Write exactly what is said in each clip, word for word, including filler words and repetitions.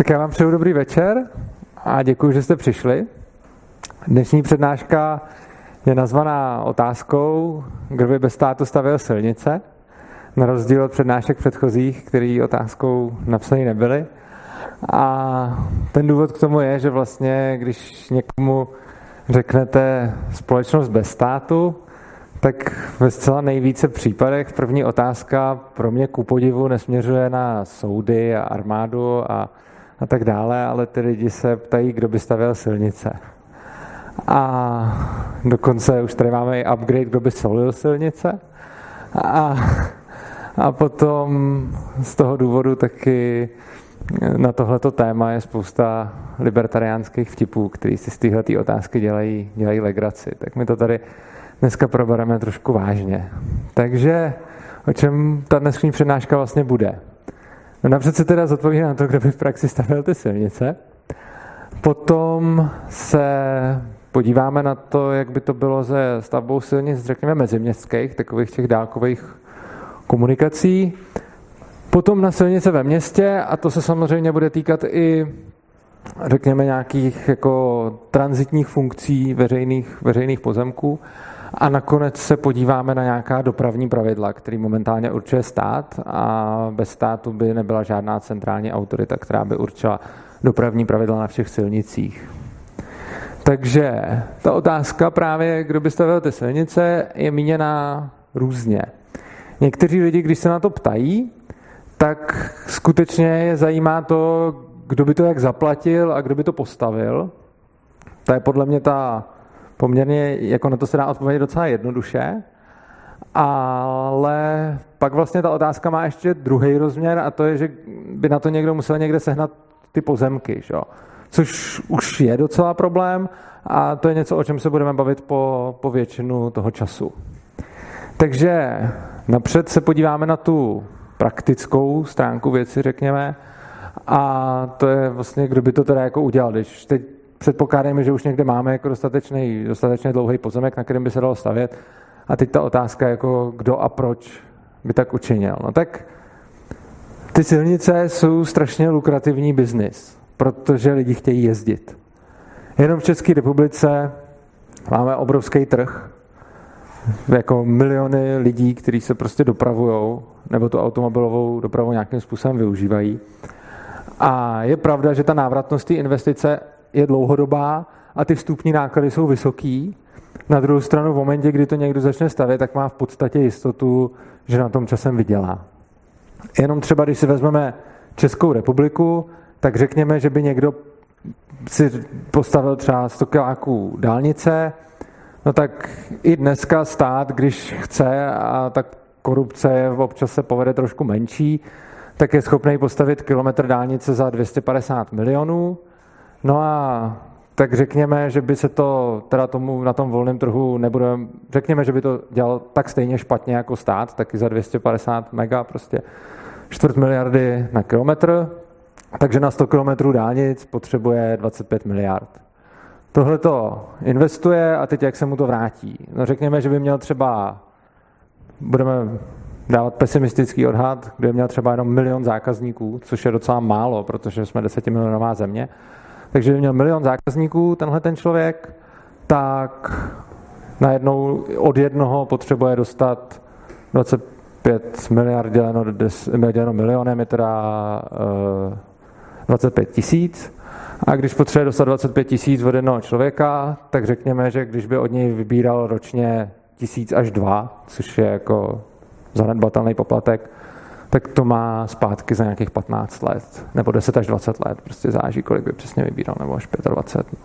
Tak já vám přeju dobrý večer a děkuji, že jste přišli. Dnešní přednáška je nazvaná otázkou, kdo by bez státu stavěl silnice, na rozdíl od přednášek předchozích, které otázkou napsané nebyly. A ten důvod k tomu je, že vlastně, když někomu řeknete společnost bez státu, tak ve zcela nejvíce případech první otázka pro mě ku podivu nesměřuje na soudy a armádu a, a tak dále, ale ty lidi se ptají, kdo by stavěl silnice. A dokonce už tady máme i upgrade, kdo by solil silnice. A, a potom z toho důvodu taky na tohleto téma je spousta libertariánských vtipů, který si z téhletý otázky dělají, dělají legraci. Tak my to tady dneska probereme trošku vážně. Takže o čem ta dnešní přednáška vlastně bude? No napřed se teda zodpovídá na to, kdo by v praxi stavěl ty silnice. Potom se podíváme na to, jak by to bylo se stavbou silnic, řekněme meziměstských, takových těch dálkových komunikací. Potom na silnice ve městě, a to se samozřejmě bude týkat i řekněme nějakých jako tranzitních funkcí veřejných, veřejných pozemků. A nakonec se podíváme na nějaká dopravní pravidla, který momentálně určuje stát, a bez státu by nebyla žádná centrální autorita, která by určila dopravní pravidla na všech silnicích. Takže ta otázka právě, kdo by stavěl ty silnice, je míněná různě. Někteří lidi, když se na to ptají, tak skutečně je zajímá to, kdo by to jak zaplatil a kdo by to postavil. To je podle mě ta poměrně, jako na to se dá odpovědět docela jednoduše, ale pak vlastně ta otázka má ještě druhý rozměr, a to je, že by na to někdo musel někde sehnat ty pozemky, že? Což už je docela problém, a to je něco, o čem se budeme bavit po, po většinu toho času. Takže napřed se podíváme na tu praktickou stránku věci, řekněme, a to je vlastně, kdo by to teda jako udělal. Když teď předpokládáme, že už někde máme jako dostatečný, dostatečně dlouhý pozemek, na kterém by se dalo stavět, a teď ta otázka jako kdo a proč by tak učinil. No tak ty silnice jsou strašně lukrativní biznis, protože lidi chtějí jezdit. Jenom v České republice máme obrovský trh, jako miliony lidí, kteří se prostě dopravujou, nebo tu automobilovou dopravu nějakým způsobem využívají. A je pravda, že ta návratnost té investice je dlouhodobá a ty vstupní náklady jsou vysoký. Na druhou stranu v momentě, kdy to někdo začne stavět, tak má v podstatě jistotu, že na tom časem vydělá. Jenom třeba, když si vezmeme Českou republiku, tak řekněme, že by někdo si postavil třeba sto kiláků dálnice, no tak i dneska stát, když chce, a tak korupce občas se povede trošku menší, tak je schopný postavit kilometr dálnice za dvě stě padesát milionů. No a tak řekněme, že by se to teda tomu na tom volném trhu nebude, řekněme, že by to dělal tak stejně špatně jako stát, taky za dvě stě padesát mega, prostě čtvrt miliardy na kilometr, takže na sto kilometrů dálnic potřebuje dvacet pět miliard. Tohle to investuje a teď jak se mu to vrátí? No řekněme, že by měl třeba, budeme dávat pesimistický odhad, kdyby měl třeba jenom milion zákazníků, což je docela málo, protože jsme desetimilionová země, takže kdyby měl milion zákazníků tenhle ten člověk, tak najednou od jednoho potřebuje dostat dvacet pět miliard děleno, děleno milionem, je teda uh, dvacet pět tisíc. A když potřebuje dostat dvacet pět tisíc od jednoho člověka, tak řekněme, že když by od něj vybíral ročně tisíc až dva, což je jako zanedbatelný poplatek, tak to má zpátky za nějakých patnáct let, nebo deset až dvacet let, prostě záleží, kolik by přesně vybíral, nebo až dvacet pět.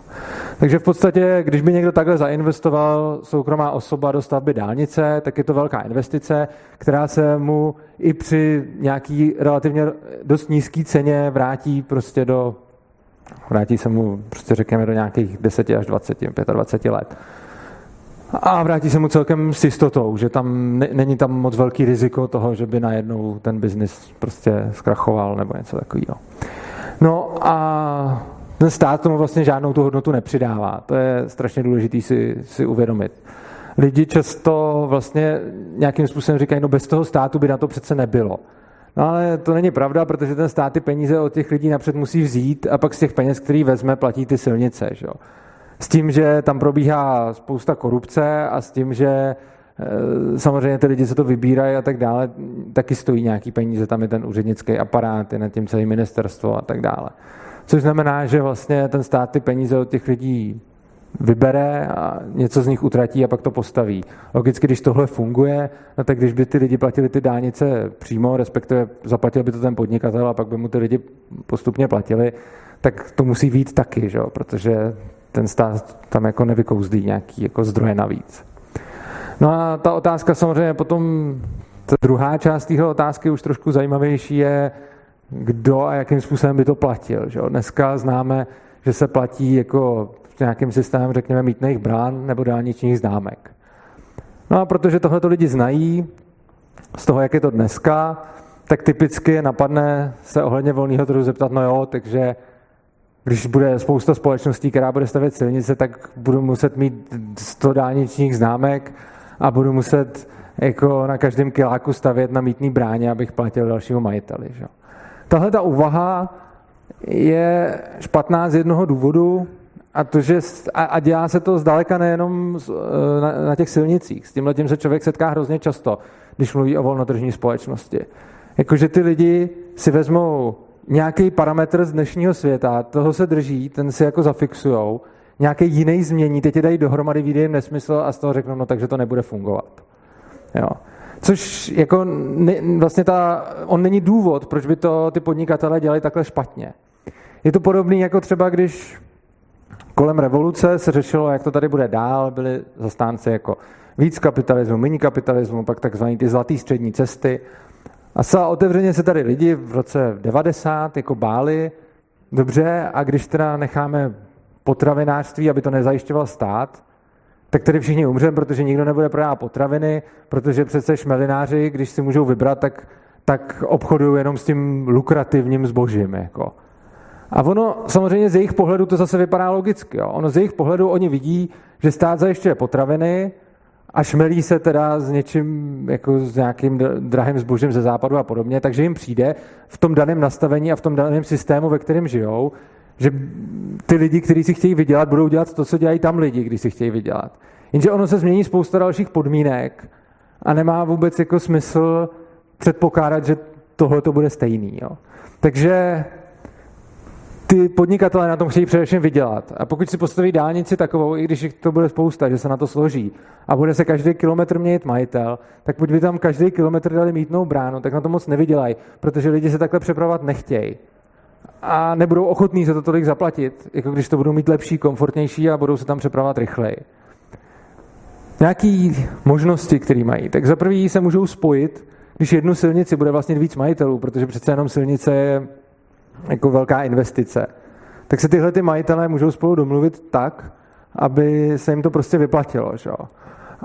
Takže v podstatě, když by někdo takhle zainvestoval soukromá osoba do stavby dálnice, tak je to velká investice, která se mu i při nějaký relativně dost nízké ceně vrátí prostě do, vrátí se mu prostě řekněme do nějakých deset až dvacet, dvacet pět let. A vrátí se mu celkem s jistotou, že tam ne, není tam moc velký riziko toho, že by najednou ten biznis prostě zkrachoval nebo něco takového. No a ten stát tomu vlastně žádnou tu hodnotu nepřidává. To je strašně důležité si, si uvědomit. Lidi často vlastně nějakým způsobem říkají, no bez toho státu by na to přece nebylo. No ale to není pravda, protože ten stát ty peníze od těch lidí napřed musí vzít a pak z těch peněz, který vezme, platí ty silnice. Že? S tím, že tam probíhá spousta korupce a s tím, že samozřejmě ty lidi se to vybírají a tak dále, taky stojí nějaký peníze, tam je ten úřednický aparát, je nad tím celé ministerstvo a tak dále. Což znamená, že vlastně ten stát ty peníze od těch lidí vybere a něco z nich utratí a pak to postaví. Logicky, když tohle funguje, no tak když by ty lidi platili ty dálnice přímo, respektive zaplatil by to ten podnikatel a pak by mu ty lidi postupně platili, tak to musí být taky, že? Protože ten stát tam jako nevykouzdí nějaký jako zdroje navíc. No a ta otázka samozřejmě potom, ta druhá část téhle otázky už trošku zajímavější je, kdo a jakým způsobem by to platil. Že? Dneska známe, že se platí jako nějakým systémem, řekněme, mýtných brán nebo dálničních známek. No a protože tohleto lidi znají z toho, jak je to dneska, tak typicky napadne se ohledně volného trhu zeptat, no jo, takže když bude spousta společností, která bude stavět silnice, tak budu muset mít sto dálničních známek a budu muset jako na každém kiláku stavět na mýtný bráně, abych platil dalšího majiteli. Že? Tahle ta úvaha je špatná z jednoho důvodu, a, to, že, a, a dělá se to zdaleka nejenom na, na těch silnicích. S tímhletím se člověk setká hrozně často, když mluví o volnotržní společnosti. Jakože ty lidi si vezmou nějaký parametr z dnešního světa, toho se drží, ten si jako zafixujou, nějaký jiný změní, teď je dají dohromady, vyjde jim nesmysl a z toho řeknou, no takže to nebude fungovat. Jo. Což jako ne, vlastně ta, on není důvod, proč by to ty podnikatelé dělali takhle špatně. Je to podobný jako třeba, když kolem revoluce se řešilo, jak to tady bude dál, byli zastánci jako víc kapitalismu, méně kapitalismu, pak takzvaný ty zlatý střední cesty. A celá otevřeně se tady lidi v roce devadesát jako báli, dobře, a když teda necháme potravinářství, aby to nezajišťoval stát, tak tady všichni umřeme, protože nikdo nebude prodávat potraviny, protože přece šmelináři, když si můžou vybrat, tak, tak obchodují jenom s tím lukrativním zbožím. Jako. A ono samozřejmě z jejich pohledu to zase vypadá logicky. Jo. Ono z jejich pohledu oni vidí, že stát zajišťuje potraviny a šmelí se teda s něčím, jako s nějakým drahým zbožím ze západu a podobně, takže jim přijde v tom daném nastavení a v tom daném systému, ve kterém žijou, že ty lidi, kteří si chtějí vydělat, budou dělat to, co dělají tam lidi, když si chtějí vydělat. Jenže ono se změní spousta dalších podmínek a nemá vůbec jako smysl předpokládat, že tohle to bude stejný. Jo. Takže ty podnikatelé na tom chtějí především vydělat. A pokud si postaví dálnici takovou, i když to bude spousta, že se na to složí a bude se každý kilometr měnit majitel, tak buď by tam každý kilometr dali mýtnou bránu, tak na to moc nevydělají, protože lidi se takhle přepravovat nechtějí. A nebudou ochotní za to tolik zaplatit, jako když to budou mít lepší, komfortnější a budou se tam přepravovat rychleji. Nějaké možnosti, které mají. Tak za prvý se můžou spojit, když jednu silnici bude vlastnit víc majitelů, protože přece jenom silnice je jako velká investice. Tak se tyhle ty majitelé můžou spolu domluvit tak, aby se jim to prostě vyplatilo. Že?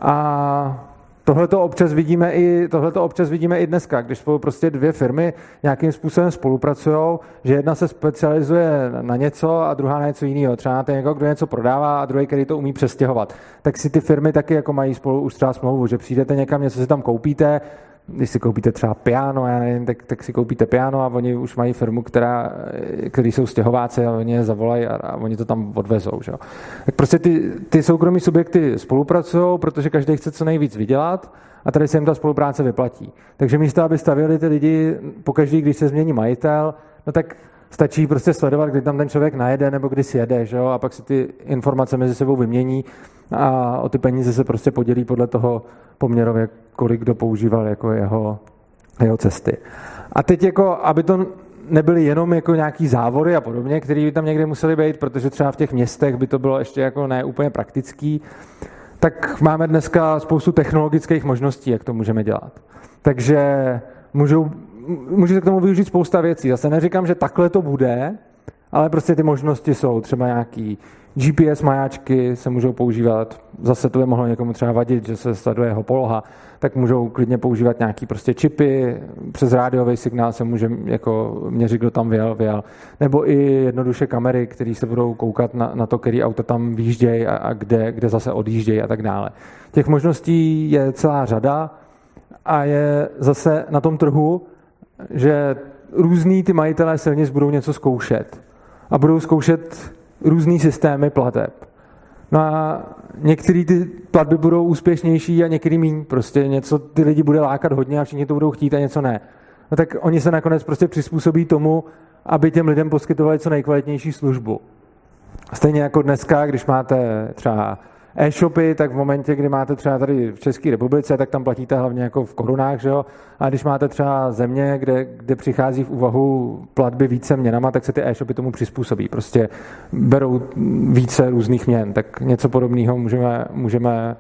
A tohleto občas vidíme i, tohleto občas vidíme i dneska, když spolu prostě dvě firmy nějakým způsobem spolupracujou, že jedna se specializuje na něco a druhá na něco jiného. Třeba na ten někoho, kdo něco prodává a druhý, který to umí přestěhovat. Tak si ty firmy taky jako mají spolu už třeba smlouvu, že přijdete někam, něco si tam koupíte, když si koupíte třeba piano, já nevím, tak, tak si koupíte piano a oni už mají firmu, která, který jsou stěhováci a oni je zavolají a, a oni to tam odvezou. Že? Tak prostě ty, ty soukromí subjekty spolupracují, protože každý chce co nejvíc vydělat a tady se jim ta spolupráce vyplatí. Takže místo, aby stavěli ty lidi pokaždý, když se změní majitel, no tak stačí prostě sledovat, kdy tam ten člověk najede nebo kdy si jede, že? A pak si ty informace mezi sebou vymění a o ty peníze se prostě podělí podle toho poměrově, kolik kdo používal jako jeho, jeho cesty. A teď jako, aby to nebyly jenom jako nějaký závory a podobně, které by tam někde musely být, protože třeba v těch městech by to bylo ještě jako ne úplně praktický, tak máme dneska spoustu technologických možností, jak to můžeme dělat. Takže můžou, můžete k tomu využít spousta věcí. Zase neříkám, že takhle to bude, ale prostě ty možnosti jsou, třeba nějaký G P S majáčky se můžou používat, zase to by mohlo někomu třeba vadit, že se sleduje jeho poloha, tak můžou klidně používat nějaký prostě čipy, přes rádiový signál se může jako měřit, kdo tam vyjel, vyjel. Nebo i jednoduše kamery, které se budou koukat na, na to, který auta tam výjíždějí a, a kde, kde zase odjíždějí a tak dále. Těch možností je celá řada a je zase na tom trhu že různý ty majitelé silnic budou něco zkoušet a budou zkoušet různý systémy plateb. No a některé ty platby budou úspěšnější a některý míň. Prostě něco ty lidi bude lákat hodně a všichni to budou chtít a něco ne. No tak oni se nakonec prostě přizpůsobí tomu, aby těm lidem poskytovali co nejkvalitnější službu. Stejně jako dneska, když máte třeba e-shopy, tak v momentě, kdy máte třeba tady v České republice, tak tam platíte hlavně jako v korunách, že jo? A když máte třeba země, kde, kde přichází v úvahu platby více měnama, tak se ty e-shopy tomu přizpůsobí. Prostě berou více různých měn. Tak něco podobného můžeme, můžeme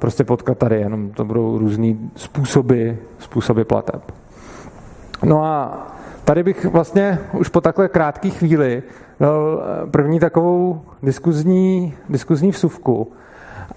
prostě potkat tady, jenom to budou různý způsoby, způsoby plateb. No a tady bych vlastně už po takhle krátké chvíli dal první takovou diskuzní, diskuzní vsuvku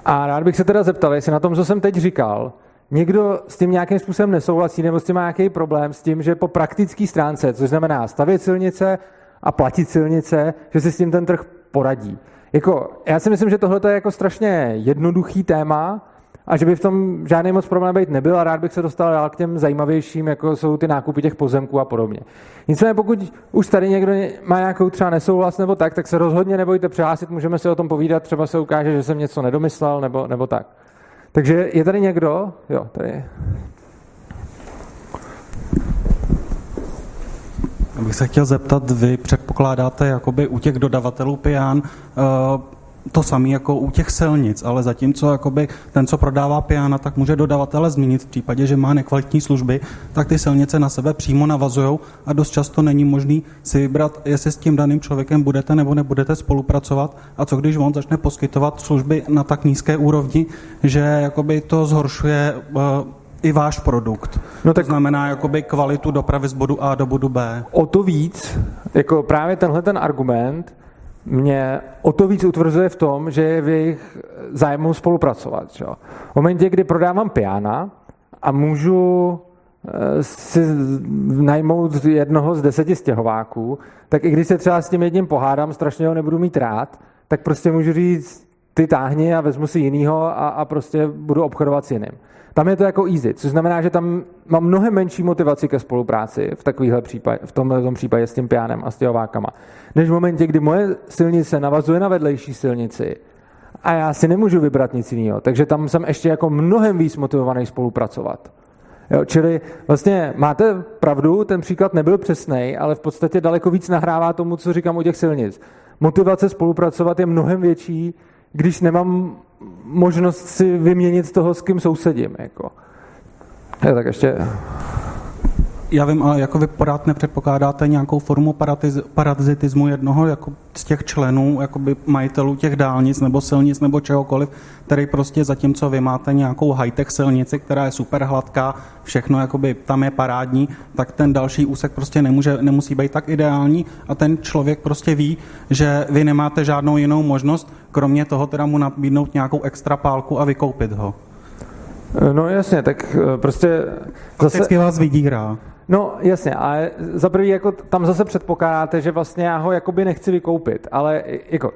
a rád bych se teda zeptal, jestli na tom, co jsem teď říkal, někdo s tím nějakým způsobem nesouhlasí nebo s tím má nějaký problém s tím, že po praktické stránce, což znamená stavět silnice a platit silnice, že si s tím ten trh poradí. Jako, já si myslím, že tohle je jako strašně jednoduchý téma a že by v tom žádný moc problém být nebyl a rád bych se dostal dál k těm zajímavějším, jako jsou ty nákupy těch pozemků a podobně. Nicméně pokud už tady někdo má nějakou třeba nesouhlas nebo tak, tak se rozhodně nebojte přihlásit, můžeme se o tom povídat, třeba se ukáže, že jsem něco nedomyslel nebo, nebo tak. Takže je tady někdo? Jo, tady je. Já bych se chtěl zeptat, vy předpokládáte jakoby u těch dodavatelů pijan uh, to samé jako u těch silnic, ale zatímco jakoby ten, co prodává pijána, tak může dodavatele změnit v případě, že má nekvalitní služby, tak ty silnice na sebe přímo navazujou a dost často není možný si vybrat, jestli s tím daným člověkem budete nebo nebudete spolupracovat a co když on začne poskytovat služby na tak nízké úrovni, že jakoby to zhoršuje uh, i váš produkt. No tak to znamená jakoby kvalitu dopravy z bodu A do bodu B. O to víc, jako právě tenhle ten argument mě o to víc utvrzuje v tom, že je v jejich zájmu spolupracovat. Že? V momentě, kdy prodávám pijána a můžu si najmout jednoho z deseti stěhováků, tak i když se třeba s tím jedním pohádám, strašně ho nebudu mít rád, tak prostě můžu říct, ty táhni a vezmu si jinýho a, a prostě budu obchodovat s jiným. Tam je to jako easy, což znamená, že tam mám mnohem menší motivaci ke spolupráci v takovýhle případě, v tomhle případě s tím pijánem a stěhovákama, než v momentě, kdy moje silnice navazuje na vedlejší silnici a já si nemůžu vybrat nic jiného, takže tam jsem ještě jako mnohem víc motivovaný spolupracovat. Jo, čili vlastně máte pravdu, ten příklad nebyl přesnej, ale v podstatě daleko víc nahrává tomu, co říkám u těch silnic. Motivace spolupracovat je mnohem větší, když nemám možnost si vyměnit toho, s kým sousedím. Jako. Je, tak ještě... Já vím, ale jako vy pořád nepředpokládáte nějakou formu paratiz- parazitismu jednoho jako z těch členů, jakoby majitelů těch dálnic nebo silnic nebo čehokoliv, který prostě zatímco vy máte nějakou high-tech silnici, která je super hladká, všechno jakoby tam je parádní, tak ten další úsek prostě nemůže, nemusí být tak ideální a ten člověk prostě ví, že vy nemáte žádnou jinou možnost, kromě toho teda mu nabídnout nějakou extra pálku a vykoupit ho. No jasně, tak prostě... Klasicky vás vydírá. No jasně, ale za prvý jako tam zase předpokládáte, že vlastně já ho jakoby nechci vykoupit, ale jako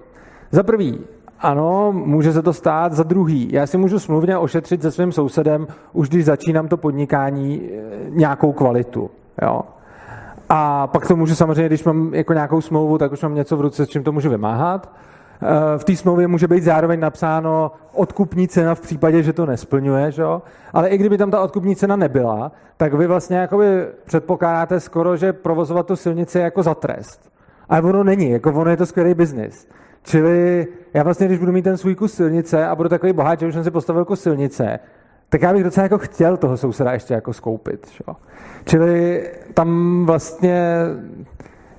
za prvý, ano, může se to stát, za druhý, já si můžu smluvně ošetřit se svým sousedem, už když začínám to podnikání, nějakou kvalitu, jo. A pak to můžu samozřejmě, když mám jako nějakou smlouvu, tak už mám něco v ruce, s čím to můžu vymáhat. V té smlouvě může být zároveň napsáno odkupní cena v případě, že to nesplňuje, že jo? Ale i kdyby tam ta odkupní cena nebyla, tak vy vlastně jakoby předpokládáte skoro, že provozovat tu silnici je jako za trest. Ale ono není, jako ono je to skvělý biznis. Čili já vlastně, když budu mít ten svůj kus silnice a budu takový boháč, že už jsem si postavil kus silnice, tak já bych docela jako chtěl toho souseda ještě jako skoupit, že jo? Čili tam vlastně...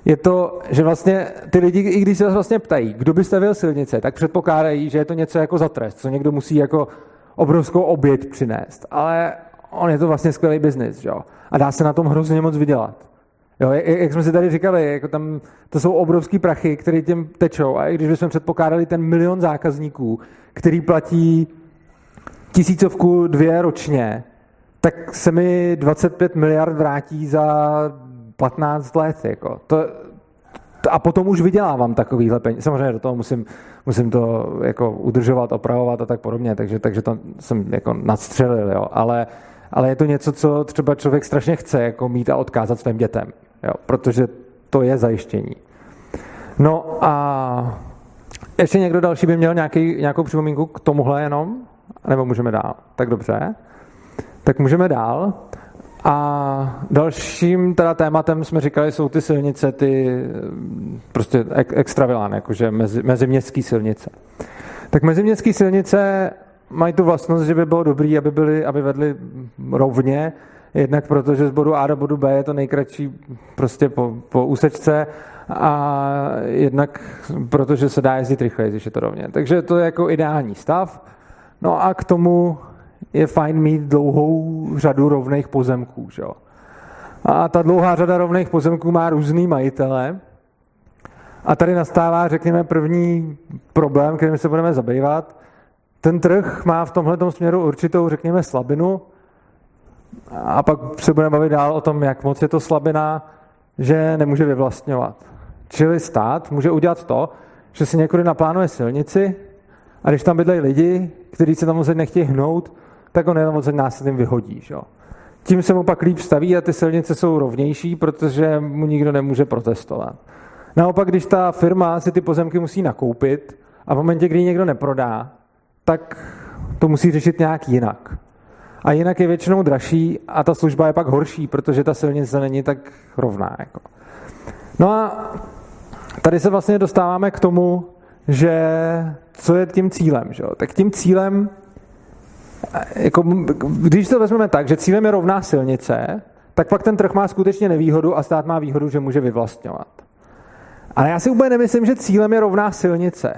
je to, že vlastně ty lidi, i když se vás vlastně ptají, kdo by stavěl silnice, tak předpokládají, že je to něco jako za trest, co někdo musí jako obrovskou oběť přinést. Ale on je to vlastně skvělý biznis, jo. A dá se na tom hrozně moc vydělat. Jo, jak jsme si tady říkali, jako tam to jsou obrovský prachy, které těm tečou. A i když bychom předpokládali ten milion zákazníků, který platí tisícovku dvě ročně, tak se mi dvacet pět miliard vrátí za patnáct let, jako. To, to, a potom už vydělávám takovýhle peníze. Samozřejmě do toho musím, musím to jako udržovat, opravovat a tak podobně, takže, takže to jsem jako nadstřelil, jo. Ale ale je to něco, co třeba člověk strašně chce jako mít a odkázat svým dětem, jo, protože to je zajištění. No a ještě někdo další by měl nějaký, nějakou připomínku k tomuhle jenom? Nebo můžeme dál? Tak dobře. Tak můžeme dál. A dalším teda tématem jsme říkali, jsou ty silnice, ty prostě extravilán, jakože mezi, meziměstský silnice. Tak meziměstský silnice mají tu vlastnost, že by bylo dobré, aby byly, aby vedly rovně, jednak protože z bodu A do bodu B je to nejkratší prostě po, po úsečce a jednak protože se dá jezdit rychleji, když je to rovně. Takže to je jako ideální stav. No a k tomu je fajn mít dlouhou řadu rovných pozemků. Že? A ta dlouhá řada rovných pozemků má různý majitele. A tady nastává, řekněme, první problém, kterým se budeme zabývat. Ten trh má v tomhletom směru určitou, řekněme, slabinu. A pak se budeme bavit dál o tom, jak moc je to slabina, že nemůže vyvlastňovat. Čili stát může udělat to, že si někudy naplánuje silnici a když tam bydlejí lidi, kteří se tam odsaď nechtějí hnout, tak on je tam odsaď následným vyhodí. Že? Tím se mu pak líp staví a ty silnice jsou rovnější, protože mu nikdo nemůže protestovat. Naopak, když ta firma si ty pozemky musí nakoupit a v momentě, kdy někdo neprodá, tak to musí řešit nějak jinak. A jinak je většinou dražší a ta služba je pak horší, protože ta silnice není tak rovná. Jako. No a tady se vlastně dostáváme k tomu, že co je tím cílem. Že? Tak tím cílem, jako, když to vezmeme tak, že cílem je rovná silnice, tak pak ten trh má skutečně nevýhodu a stát má výhodu, že může vyvlastňovat. Ale já si úplně nemyslím, že cílem je rovná silnice.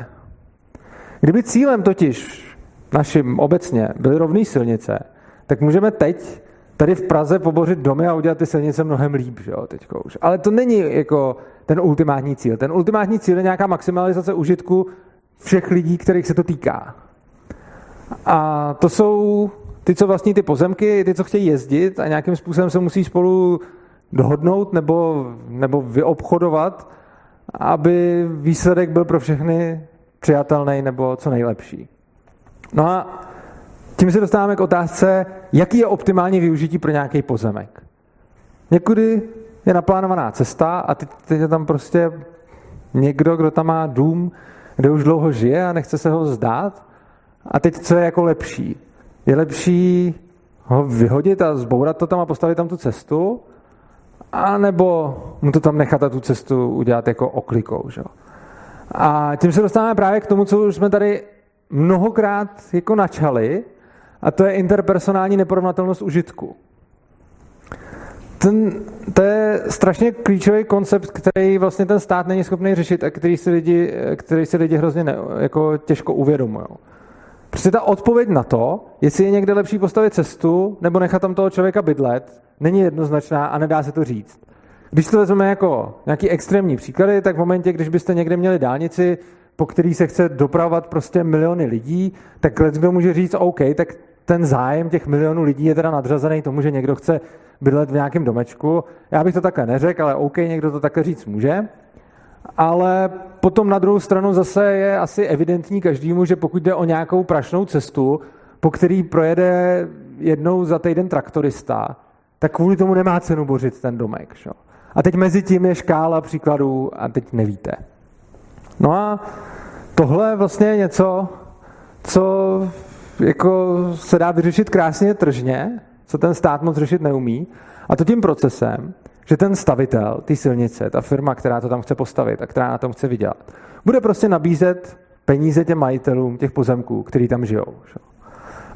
Kdyby cílem totiž našim obecně byly rovné silnice, tak můžeme teď tady v Praze pobořit domy a udělat ty silnice mnohem líp, že jo, teďko už. Ale to není jako ten ultimátní cíl. Ten ultimátní cíl je nějaká maximalizace užitku všech lidí, kterých se to týká. A to jsou ty, co vlastní ty pozemky, ty, co chtějí jezdit a nějakým způsobem se musí spolu dohodnout nebo, nebo vyobchodovat, aby výsledek byl pro všechny přijatelný nebo co nejlepší. No a tím se dostáváme k otázce, jaký je optimální využití pro nějaký pozemek. Někudy je naplánovaná cesta a teď, teď je tam prostě někdo, kdo tam má dům, kde už dlouho žije a nechce se ho vzdát. A teď co je jako lepší? Je lepší ho vyhodit a zbourat to tam a postavit tam tu cestu, anebo mu to tam nechat a tu cestu udělat jako oklikou. Že? A tím se dostáváme právě k tomu, co už jsme tady mnohokrát jako načali, a to je interpersonální neporovnatelnost užitku. Ten, to je strašně klíčový koncept, který vlastně ten stát není schopný řešit a který si lidi, který si lidi hrozně ne, jako těžko uvědomují. Prostě ta odpověď na to, jestli je někde lepší postavit cestu nebo nechat tam toho člověka bydlet, není jednoznačná a nedá se to říct. Když to vezmeme jako nějaký extrémní příklady, tak v momentě, když byste někde měli dálnici, po který se chce dopravovat prostě miliony lidí, tak kdo může říct, OK, tak ten zájem těch milionů lidí je teda nadřazený tomu, že někdo chce bydlet v nějakém domečku. Já bych to takhle neřekl, ale OK, někdo to takhle říct může. Ale potom na druhou stranu zase je asi evidentní každému, že pokud jde o nějakou prašnou cestu, po který projede jednou za týden traktorista, tak kvůli tomu nemá cenu bořit ten domek. Šo? A teď mezi tím je škála příkladů a teď nevíte. No a tohle vlastně je něco, co jako se dá vyřešit krásně tržně, co ten stát moc řešit neumí. A to tím procesem, že ten stavitel, ty silnice, ta firma, která to tam chce postavit a která na tom chce vydělat, bude prostě nabízet peníze těm majitelům těch pozemků, který tam žijou. Že?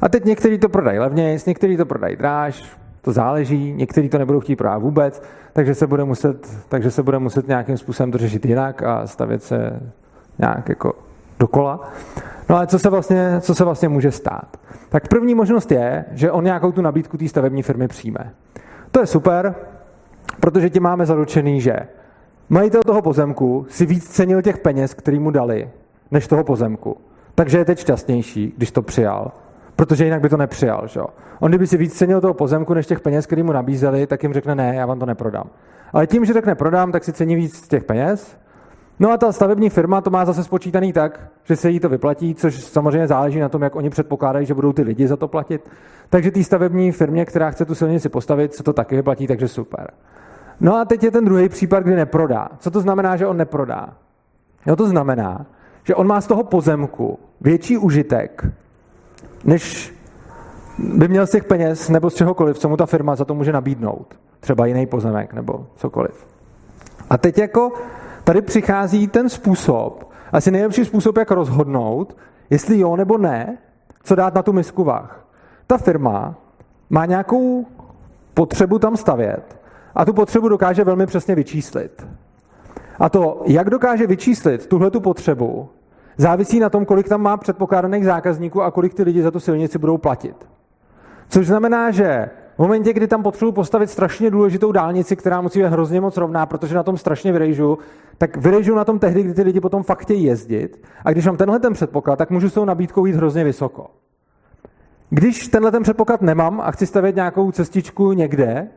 A teď někteří to prodají levněji, někteří to prodají dráž, to záleží, někteří to nebudou chtít prodávat vůbec, takže se bude muset, takže se bude muset nějakým způsobem to řešit jinak a stavět se nějak jako dokola. No ale co se vlastně, co se vlastně může stát? Tak první možnost je, že on nějakou tu nabídku té stavební firmy přijme. To je super, protože tím máme zaručený, že majitel toho pozemku si víc cenil těch peněz, který mu dali, než toho pozemku. Takže je teď šťastnější, když to přijal. Protože jinak by to nepřijal. Že? On kdyby si víc cenil toho pozemku než těch peněz, který mu nabízeli, tak jim řekne ne, já vám to neprodám. Ale tím, že tak neprodám, tak si cení víc těch peněz No a ta stavební firma to má zase spočítaný tak, že se jí to vyplatí, což samozřejmě záleží na tom, jak oni předpokládají, že budou ty lidi za to platit. Takže té stavební firmě, která chce tu silnici postavit, se to taky vyplatí, takže super. No a teď je ten druhý případ, kdy neprodá. Co to znamená, že on neprodá? No to znamená, že on má z toho pozemku větší užitek, než by měl z těch peněz nebo z čehokoliv, co mu ta firma za to může nabídnout. Třeba jiný pozemek nebo cokoliv. A teď jako tady přichází ten způsob, asi nejlepší způsob, jak rozhodnout, jestli jo nebo ne, co dát na tu misku vah. Ta firma má nějakou potřebu tam stavět a tu potřebu dokáže velmi přesně vyčíslit. A to, jak dokáže vyčíslit tuhletu potřebu, závisí na tom, kolik tam má předpokládaných zákazníků a kolik ty lidi za tu silnici budou platit. Což znamená, že v momentě, kdy tam potřebuji postavit strašně důležitou dálnici, která musí být hrozně moc rovná, protože na tom strašně vyrejžu, tak vyrejžu na tom tehdy, kdy ty lidi potom fakt chtějí jezdit. A když mám tenhle ten předpoklad, tak můžu s tou nabídkou jít hrozně vysoko. Když tenhle ten předpoklad nemám a chci stavět nějakou cestičku někde,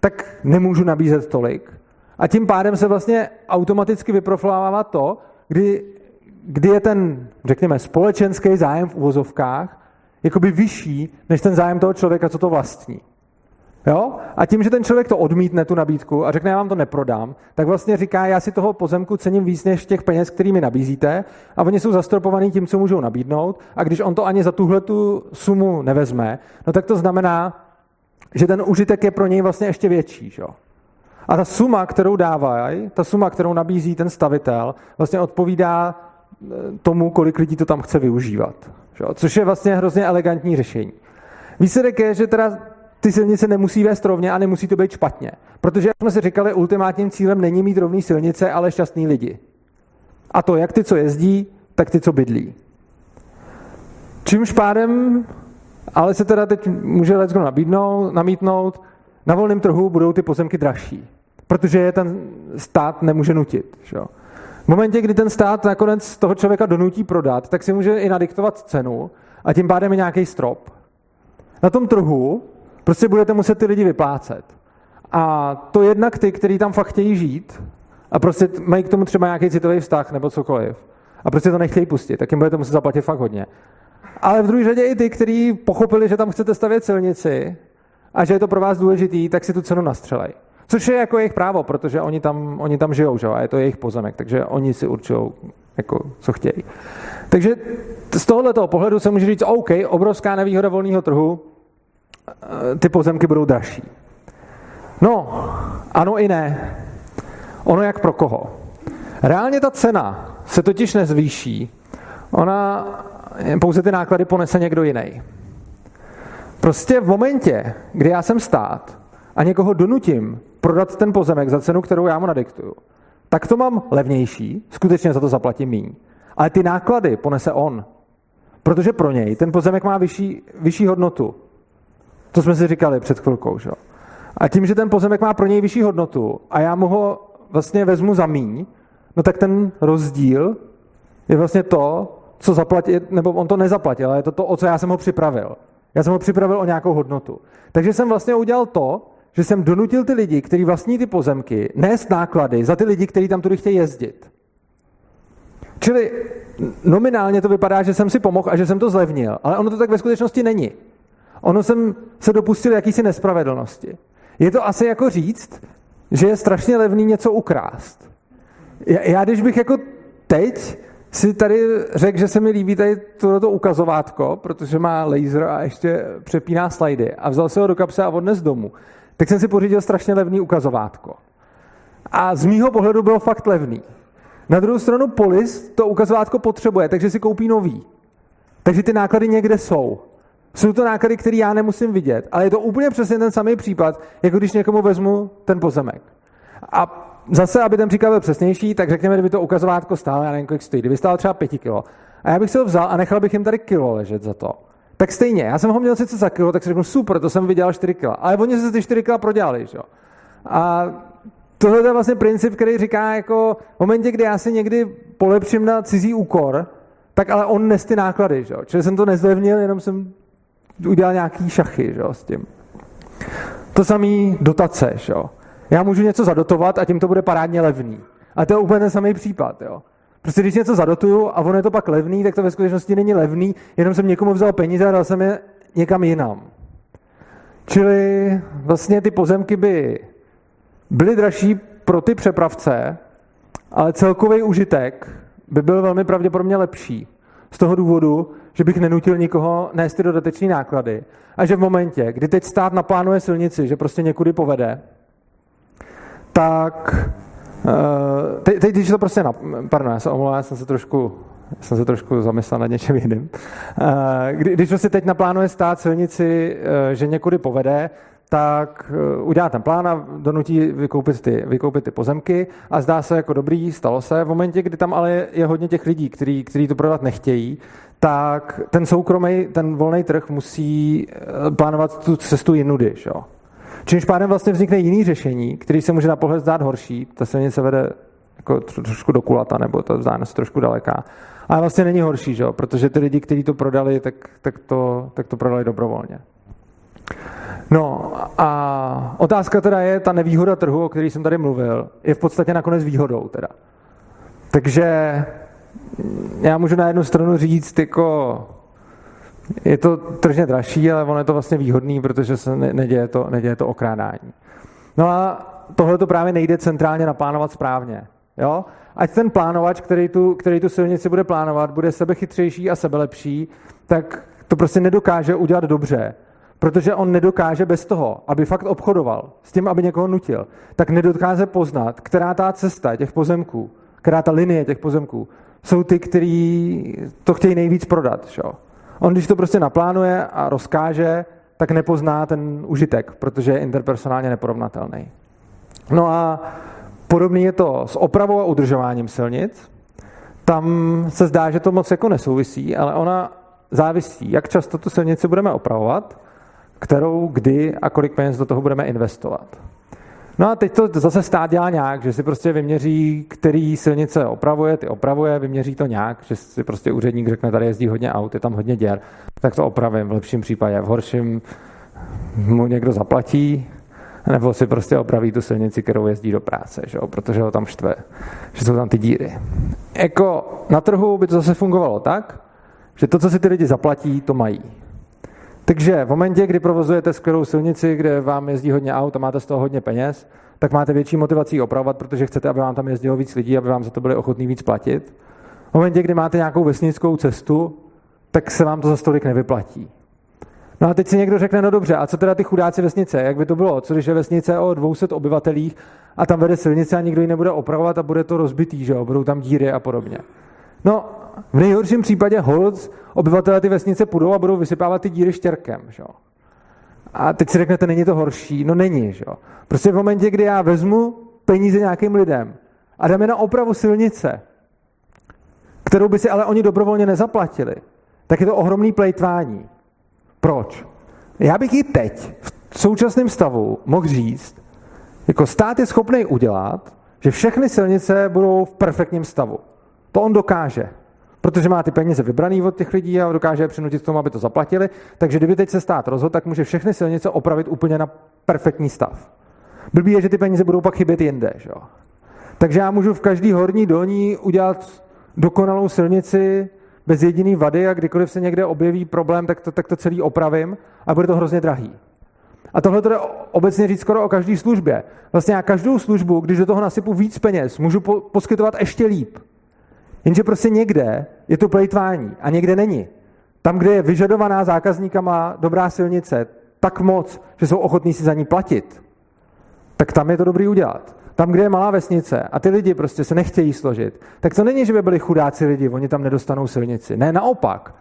tak nemůžu nabízet tolik. A tím pádem se vlastně automaticky vyproflává to, kdy, kdy je ten, řekněme, společenský zájem v uvozovkách jakoby vyšší, než ten zájem toho člověka, co to vlastní. Jo? A tím, že ten člověk to odmítne, tu nabídku, a řekne, já vám to neprodám, tak vlastně říká, já si toho pozemku cením víc než těch peněz, který mi nabízíte, a oni jsou zastropovaní tím, co můžou nabídnout, a když on to ani za tuhletu sumu nevezme, no tak to znamená, že ten užitek je pro něj vlastně ještě větší. Jo? A ta suma, kterou dávají, ta suma, kterou nabízí ten stavitel, vlastně odpovídá tomu, kolik lidí to tam chce využívat. Což je vlastně hrozně elegantní řešení. Výsledek je, že teda ty silnice nemusí vést rovně a nemusí to být špatně. Protože, jak jsme si říkali, ultimátním cílem není mít rovný silnice, ale šťastný lidi. A to jak ty, co jezdí, tak ty, co bydlí. Čímž pádem, ale se teda teď může leckdo nabídnout, namítnout, na volném trhu budou ty pozemky dražší. Protože je ten stát nemůže nutit. Že? V momentě, kdy ten stát nakonec toho člověka donutí prodat, tak si může i nadiktovat cenu a tím pádem je nějaký strop. Na tom trhu prostě budete muset ty lidi vyplácet. A to jednak ty, kteří tam fakt chtějí žít a prostě mají k tomu třeba nějaký citový vztah nebo cokoliv a prostě to nechtějí pustit, tak jim budete muset zaplatit fakt hodně. Ale v druhé řadě i ty, kteří pochopili, že tam chcete stavět silnici a že je to pro vás důležitý, tak si tu cenu nastřelej. Což je jako jejich právo, protože oni tam, oni tam žijou, že? A je to jejich pozemek, takže oni si určují, jako, co chtějí. Takže z tohoto pohledu se může říct, OK, obrovská nevýhoda volného trhu, ty pozemky budou dražší. No, ano i ne. Ono jak pro koho. Reálně ta cena se totiž nezvýší, ona pouze ty náklady ponese někdo jiný. Prostě v momentě, kdy já jsem stát a někoho donutím prodat ten pozemek za cenu, kterou já mu nadiktuju, tak to mám levnější, skutečně za to zaplatím míň. Ale ty náklady ponese on, protože pro něj ten pozemek má vyšší, vyšší hodnotu. To jsme si říkali před chvilkou. Že? A tím, že ten pozemek má pro něj vyšší hodnotu a já mu ho vlastně vezmu za míň, no tak ten rozdíl je vlastně to, co zaplatit, nebo on to nezaplatil, ale je to to, o co já jsem ho připravil. Já jsem ho připravil o nějakou hodnotu. Takže jsem vlastně udělal to, že jsem donutil ty lidi, kteří vlastní ty pozemky, nést náklady za ty lidi, kteří tam tudy chtějí jezdit. Čili nominálně to vypadá, že jsem si pomohl a že jsem to zlevnil, ale ono to tak ve skutečnosti není. Ono jsem se dopustil jakýsi nespravedlnosti. Je to asi jako říct, že je strašně levný něco ukrást. Já když bych jako teď si tady řekl, že se mi líbí tady toto ukazovátko, protože má laser a ještě přepíná slajdy a vzal se ho do kapsy a odnes domů, tak jsem si pořídil strašně levný ukazovátko. A z mýho pohledu bylo fakt levný. Na druhou stranu Polis to ukazovátko potřebuje, takže si koupí nový. Takže ty náklady někde jsou. Jsou to náklady, které já nemusím vidět, ale je to úplně přesně ten samý případ, jako když někomu vezmu ten pozemek. A zase, aby ten příklad byl přesnější, tak řekněme, kdyby to ukazovátko stálo, já nevím, kolik stojí, kdyby stálo třeba pěti kilo. A já bych si ho vzal a nechal bych jim tady kilo ležet za to. Tak stejně, já jsem ho měl sice za kilo, tak si řeknu, super, to jsem vydělal čtyři kila. Ale oni se ty čtyři kila prodělali, že jo. A tohle je vlastně princip, který říká, jako v momentě, kdy já si někdy polepším na cizí úkor, tak ale on nes ty náklady, že jo. Čili jsem to nezlevnil, jenom jsem udělal nějaký šachy, že jo, s tím. To samý dotace, že jo. Já můžu něco zadotovat a tím to bude parádně levný. A to je úplně ten samý případ, jo. Prostě když něco zadotuju a ono je to pak levný, tak to ve skutečnosti není levný, jenom jsem někomu vzal peníze a dal jsem je někam jinam. Čili vlastně ty pozemky by byly dražší pro ty přepravce, ale celkový užitek by byl velmi pravděpodobně lepší. Z toho důvodu, že bych nenutil nikoho nést ty dodatečné náklady. A že v momentě, kdy teď stát naplánuje silnici, že prostě někudy povede, tak teď, teď když to prostě, na, pardon, já se omlouvám, já jsem se trošku, jsem se trošku zamyslel nad něčem jiným. Kdy, když prostě teď naplánuje stát silnici, že někudy povede, tak udělá ten plán a donutí vykoupit ty, vykoupit ty pozemky a zdá se jako dobrý, stalo se. V momentě, kdy tam ale je hodně těch lidí, kteří, kteří to prodat nechtějí, tak ten soukromý, ten volný trh musí plánovat tu cestu jinudy. Jo? Čímž pádem vlastně vznikne jiný řešení, který se může na pohled zdát horší, ta silnice vede jako trošku do kulata, nebo ta vzdálenost trošku daleká. Ale vlastně není horší, že? Protože ty lidi, kteří to prodali, tak, tak, to, tak to prodali dobrovolně. No a otázka teda je, ta nevýhoda trhu, o který jsem tady mluvil, je v podstatě nakonec výhodou teda. Takže já můžu na jednu stranu říct, jako je to tržně dražší, ale ono je to vlastně výhodný, protože se neděje to, neděje to okrádání. No a tohle to právě nejde centrálně naplánovat správně. Jo? Ať ten plánovač, který tu, který tu silnici bude plánovat, bude sebechytřejší a sebelepší, tak to prostě nedokáže udělat dobře. Protože on nedokáže bez toho, aby fakt obchodoval s tím, aby někoho nutil, tak nedokáže poznat, která ta cesta těch pozemků, která ta linie těch pozemků, jsou ty, který to chtějí nejvíc prodat. Šo? On, když to prostě naplánuje a rozkáže, tak nepozná ten užitek, protože je interpersonálně neporovnatelný. No a podobný je to s opravou a udržováním silnic. Tam se zdá, že to moc jako nesouvisí, ale ona závisí, jak často tu silnici budeme opravovat, kterou, kdy a kolik peněz do toho budeme investovat. No a teď to zase stát dělá nějak, že si prostě vyměří, který silnice opravuje, ty opravuje, vyměří to nějak, že si prostě úředník řekne, tady jezdí hodně aut, je tam hodně děr, tak to opravím v lepším případě, v horším mu někdo zaplatí, nebo si prostě opraví tu silnici, kterou jezdí do práce, že jo? Protože ho tam štve, že jsou tam ty díry. Jako na trhu by to zase fungovalo tak, že to, co si ty lidi zaplatí, to mají. Takže v momentě, kdy provozujete skvělou silnici, kde vám jezdí hodně aut a máte z toho hodně peněz, tak máte větší motivaci opravovat, protože chcete, aby vám tam jezdilo víc lidí, aby vám za to byli ochotní víc platit. V momentě, kdy máte nějakou vesnickou cestu, tak se vám to za stolik nevyplatí. No a teď si někdo řekne, no dobře, a co teda ty chudáci vesnice, jak by to bylo? Co když je vesnice o dvou stech obyvatelích a tam vede silnice a nikdo ji nebude opravovat a bude to rozbitý, že jo? Budou tam díry a podobně. No, v nejhorším případě holc obyvatelé ty vesnice půjdou a budou vysypávat ty díry štěrkem. Že? A teď si řeknete, není to horší? No není. Že? Prostě v momentě, kdy já vezmu peníze nějakým lidem a dám je na opravu silnice, kterou by si ale oni dobrovolně nezaplatili, tak je to ohromný plejtvání. Proč? Já bych ji teď v současném stavu mohl říct, jako stát je schopný udělat, že všechny silnice budou v perfektním stavu. To on dokáže, protože má ty peníze vybraný od těch lidí a dokáže je přinutit k tomu, aby to zaplatili. Takže kdyby teď se stát rozhodl, tak může všechny silnice opravit úplně na perfektní stav. Blbý je, že ty peníze budou pak chybět jinde. Že? Takže já můžu v každý horní dolní udělat dokonalou silnici bez jediný vady a kdykoliv se někde objeví problém, tak to, tak to celý opravím a bude to hrozně drahý. A tohle to jde obecně říct skoro o každý službě. Vlastně já každou službu, když do toho nasypu víc peněz, můžu po- poskytovat ještě líp. Jenže prostě někde je to plejtvání a někde není. Tam, kde je vyžadovaná zákazníkama dobrá silnice tak moc, že jsou ochotní si za ní platit, tak tam je to dobrý udělat. Tam, kde je malá vesnice a ty lidi prostě se nechtějí složit, tak to není, že by byli chudáci lidi, oni tam nedostanou silnici. Ne, naopak.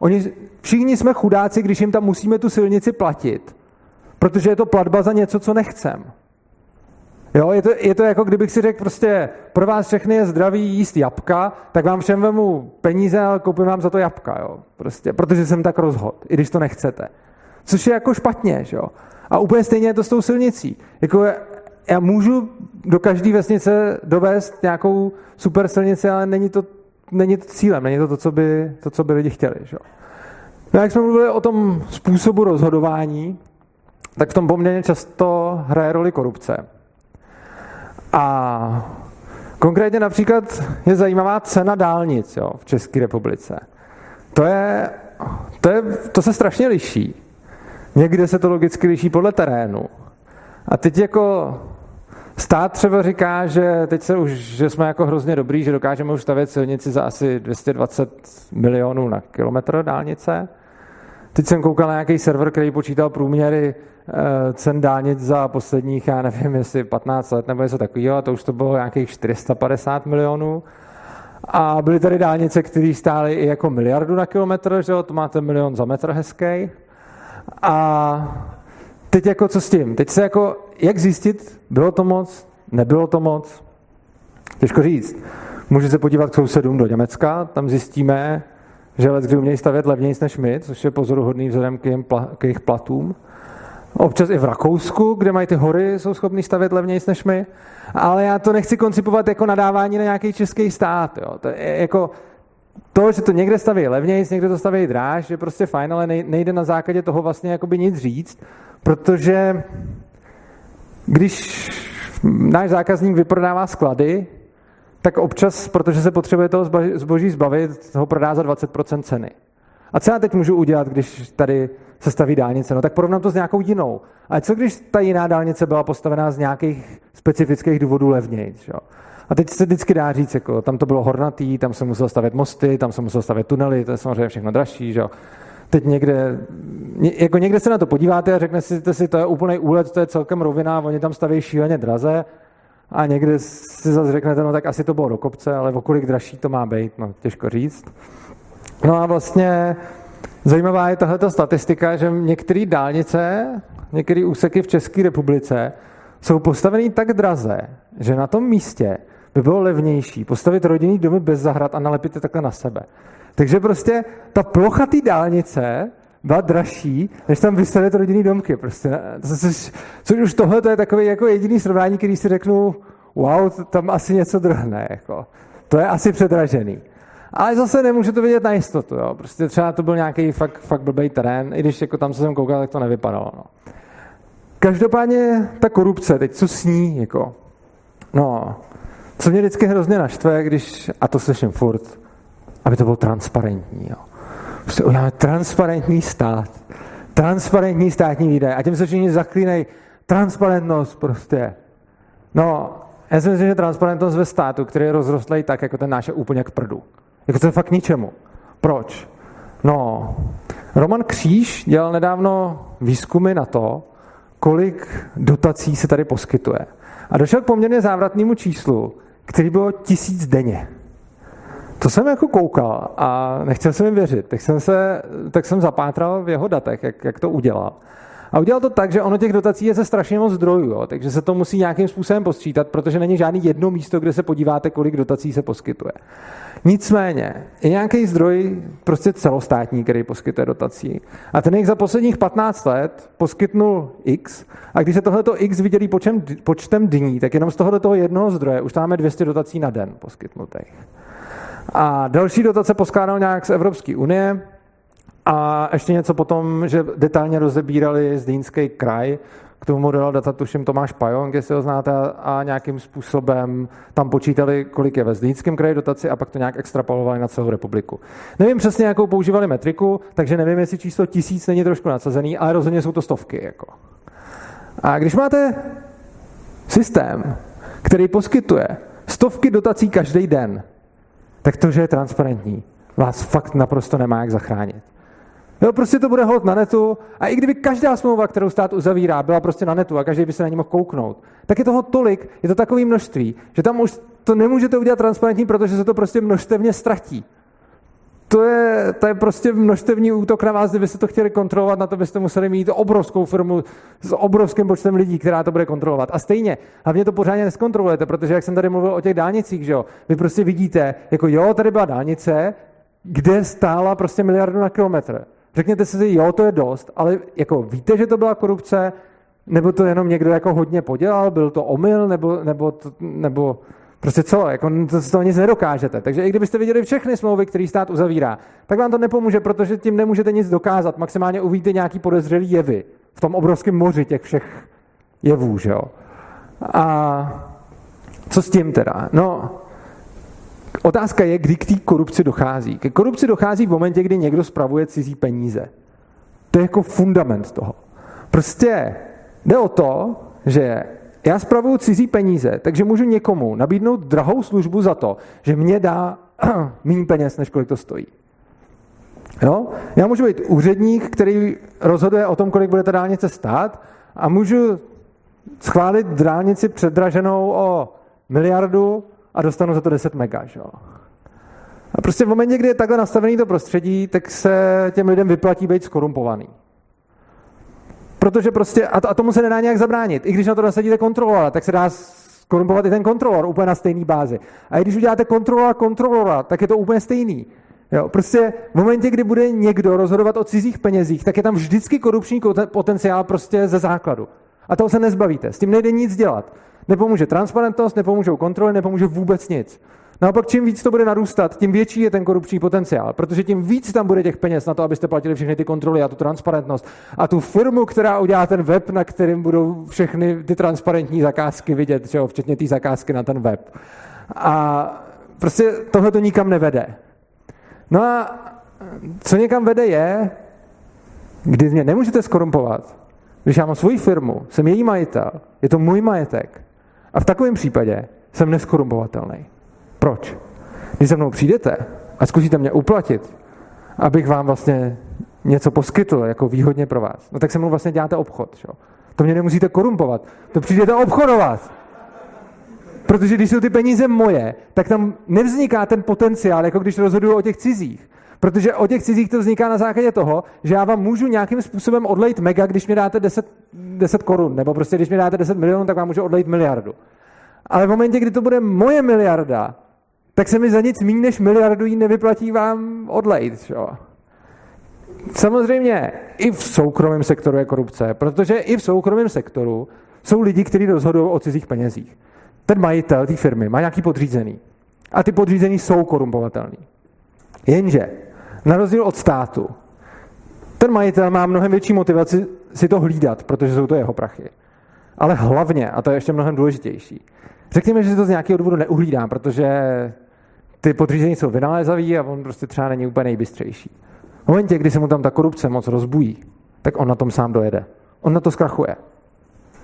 Oni, všichni jsme chudáci, když jim tam musíme tu silnici platit, protože je to platba za něco, co nechcem. Jo, je to, je to jako kdybych si řekl prostě pro vás všechny je zdraví jíst jabka, tak vám všem vemu peníze a koupím vám za to jabka, jo, prostě, protože jsem tak rozhodl, i když to nechcete. Což je jako špatně, že jo. A úplně stejně je to s tou silnicí. Jako já můžu do každé vesnice dovést nějakou super silnici, ale není to, není to cílem, není to to, co by, to, co by lidi chtěli, že jo. No jak jsme mluvili o tom způsobu rozhodování, tak v tom poměrně často hraje roli korupce. A Konkrétně například je zajímavá cena dálnic, jo, v České republice. To, je, to, je, to se strašně liší. Někde se to logicky liší podle terénu. A teď jako stát třeba říká, že teď se už, že jsme jako hrozně dobrý, že dokážeme už stavět silnici za asi dvě stě dvacet milionů na kilometr dálnice. Teď jsem koukal na nějaký server, který počítal průměry cen dálnic za posledních, já nevím, jestli patnáct let nebo něco takového, a to už to bylo nějakých čtyři sta padesát milionů. A byly tady dálnice, které stály i jako miliardu na kilometr, že jo, to máte milion za metr hezký. A teď jako co s tím? Teď se jako, jak zjistit, bylo to moc, nebylo to moc? Těžko říct. Můžete se podívat k sousedům do Německa, tam zjistíme, že leckdy umějí stavět levněji než my, což je pozoruhodný vzhledem k, jim, k jejich platům. Občas i v Rakousku, kde mají ty hory, jsou schopní stavět levněji než my, ale já to nechci koncipovat jako nadávání na nějaký český stát. Jo. To, je jako, to, že to někde staví levněji, někde to staví dráž, je prostě fajn, ale nejde na základě toho vlastně jakoby nic říct, protože když náš zákazník vyprodává sklady, tak občas, protože se potřebuje toho zboží zbavit, ho prodá za dvacet procent ceny. A co já teď můžu udělat, když tady se staví dálnice? No tak porovnám to s nějakou jinou. A co když ta jiná dálnice byla postavená z nějakých specifických důvodů levnějc? Jo? A teď se vždycky dá říct, jako, tam to bylo hornatý, tam se muselo stavět mosty, tam se muselo stavět tunely, to je samozřejmě všechno dražší. Jo? Teď někde, jako někde se na to podíváte a řeknete si, to je úplný úlet, to je celkem rovina, oni tam staví šíleně draze. A někde si zase řeknete, no tak asi to bylo do kopce, ale o kolik dražší to má být, no těžko říct. No a vlastně zajímavá je tahleta statistika, že některé dálnice, některé úseky v České republice jsou postavený tak draze, že na tom místě by bylo levnější postavit rodinný domy bez zahrad a nalepit je takhle na sebe. Takže prostě ta plocha té dálnice byla dražší, než tam vystavět rodinný domky. Prostě. Což, což už tohle to je takové jako jediný srovnání, který si řeknu, wow, tam asi něco drhne. Jako. To je asi předražený. Ale zase nemůžu to vidět na jistotu. Jo. Prostě třeba to byl nějaký fakt, fakt blbej terén, i když jako tam se jsem koukal, tak to nevypadalo. No. Každopádně ta korupce, teď co s ní? Jako. No, co mě vždycky hrozně naštve, když, a to slyším furt, aby to bylo transparentní. Jo. Prostě uděláme transparentní stát, transparentní státní výdaje a tím se všichni zaklínají transparentnost prostě. No, já si myslím, že transparentnost ve státu, který je rozrostlý tak, jako ten náš, je úplně k prdu. Jako to je fakt ničemu. Proč? No, Roman Kříž dělal nedávno výzkumy na to, kolik dotací se tady poskytuje. A došel k poměrně závratnému číslu, který bylo tisíc denně. To jsem jako koukal a nechtěl jsem jim věřit, tak jsem, se, tak jsem zapátral v jeho datech, jak, jak to udělal. A udělal to tak, že ono těch dotací je ze strašně moc zdrojů, jo, takže se to musí nějakým způsobem posčítat, protože není žádný jedno místo, kde se podíváte, kolik dotací se poskytuje. Nicméně je nějaký zdroj prostě celostátní, který poskytuje dotací. A ten jich za posledních patnáct let poskytnul X a když se tohleto X vydělí počtem, počtem dní, tak jenom z tohoto jednoho zdroje už máme dvě stě dotací na den poskytnutých. A další dotace poskládal nějak z Evropské unie a ještě něco potom, že detailně rozebírali Zlínský kraj, k tomu dodal data, tuším, Tomáš Pajon, jestli ho znáte, a nějakým způsobem tam počítali, kolik je ve Zlínském kraji dotaci a pak to nějak extrapolovali na celou republiku. Nevím přesně, jakou používali metriku, takže nevím, jestli číslo tisíc není trošku nadsazený, ale rozhodně jsou to stovky. Jako. A když máte systém, který poskytuje stovky dotací každý den, tak to, že je transparentní, vás fakt naprosto nemá jak zachránit. Jo, prostě to bude hod na netu a i kdyby každá smlouva, kterou stát uzavírá, byla prostě na netu a každý by se na ní mohl kouknout, tak je toho tolik, je to takové množství, že tam už to nemůžete udělat transparentní, protože se to prostě množstevně ztratí. To je, to je prostě množstevní útok na vás, kdybyste to chtěli kontrolovat, na to byste museli mít obrovskou firmu s obrovským počtem lidí, která to bude kontrolovat. A stejně, hlavně to pořádně neskontrolujete, protože jak jsem tady mluvil o těch dálnicích, že jo, vy prostě vidíte, jako jo, tady byla dálnice, kde stála prostě miliardu na kilometr. Řekněte si, jo, to je dost, ale jako víte, že to byla korupce, nebo to jenom někdo jako hodně podělal, byl to omyl, nebo, nebo, nebo prostě co, jako z toho nic nedokážete. Takže i kdybyste viděli všechny smlouvy, které stát uzavírá, tak vám to nepomůže, protože tím nemůžete nic dokázat. Maximálně uvidíte nějaký podezřelý jevy v tom obrovském moři těch všech jevů, že jo. A Co s tím teda? No, otázka je, kdy k té korupci dochází. K korupci dochází v momentě, kdy někdo spravuje cizí peníze. To je jako fundament toho. Prostě jde o to, že já spravuju cizí peníze, takže můžu někomu nabídnout drahou službu za to, že mě dá méně peněz, než kolik to stojí. Jo? Já můžu být úředník, který rozhoduje o tom, kolik bude ta dálnice stát, a můžu schválit dálnici předraženou o miliardu a dostanu za to deset mega. Že? A prostě v momentě, kdy je takhle nastavený to prostředí, tak se těm lidem vyplatí být skorumpovaný. Protože prostě, a, to, a tomu se nedá nějak zabránit. I když na to nasadíte kontrolora, tak se dá skorumpovat i ten kontrolor úplně na stejný bázi. A i když uděláte kontrolora kontrolora, tak je to úplně stejný. Jo, prostě v momentě, kdy bude někdo rozhodovat o cizích penězích, tak je tam vždycky korupční potenciál prostě ze základu. A toho se nezbavíte. S tím nejde nic dělat. Nepomůže transparentnost, nepomůžou kontroly, nepomůže vůbec nic. Naopak, čím víc to bude narůstat, tím větší je ten korupční potenciál, protože tím víc tam bude těch peněz na to, abyste platili všechny ty kontroly a tu transparentnost a tu firmu, která udělá ten web, na kterým budou všechny ty transparentní zakázky vidět, že jo, včetně té zakázky na ten web. A prostě tohle to nikam nevede. No a co někam vede je, kdy mě nemůžete skorumpovat, když já mám svoji firmu, jsem její majitel, je to můj majetek a v takovém případě jsem neskorumpovatelný. Proč? Když se mnou přijdete a zkusíte mě uplatit, abych vám vlastně něco poskytl jako výhodně pro vás, no tak se mnou vlastně děláte obchod. Že? To mě nemusíte korumpovat, to přijdete obchodovat. Protože když jsou ty peníze moje, tak tam nevzniká ten potenciál, jako když rozhoduju o těch cizích. Protože o těch cizích to vzniká na základě toho, že já vám můžu nějakým způsobem odlejt mega, když mi dáte deset korun, nebo prostě když mi dáte deset milionů, tak vám můžu odlejt miliardu. Ale v momentě, kdy to bude moje miliarda, tak se mi za nic míň než miliardu jí nevyplatí vám odlejt. Čo? Samozřejmě i v soukromém sektoru je korupce, protože i v soukromém sektoru jsou lidi, kteří rozhodují o cizích penězích. Ten majitel té firmy má nějaký podřízený. A ty podřízení jsou korumpovatelný. Jenže, na rozdíl od státu, ten majitel má mnohem větší motivaci si to hlídat, protože jsou to jeho prachy. Ale hlavně, a to je ještě mnohem důležitější, řekněme, že si to z nějakého důvodu neuhlídá, protože ty podřízení jsou vynalézaví a on prostě třeba není úplně nejbystřejší. V momentě, kdy se mu tam ta korupce moc rozbují, tak on na tom sám dojede. On na to zkrachuje.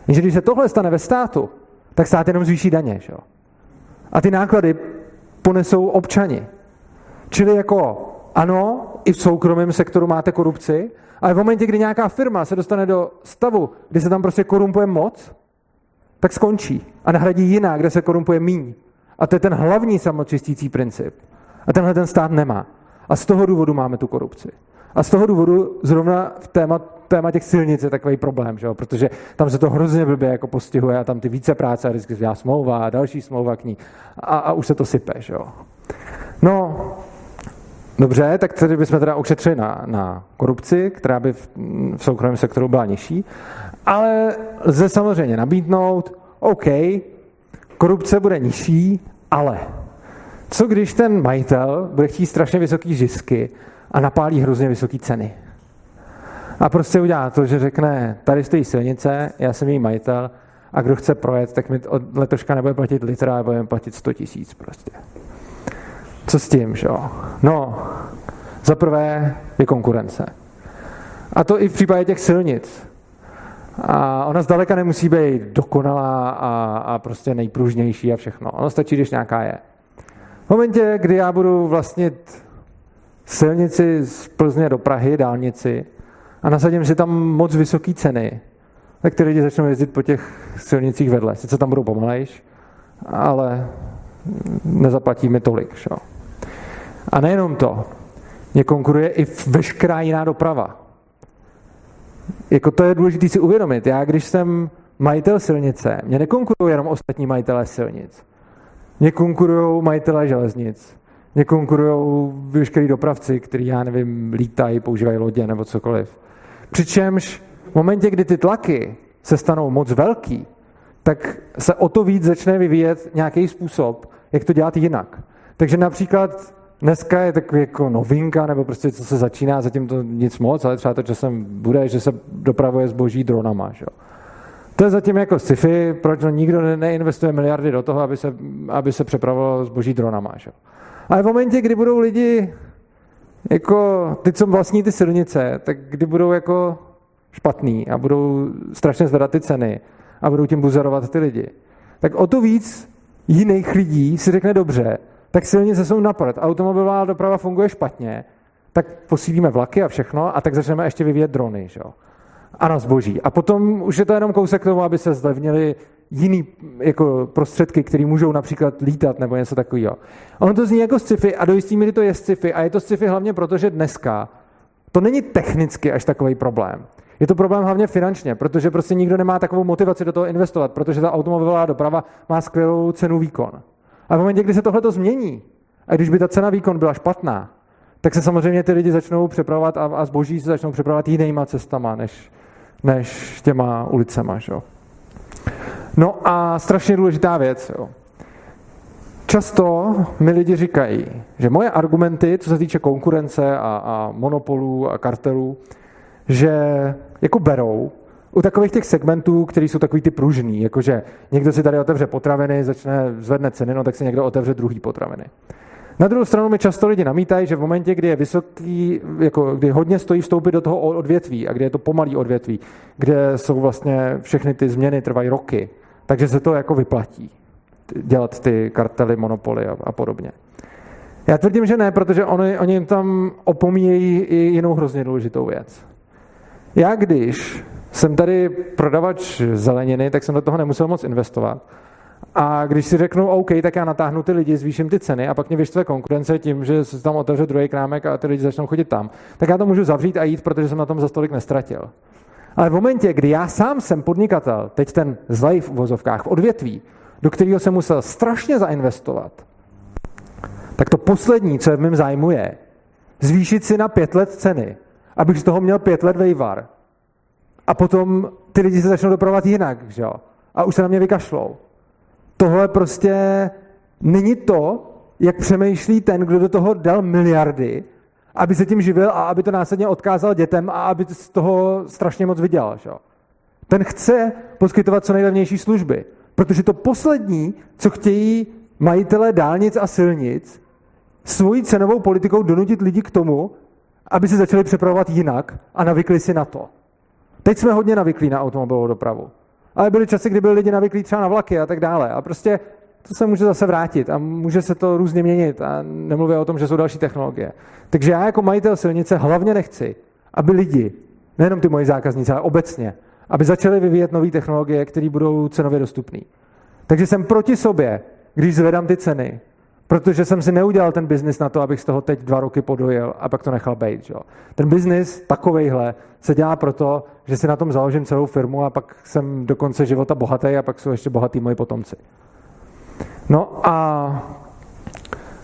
Jenže když se tohle stane ve státu, tak stát jenom zvýší daně. Že? A ty náklady ponesou občani. Čili jako ano, i v soukromém sektoru máte korupci, ale v momentě, kdy nějaká firma se dostane do stavu, kdy se tam prostě korumpuje moc, tak skončí a nahradí jiná, kde se korumpuje míň. A to je ten hlavní samočistící princip. A tenhle ten stát nemá. A z toho důvodu máme tu korupci. A z toho důvodu zrovna v téma, téma těch silnic je takový problém, že jo? Protože tam se to hrozně blbě jako postihuje a tam ty více práce a vždycky se dělá smlouva a další smlouva k ní a, a už se to sype. Že jo? No, dobře, tak tady bychom teda ošetřili na, na korupci, která by v, v soukromém sektoru byla nižší, ale lze samozřejmě nabídnout, OK, korupce bude nižší, ale co když ten majitel bude chtít strašně vysoký zisky a napálí hrozně vysoké ceny? A prostě udělá to, že řekne, tady stojí silnice, já jsem její majitel a kdo chce projet, tak mi od letoška nebude platit litra, ale budeme platit sto tisíc prostě. Co s tím, že jo? No, za prvé je konkurence. A to i v případě těch silnic. A ona zdaleka nemusí být dokonalá a, a prostě nejpružnější a všechno. Ono stačí, když nějaká je. V momentě, kdy já budu vlastnit silnici z Plzně do Prahy, dálnici, a nasadím si tam moc vysoké ceny, tak ty lidi začnou jezdit po těch silnicích vedle. Sice tam budou pomalejš, ale nezaplatí mi tolik. Šo? A nejenom to, mě konkuruje i veškerá jiná doprava. Jako to je důležité si uvědomit. Já, když jsem majitel silnice, mě nekonkurují jenom ostatní majitelé silnic. Mě konkurují majitelé železnic. Mě konkurují veškerý dopravci, který, já nevím, lítají, používají lodě nebo cokoliv. Přičemž v momentě, kdy ty tlaky se stanou moc velký, tak se o to víc začne vyvíjet nějaký způsob, jak to dělat jinak. Takže například dneska je takový jako novinka, nebo prostě co se začíná, zatím to nic moc, ale třeba to časem bude, že se dopravuje zboží dronama. Že? To je zatím jako sci-fi, proč no, nikdo neinvestuje miliardy do toho, aby se, aby se přepravilo zboží dronama. Že? Ale v momentě, kdy budou lidi, jako ty, co vlastní ty silnice, tak kdy budou jako špatný a budou strašně zvedat ty ceny a budou tím buzerovat ty lidi, tak o to víc jiných lidí si řekne dobře, tak silnice jsou na prd, automobilová doprava funguje špatně, tak posílíme vlaky a všechno a tak začneme ještě vyvíjet drony, že jo? A na zboží. A potom už je to jenom kousek k tomu, aby se zlevnily jiný jako prostředky, které můžou například lítat nebo něco takového. Ono to zní jako sci-fi a do jistý míry to je sci-fi a je to sci-fi hlavně proto, že dneska to není technicky až takový problém. Je to problém hlavně finančně, protože prostě nikdo nemá takovou motivaci do toho investovat, protože ta automobilová doprava má skvělou cenu výkon. A v momentě, kdy se tohle to změní, a když by ta cena výkon byla špatná, tak se samozřejmě ty lidi začnou přepravovat a, a zboží se začnou přepravovat jinýma cestama než, než těma ulicema. Že? No a strašně důležitá věc. Jo. Často mi lidi říkají, že moje argumenty, co se týče konkurence a, a monopolů a kartelů, že jako berou u takových těch segmentů, který jsou takový ty pružný, jakože někdo si tady otevře potraviny, začne zvedne ceny, no tak si někdo otevře druhý potraviny. Na druhou stranu mi často lidi namítají, že v momentě, kdy je vysoký, jako kdy hodně stojí vstoupit do toho odvětví a kdy je to pomalý odvětví, kde jsou vlastně všechny ty změny trvají roky, takže se to jako vyplatí dělat ty kartely, monopoly a, a podobně. Já tvrdím, že ne, protože oni, oni tam opomíjejí i jinou hrozně důležitou věc. Já když jsem tady prodavač zeleniny, tak jsem do toho nemusel moc investovat. A když si řeknu OK, tak já natáhnu ty lidi, zvýším ty ceny a pak mě vyštve konkurence tím, že se tam otevře druhý krámek a ty lidi začnou chodit tam, tak já to můžu zavřít a jít, protože jsem na tom za tolik nestratil. Ale v momentě, kdy já sám jsem podnikatel, teď ten zlej v uvozovkách, v odvětví, do kterého jsem musel strašně zainvestovat, tak to poslední, co je v mém zájmu, je zvýšit si na pět let ceny, abych z toho měl pět let vejvar. A potom ty lidi se začnou dopravovat jinak, že jo? A už se na mě vykašlou. Tohle prostě není to, jak přemýšlí ten, kdo do toho dal miliardy, aby se tím živil a aby to následně odkázal dětem a aby z toho strašně moc vydělal. Že? Ten chce poskytovat co nejlevnější služby, protože to poslední, co chtějí majitelé dálnic a silnic, svojí cenovou politikou donutit lidi k tomu, aby se začali přepravovat jinak a navykli si na to. Teď jsme hodně navyklí na automobilovou dopravu. Ale byly časy, kdy byli lidi navyklí třeba na vlaky a tak dále. A prostě to se může zase vrátit a může se to různě měnit a nemluvě o tom, že jsou další technologie. Takže já jako majitel silnice hlavně nechci, aby lidi, nejenom ty moji zákazníci, ale obecně, aby začali vyvíjet nové technologie, které budou cenově dostupné. Takže jsem proti sobě, když zvedám ty ceny, protože jsem si neudělal ten biznis na to, abych z toho teď dva roky podojil a pak to nechal bejt. Že? Ten biznis takovejhle se dělá proto, že si na tom založím celou firmu a pak jsem do konce života bohatý a pak jsou ještě bohatý moji potomci. No a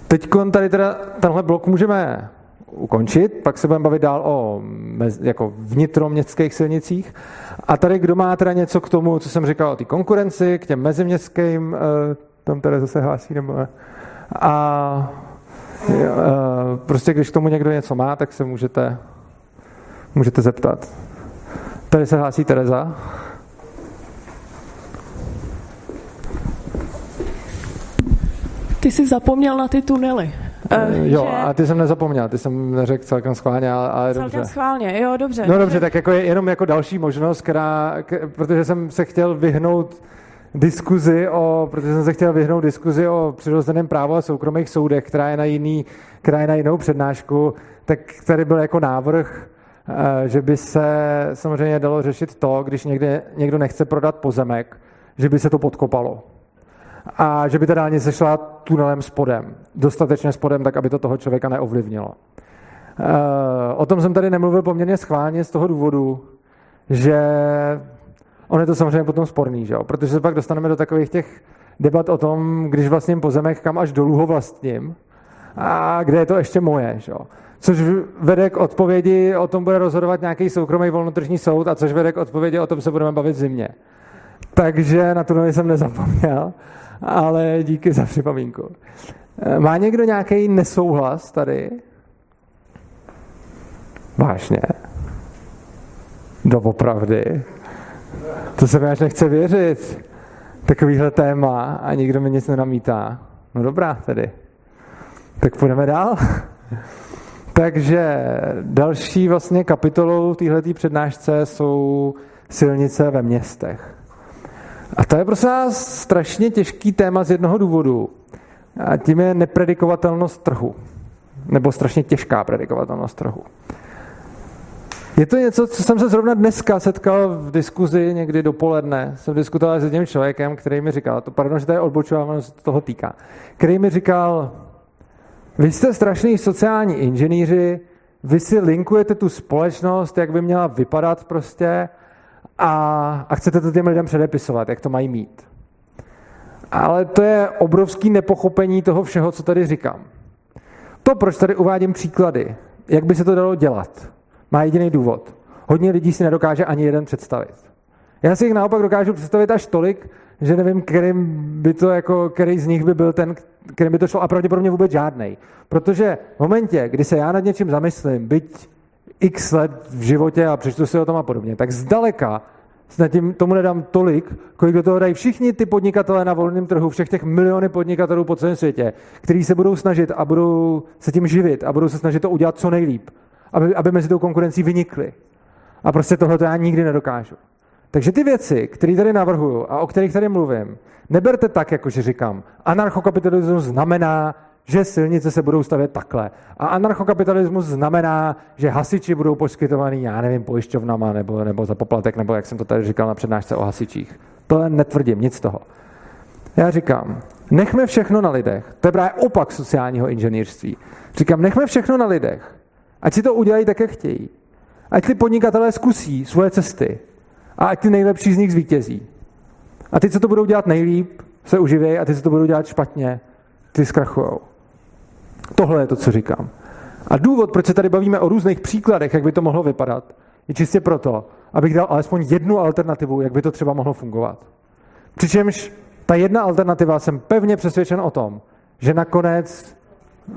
teď tady teda tenhle blok můžeme ukončit, pak se budeme bavit dál o mez, jako vnitroměstských silnicích. A tady kdo má teda něco k tomu, co jsem říkal o té konkurenci, k těm meziměstským, tam teda zase hlásí nebo ne? A prostě když k tomu někdo něco má, tak se můžete, můžete zeptat. Tady se hlásí Tereza. Ty jsi zapomněl na ty tunely. Uh, jo, že... a ty jsem nezapomněl, ty jsem neřekl celkem schválně, ale, ale celkem dobře. Celkem schválně, jo, dobře. No dobře, dobře, tak jako je jenom jako další možnost, která, k, protože jsem se chtěl vyhnout diskuzi o, protože jsem se chtěl vyhnout diskuzi o přirozeném právu a soukromých soudech, která je na jiný, která je na jinou přednášku, tak tady byl jako návrh, že by se samozřejmě dalo řešit to, když někde, někdo nechce prodat pozemek, že by se to podkopalo. A že by ta dálnice šla tunelem spodem. Dostatečně spodem, tak aby to toho člověka neovlivnilo. O tom jsem tady nemluvil poměrně schválně z toho důvodu, že on je to samozřejmě potom sporný, že jo? Protože se pak dostaneme do takových těch debat o tom, když vlastním pozemek, kam až dolů ho vlastním a kde je to ještě moje, že jo? Což vede k odpovědi, o tom bude rozhodovat nějaký soukromý volnotržní soud a což vede k odpovědi, o tom se budeme bavit v zimě. Takže na tunely jsem nezapomněl, ale díky za připomínku. Má někdo nějaký nesouhlas tady? Vážně? Doopravdy? To se mi až nechce věřit. Takovýhle téma a nikdo mi nic nenamítá. No dobrá tedy. Tak půjdeme dál. Takže další vlastně kapitolou v téhletý přednášce jsou silnice ve městech. A to je prostě strašně těžký téma z jednoho důvodu. A tím je nepredikovatelnost trhu. Nebo strašně těžká predikovatelnost trhu. Je to něco, co jsem se zrovna dneska setkal v diskuzi někdy dopoledne. Jsem diskutoval s jedním člověkem, který mi říkal, to pardon, že tady odbočovám, ale se toho týká, který mi říkal, vy jste strašný sociální inženýři, vy si linkujete tu společnost, jak by měla vypadat prostě a, a chcete to těm lidem předepisovat, jak to mají mít. Ale to je obrovský nepochopení toho všeho, co tady říkám. To, proč tady uvádím příklady, jak by se to dalo dělat, má jediný důvod. Hodně lidí si nedokáže ani jeden představit. Já si jich naopak dokážu představit až tolik, že nevím, kterým by to jako, který z nich by byl ten, kterým by to šlo a pravděpodobně vůbec žádnej. Protože v momentě, kdy se já nad něčím zamyslím, byť x let v životě a přečtu si o tom a podobně, tak zdaleka nad tím tomu nedám tolik, kolik do toho dají všichni ty podnikatelé na volném trhu, všech těch miliony podnikatelů po celém světě, kteří se budou snažit a budou se tím živit a budou se snažit to udělat co nejlíp, aby, aby mezi tou konkurencí vynikli. A prostě tohle já nikdy nedokážu. Takže ty věci, které tady navrhuju a o kterých tady mluvím, neberte tak, jakože říkám, anarchokapitalismus znamená, že silnice se budou stavět takhle. A anarchokapitalismus znamená, že hasiči budou poskytovaný, já nevím, pojišťovnama nebo, nebo za poplatek, nebo jak jsem to tady říkal na přednášce o hasičích. To netvrdím, nic z toho. Já říkám, nechme všechno na lidech. To je právě opak sociálního inženýrství. Říkám, nechme všechno na lidech. Ať si to udělají tak, jak chtějí. Ať ty podnikatelé zkusí svoje cesty. A ať ty nejlepší z nich zvítězí. A ty, co to budou dělat nejlíp, se uživějí a ty, co to budou dělat špatně, ty zkrachujou. Tohle je to, co říkám. A důvod, proč se tady bavíme o různých příkladech, jak by to mohlo vypadat, je čistě proto, abych dal alespoň jednu alternativu, jak by to třeba mohlo fungovat. Přičemž ta jedna alternativa, jsem pevně přesvědčen o tom, že nakonec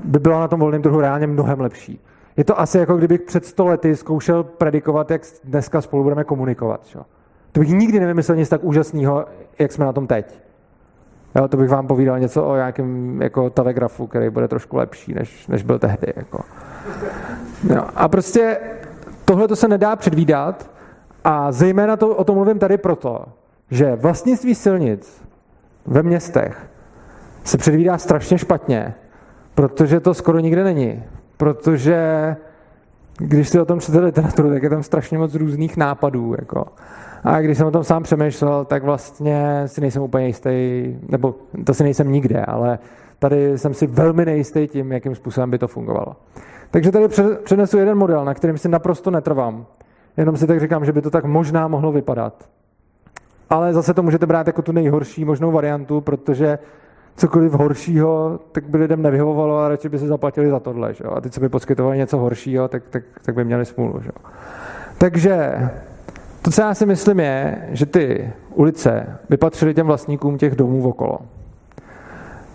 by byla na tom volném trhu reálně mnohem lepší. Je to asi jako kdybych před sto lety zkoušel predikovat, jak dneska spolu budeme komunikovat. Čo? To bych nikdy nevymyslel nic tak úžasného, jak jsme na tom teď. Jo, to bych vám povídal něco o nějakém jako telegrafu, který bude trošku lepší, než, než byl tehdy. Jako. No, a prostě tohle to se nedá předvídat a zejména to, o tom mluvím tady proto, že vlastnictví silnic ve městech se předvídá strašně špatně, protože to skoro nikde není. Protože když si o tom čtete literaturu, tak je tam strašně moc různých nápadů. Jako. A když jsem o tom sám přemýšlel, tak vlastně si nejsem úplně jistý, nebo to si nejsem nikde, ale tady jsem si velmi nejistý tím, jakým způsobem by to fungovalo. Takže tady přenesu jeden model, na kterým si naprosto netrvám. Jenom si tak říkám, že by to tak možná mohlo vypadat. Ale zase to můžete brát jako tu nejhorší možnou variantu, protože cokoliv horšího, tak by lidem nevyhovovalo a radši by se zaplatili za tohle. Že? A ty, co by poskytovali něco horšího, tak, tak, tak by měli smůlu. Že? Takže to, co já si myslím, je, že ty ulice by patřily těm vlastníkům těch domů okolo.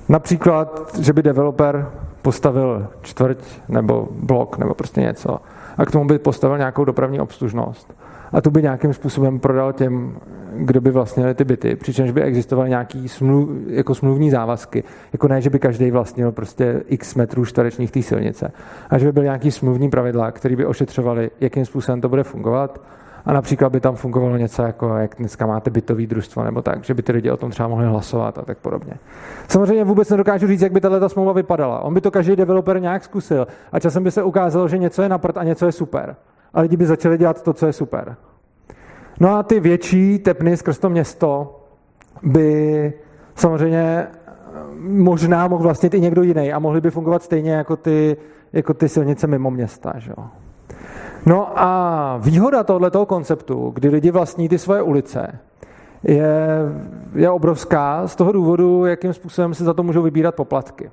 Například, že by developer postavil čtvrť nebo blok nebo prostě něco a k tomu by postavil nějakou dopravní obslužnost. A tu by nějakým způsobem prodal těm, kdo by vlastnili ty byty, přičemž by existovaly nějaké smluv, jako smluvní závazky. Jako ne, že by každý vlastnil prostě x metrů čtverečních té silnice. A že by byly nějaké smluvní pravidla, které by ošetřovaly, jakým způsobem to bude fungovat. A například by tam fungovalo něco jako, jak dneska máte bytový družstvo nebo tak, že by ty lidi o tom třeba mohli hlasovat a tak podobně. Samozřejmě vůbec nedokážu říct, jak by tato smlouva vypadala. On by to každý developer nějak zkusil a časem by se ukázalo, že něco je na prd a něco je super. A lidi by začali dělat to, co je super. No a ty větší tepny skrz to město by samozřejmě možná mohl vlastnit i někdo jiný a mohli by fungovat stejně jako ty, jako ty silnice mimo města. Že? No a výhoda tohoto konceptu, kdy lidi vlastní ty svoje ulice, je, je obrovská z toho důvodu, jakým způsobem si za to můžou vybírat poplatky.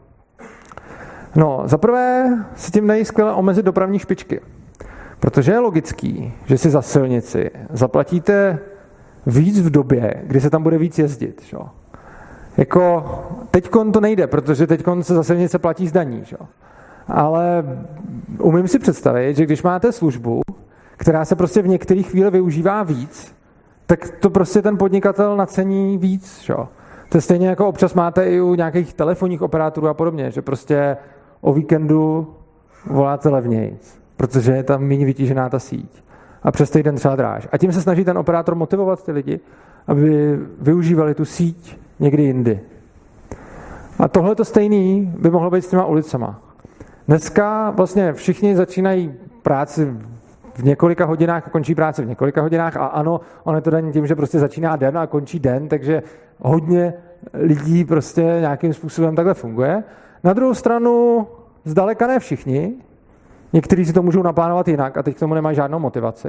No, zaprvé se tím dají skvěle omezit dopravní špičky. Protože je logický, že si za silnici zaplatíte víc v době, kdy se tam bude víc jezdit. Že? Jako teďkon to nejde, protože teďkon se za silnice platí z daní. Že? Ale umím si představit, že když máte službu, která se prostě v některých chvíli využívá víc, tak to prostě ten podnikatel nacení víc. Že? To je stejně jako občas máte i u nějakých telefonních operátorů a podobně, že prostě o víkendu voláte levnějc, protože je tam méně vytížená ta síť. A přes týden třeba dráž. A tím se snaží ten operátor motivovat ty lidi, aby využívali tu síť někdy jindy. A tohle to stejný by mohlo být s těma ulicama. Dneska vlastně všichni začínají práci v několika hodinách a končí práci v několika hodinách a ano, ono je to daný tím, že prostě začíná den a končí den, takže hodně lidí prostě nějakým způsobem takhle funguje. Na druhou stranu zdaleka ne všichni, někteří si to můžou naplánovat jinak a teď k tomu nemají žádnou motivaci.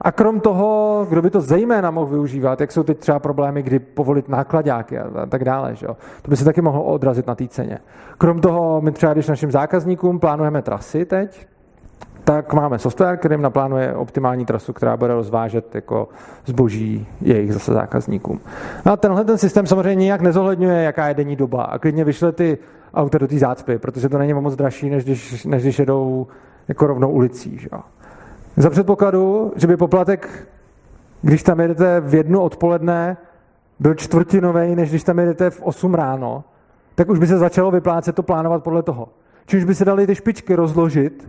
A krom toho, kdo by to zejména mohl využívat, jak jsou teď třeba problémy, kdy povolit nákladáky a tak dále, že jo? To by se taky mohlo odrazit na té ceně. Krom toho, my třeba, když našim zákazníkům plánujeme trasy teď, tak máme software, kterým naplánuje optimální trasu, která bude rozvážet jako zboží jejich zase zákazníkům. No a tenhle ten systém samozřejmě nijak nezohledňuje, jaká je denní doba a klidně vyšle ty auta do té zácpy, protože to není moc dražší, než když, než když jedou jako rovnou ulicí, že jo? Za předpokladu, že by poplatek, když tam jedete v jednu odpoledne, byl čtvrtinový, než když tam jedete v osm ráno, tak už by se začalo vyplácet to plánovat podle toho. Čímž by se daly ty špičky rozložit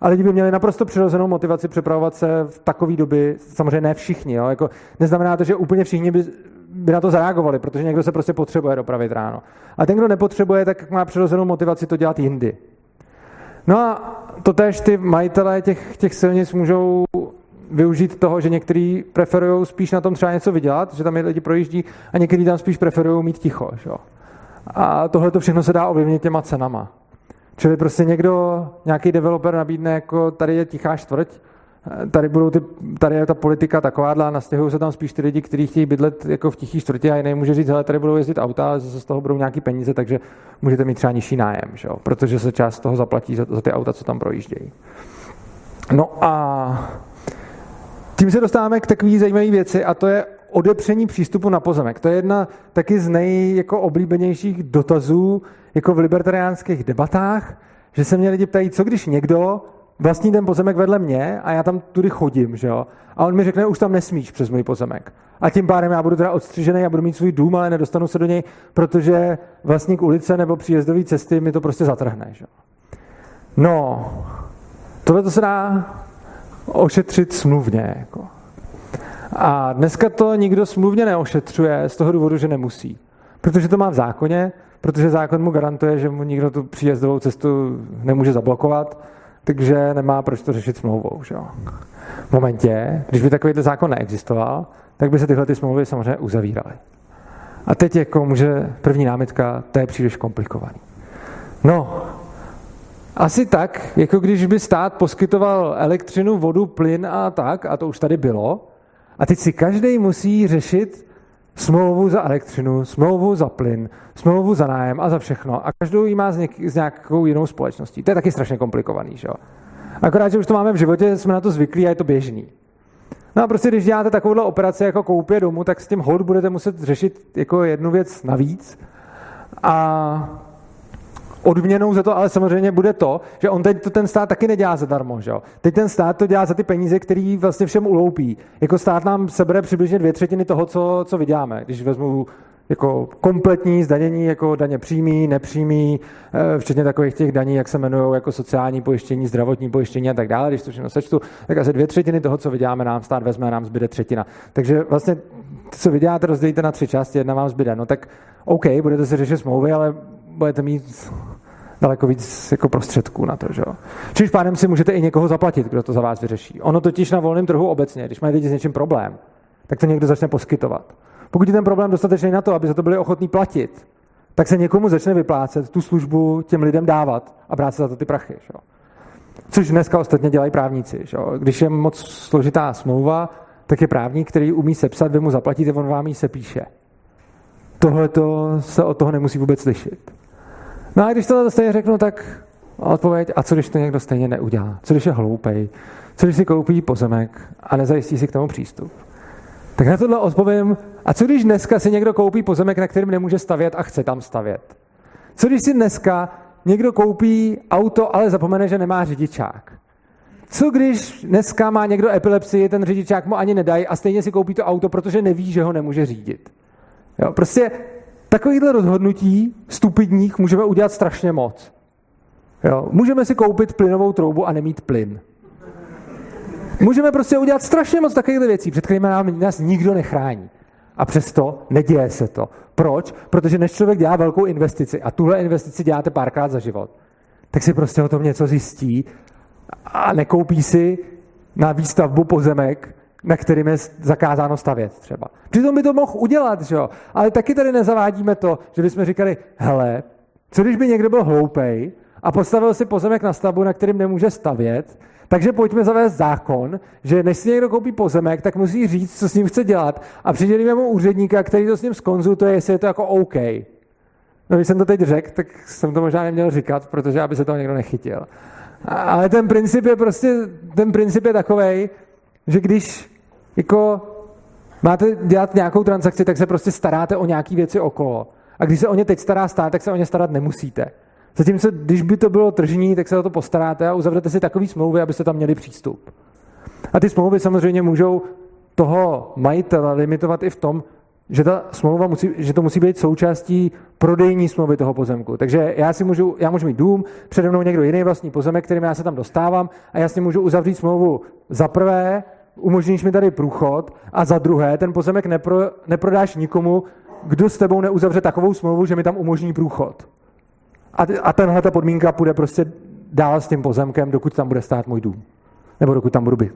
a lidi by měli naprosto přirozenou motivaci přepravovat se v takové době, samozřejmě ne všichni, jo? Jako neznamená to, že úplně všichni by, by na to zareagovali, protože někdo se prostě potřebuje dopravit ráno. A ten, kdo nepotřebuje, tak má přirozenou motivaci to dělat jindy. No a totéž ty majitelé těch, těch silnic můžou využít toho, že některý preferují spíš na tom třeba něco vydělat, že tam je lidi projíždí a některý tam spíš preferují mít ticho. Že? A tohle to všechno se dá ovlivnit těma cenama. Čili prostě někdo, nějaký developer nabídne, jako tady je tichá čtvrť, tady, budou ty, tady je ta politika taková, nastěhují se tam spíš ty lidi, kteří chtějí bydlet jako v tichý čtvrti a jiný může říct, hele, tady budou jezdit auta, ale zase z toho budou nějaký peníze, takže můžete mít třeba nižší nájem, že jo? Protože se část toho zaplatí za, za ty auta, co tam projíždějí. No a tím se dostáváme k takové zajímavé věci a to je odepření přístupu na pozemek. To je jedna taky z nejoblíbenějších jako dotazů jako v libertariánských debatách, že se mě lidi ptají, co když někdo vlastní ten pozemek vedle mě a já tam tudy chodím, že jo? A on mi řekne, už tam nesmíš přes můj pozemek. A tím pádem já budu teda odstřižený, já budu mít svůj dům, ale nedostanu se do něj, protože vlastník ulice nebo příjezdové cesty mi to prostě zatrhne, že jo? No, tohle to se dá ošetřit smluvně, jako. A dneska to nikdo smluvně neošetřuje z toho důvodu, že nemusí. Protože to má v zákoně, protože zákon mu garantuje, že mu nikdo tu příjezdovou cestu nemůže zablokovat, takže nemá proč to řešit smlouvou. Že? V momentě, když by takovýto zákon neexistoval, tak by se tyhle ty smlouvy samozřejmě uzavíraly. A teď jako může první námitka, to je příliš komplikovaný. No, asi tak, jako když by stát poskytoval elektřinu, vodu, plyn a tak, a to už tady bylo, a teď si každý musí řešit smlouvu za elektřinu, smlouvu za plyn, smlouvu za nájem a za všechno. A každou ji má s, něk- s nějakou jinou společností. To je taky strašně komplikovaný, že jo? Akorát, že už to máme v životě, jsme na to zvyklí a je to běžný. No a prostě, když děláte takovouhle operaci jako koupě domu, tak s tím hod budete muset řešit jako jednu věc navíc. A odměnou za to ale samozřejmě bude to, že on teď to ten stát taky nedělá zadarmo, že jo. Teď ten stát to dělá za ty peníze, který vlastně všem uloupí. Jako stát nám sebere přibližně dvě třetiny toho, co, co vyděláme. Když vezmu jako kompletní zdanění, jako daně přímý, nepřímý, včetně takových těch daní, jak se jmenujou, jako sociální pojištění, zdravotní pojištění a tak dále, když to všechno sečtu, tak asi dvě třetiny toho, co vyděláme, nám stát vezme, nám zbyde třetina. Takže vlastně co vyděláte, rozdělíte na tři části, jedna vám zbyde. No tak OK, budete se řešit smlouvy, ale budete mít daleko víc jako prostředků na to, že jo. Čímž pádem si můžete i někoho zaplatit, kdo to za vás vyřeší. Ono totiž na volném trhu obecně, když mají lidi s něčím problém, tak to někdo začne poskytovat. Pokud je ten problém dostatečný na to, aby za to byli ochotní platit, tak se někomu začne vyplácet tu službu těm lidem dávat a brát se za to ty prachy, že jo. Což dneska ostatně dělají právníci, že jo. Když je moc složitá smlouva, tak je právník, který umí sepsat, vy mu zaplatíte, on vám ji sepíše. Tohle se od toho nemusí vůbec slyšet. No a když to stejně řeknu, tak odpověď, a co když to někdo stejně neudělá? Co když je hloupej? Co když si koupí pozemek a nezajistí si k tomu přístup? Tak na tohle odpovím, a co když dneska si někdo koupí pozemek, na kterém nemůže stavět a chce tam stavět? Co když si dneska někdo koupí auto, ale zapomene, že nemá řidičák? Co když dneska má někdo epilepsii, ten řidičák mu ani nedají a stejně si koupí to auto, protože neví, že ho nemůže řídit. Jo, prostě takovýhle rozhodnutí stupidních můžeme udělat strašně moc. Jo, můžeme si koupit plynovou troubu a nemít plyn. Můžeme prostě udělat strašně moc takovýchto věcí, před kterými nás nikdo nechrání. A přesto neděje se to. Proč? Protože než člověk dělá velkou investici a tuhle investici děláte párkrát za život, tak si prostě o tom něco zjistí a nekoupí si na výstavbu pozemek, na kterým je zakázáno stavět třeba. Přitom by to mohl udělat, že jo? Ale taky tady nezavádíme to, že bychom říkali, hele, co když by někdo byl hloupej a postavil si pozemek na stavbu, na kterým nemůže stavět, takže pojďme zavést zákon, že než si někdo koupí pozemek, tak musí říct, co s ním chce dělat a přidělíme mu úředníka, který to s ním zkonzultuje, jestli je to jako OK. No když jsem to teď řekl, tak jsem to možná neměl říkat, protože aby se toho někdo nechytil. Ale ten princip je prostě, ten princip je takovej, že když jako máte dělat nějakou transakci, tak se prostě staráte o nějaké věci okolo. A když se o ně teď stará stát, tak se o ně starat nemusíte. Zatímco, když by to bylo tržní, tak se o to postaráte a uzavřete si takový smlouvy, abyste tam měli přístup. A ty smlouvy samozřejmě můžou toho majitele limitovat i v tom, že ta smlouva musí, že to musí být součástí prodejní smlouvy toho pozemku. Takže já si můžu, já můžu mít dům, přede mnou někdo jiný vlastní pozemek, kterým já se tam dostávám a já si můžu uzavřít smlouvu za prvé, umožníš mi tady průchod a za druhé, ten pozemek nepro, neprodáš nikomu, kdo s tebou neuzavře takovou smlouvu, že mi tam umožní průchod. A, a tenhle ta podmínka půjde prostě dál s tím pozemkem, dokud tam bude stát můj dům. Nebo dokud tam budu, by,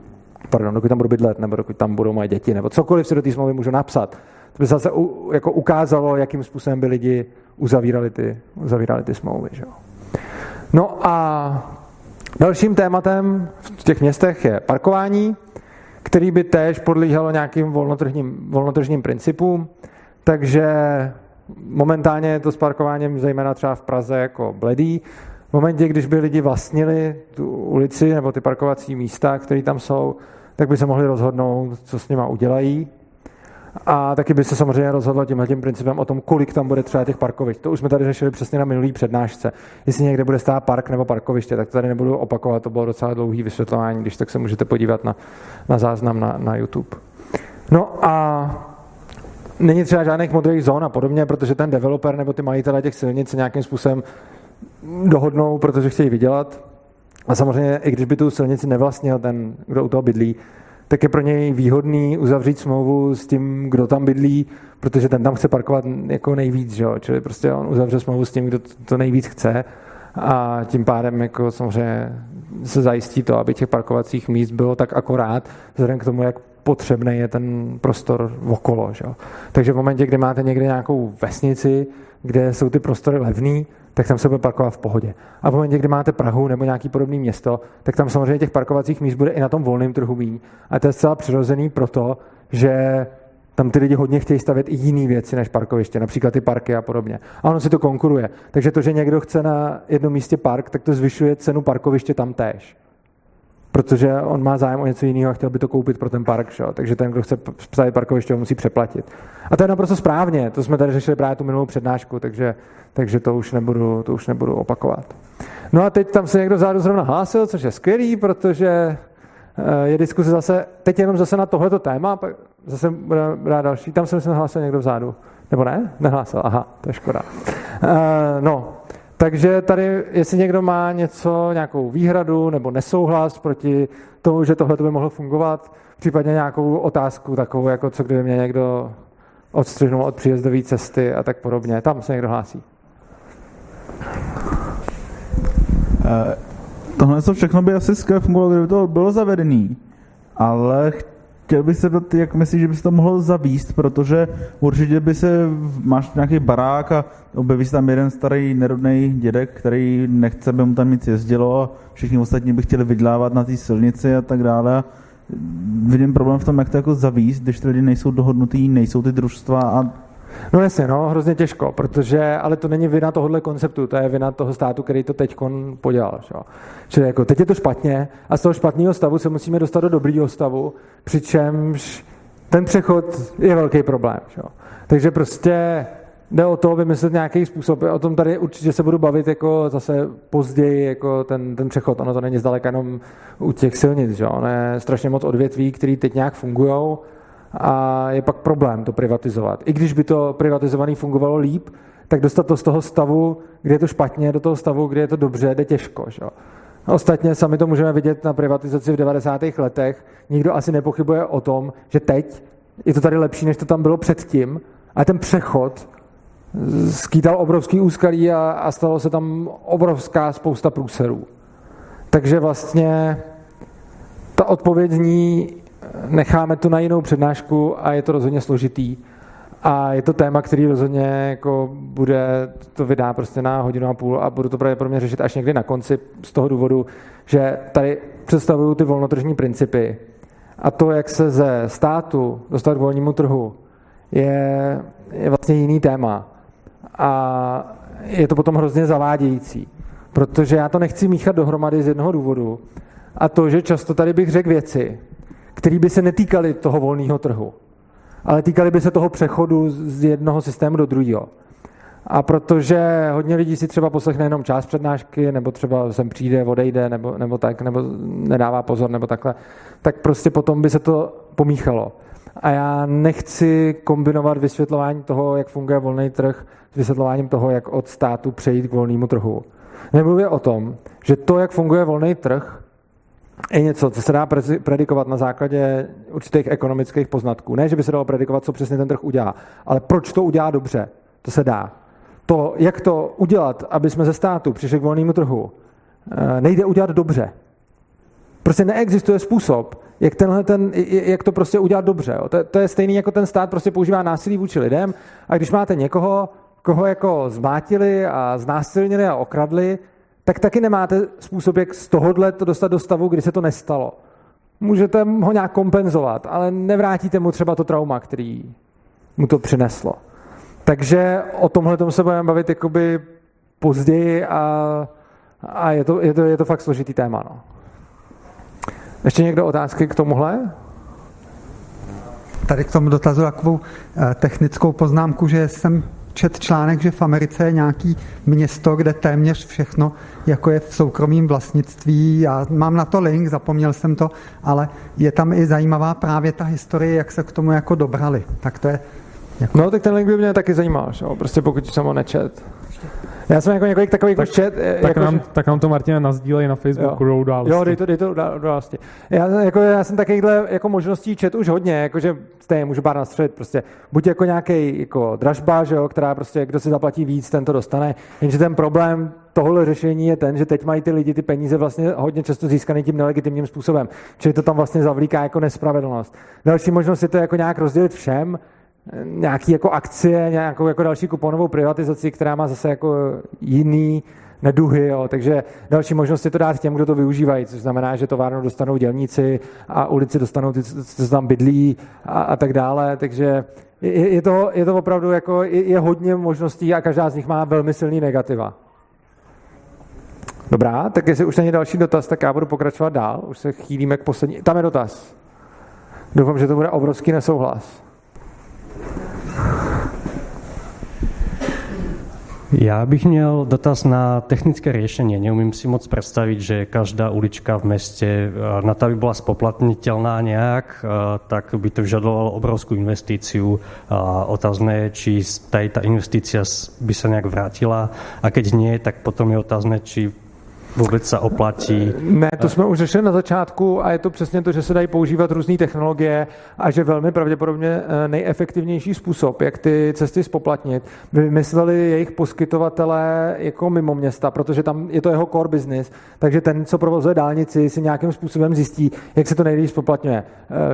pardon, dokud tam budu bydlet, nebo dokud tam budou moje děti, nebo cokoliv si do té smlouvy můžu napsat. To by se zase u, jako ukázalo, jakým způsobem by lidi uzavírali ty, uzavírali ty smlouvy. Že? No a dalším tématem v těch městech je parkování, který by též podlíhalo nějakým volnotržním, volnotržním principům. Takže momentálně je to s parkováním zejména třeba v Praze jako bledý. V momentě, když by lidi vlastnili tu ulici nebo ty parkovací místa, které tam jsou, tak by se mohli rozhodnout, co s nima udělají. A taky by se samozřejmě rozhodlo tímhle tím principem o tom, kolik tam bude třeba těch parkovišť. To už jsme tady řešili přesně na minulý přednášce. Jestli někde bude stát park nebo parkoviště, tak to tady nebudu opakovat, to bylo docela dlouhý vysvětlování, když tak se můžete podívat na, na záznam na, na YouTube. No a není třeba žádných modrých zón a podobně, protože ten developer nebo ty majitele těch silnic se nějakým způsobem dohodnou, protože chtějí vydělat. A samozřejmě, i když by tu silnici nevlastnil ten, kdo u toho bydlí, tak je pro něj výhodný uzavřít smlouvu s tím, kdo tam bydlí, protože ten tam chce parkovat jako nejvíc, že jo? Čili prostě on uzavře smlouvu s tím, kdo to nejvíc chce a tím pádem jako samozřejmě se zajistí to, aby těch parkovacích míst bylo tak akorát, vzhledem k tomu, jak potřebný je ten prostor okolo. Že? Takže v momentě, kdy máte někde nějakou vesnici, kde jsou ty prostory levný, tak tam se bude parkovat v pohodě. A v momentě, kdy máte Prahu nebo nějaký podobný město, tak tam samozřejmě těch parkovacích míst bude i na tom volném trhu míň. A to je zcela přirozený proto, že tam ty lidi hodně chtějí stavět i jiné věci než parkoviště, například ty parky a podobně. A ono si to konkuruje. Takže to, že někdo chce na jednom místě park, tak to zvyšuje cenu parkoviště tam též. Protože on má zájem o něco jiného a chtěl by to koupit pro ten park, že? Takže ten, kdo chce stavět parkoviště, ho musí přeplatit. A to je naprosto správně, to jsme tady řešili právě tu minulou přednášku, takže, takže to, už nebudu, to už nebudu opakovat. No a teď tam se někdo vzadu zrovna hlásil, což je skvělý, protože je diskuse zase, teď jenom zase na tohleto téma, pak zase bude brát další, tam se myslím hlásil někdo vzadu, nebo ne? Nehlásil, aha, to je škoda. No. Takže tady, jestli někdo má něco, nějakou výhradu nebo nesouhlas proti tomu, že tohle by mohlo fungovat, případně nějakou otázku takovou, jako co kdyby mě někdo odstřihnul od příjezdové cesty a tak podobně. Tam se někdo hlásí. Eh, tohle co všechno by asi skvěle fungovalo, kdyby to bylo zavedený, ale chtěl bych se ptat, jak myslíš, že by se to mohlo zavíst, protože určitě by se, máš nějaký barák a objeví se tam jeden starý nerodný dědek, který nechce, aby mu tam nic jezdilo a všichni ostatní by chtěli vydlávat na té silnici a tak dále. Vidím problém v tom, jak to jako zavíst, když ty lidi nejsou dohodnutý, nejsou ty družstva a... No jasně, no, hrozně těžko, protože, ale to není vina tohohle konceptu, to je vina toho státu, který to teďkon podělal. Že? Čili jako teď je to špatně a z toho špatného stavu se musíme dostat do dobrýho stavu, přičemž ten přechod je velký problém. Že? Takže prostě jde o to vymyslet nějaký způsob. O tom tady určitě se budu bavit jako zase později, jako ten, ten přechod. Ono to není zdaleka jenom u těch silnic, že? Ono je strašně moc odvětví, které teď nějak fungují a je pak problém to privatizovat. I když by to privatizovaný fungovalo líp, tak dostat to z toho stavu, kde je to špatně, do toho stavu, kde je to dobře, jde těžko. Že? Ostatně sami to můžeme vidět na privatizaci v devadesátých letech. Nikdo asi nepochybuje o tom, že teď je to tady lepší, než to tam bylo předtím. A ten přechod skýtal obrovský úskalí a, a stalo se tam obrovská spousta průserů. Takže vlastně ta odpověď zní, necháme to na jinou přednášku a je to rozhodně složitý. A je to téma, který rozhodně jako bude, to vydá prostě na hodinu a půl a budu to pravděpodobně řešit až někdy na konci z toho důvodu, že tady představuju ty volnotržní principy. A to, jak se ze státu dostat k volnímu trhu, je, je vlastně jiný téma. A je to potom hrozně zavádějící, protože já to nechci míchat dohromady z jednoho důvodu. A to, že často tady bych řekl věci, které by se netýkaly toho volného trhu, ale týkaly by se toho přechodu z jednoho systému do druhého. A protože hodně lidí si třeba poslechne jenom část přednášky, nebo třeba sem přijde, odejde, nebo, nebo tak, nebo nedává pozor, nebo takhle, tak prostě potom by se to pomíchalo. A já nechci kombinovat vysvětlování toho, jak funguje volný trh, s vysvětlováním toho, jak od státu přejít k volnému trhu. Nemluvě o tom, že to, jak funguje volný trh, je něco, co se dá predikovat na základě určitých ekonomických poznatků. Ne, že by se dalo predikovat, co přesně ten trh udělá, ale proč to udělá dobře, to se dá. To, jak to udělat, aby jsme ze státu přišli k volnému trhu, nejde udělat dobře. Prostě neexistuje způsob, jak, tenhle ten, jak to prostě udělat dobře. To, to je stejný, jako ten stát prostě používá násilí vůči lidem a když máte někoho, koho jako zmátili a znásilnili a okradli, tak taky nemáte způsob, jak z tohohle to dostat do stavu, kdy se to nestalo. Můžete ho nějak kompenzovat, ale nevrátíte mu třeba to trauma, který mu to přineslo. Takže o tomhle tomu se budeme bavit jakoby později a, a je, to, je, to, je to fakt složitý téma. No. Ještě někdo otázky k tomuhle? Tady k tomu dotazu takovou technickou poznámku, že jsem čet článek, že v Americe je nějaký město, kde téměř všechno, jako je v soukromém vlastnictví. Já mám na to link, zapomněl jsem to, ale je tam i zajímavá právě ta historie, jak se k tomu jako dobrali. Tak to je... Jako... No, tak ten link by mě taky zajímal, jo? Prostě pokud jsem ho nečet. Já jsem jako několik takových tak, čet. Tak, jako, nám, že... tak nám to, Martine, nazdílej na Facebooku do události. Jo, dej to, dej to do události. Já, jako, já jsem takovýchhle jako možností čet už hodně, jakože stejně můžu pár nastřelit prostě. Buď jako nějaký jako dražba, že jo, která prostě, kdo si zaplatí víc, ten to dostane. Jenže ten problém tohle řešení je ten, že teď mají ty lidi ty peníze vlastně hodně často získané tím nelegitimním způsobem. Čili to tam vlastně zavlíká jako nespravedlnost. Další možnost je to jako nějak rozdělit všem, nějaký jako akcie, nějakou jako další kuponovou privatizaci, která má zase jako jiný neduhy, jo. Takže další možnost je to dát těm, kdo to využívají, což znamená, že továrnu dostanou dělníci a ulici dostanou ty, co tam bydlí a, a tak dále, takže je, je, to, je to opravdu jako, je, je hodně možností a každá z nich má velmi silný negativa. Dobrá, tak jestli už není další dotaz, tak já budu pokračovat dál, už se chýlíme k poslední, tam je dotaz. Doufám, že to bude obrovský nesouhlas. Já bych měl dotaz na technické řešení. Neumím si moc představit, že každá ulička v městě, na to by byla spoplatnitelná nějak, tak by to vyžadovalo obrovskou investíciu. Otázné, či tady ta investícia by se nějak vrátila a keď nie, tak potom je otázné, či vůbec se oplatí. Ne, to jsme už řešili na začátku a je to přesně to, že se dají používat různé technologie a že velmi pravděpodobně nejefektivnější způsob, jak ty cesty spoplatnit, by vymysleli jejich poskytovatelé jako mimo města, protože tam je to jeho core business, takže ten, co provozuje dálnici, si nějakým způsobem zjistí, jak se to nejlíp spoplatňuje.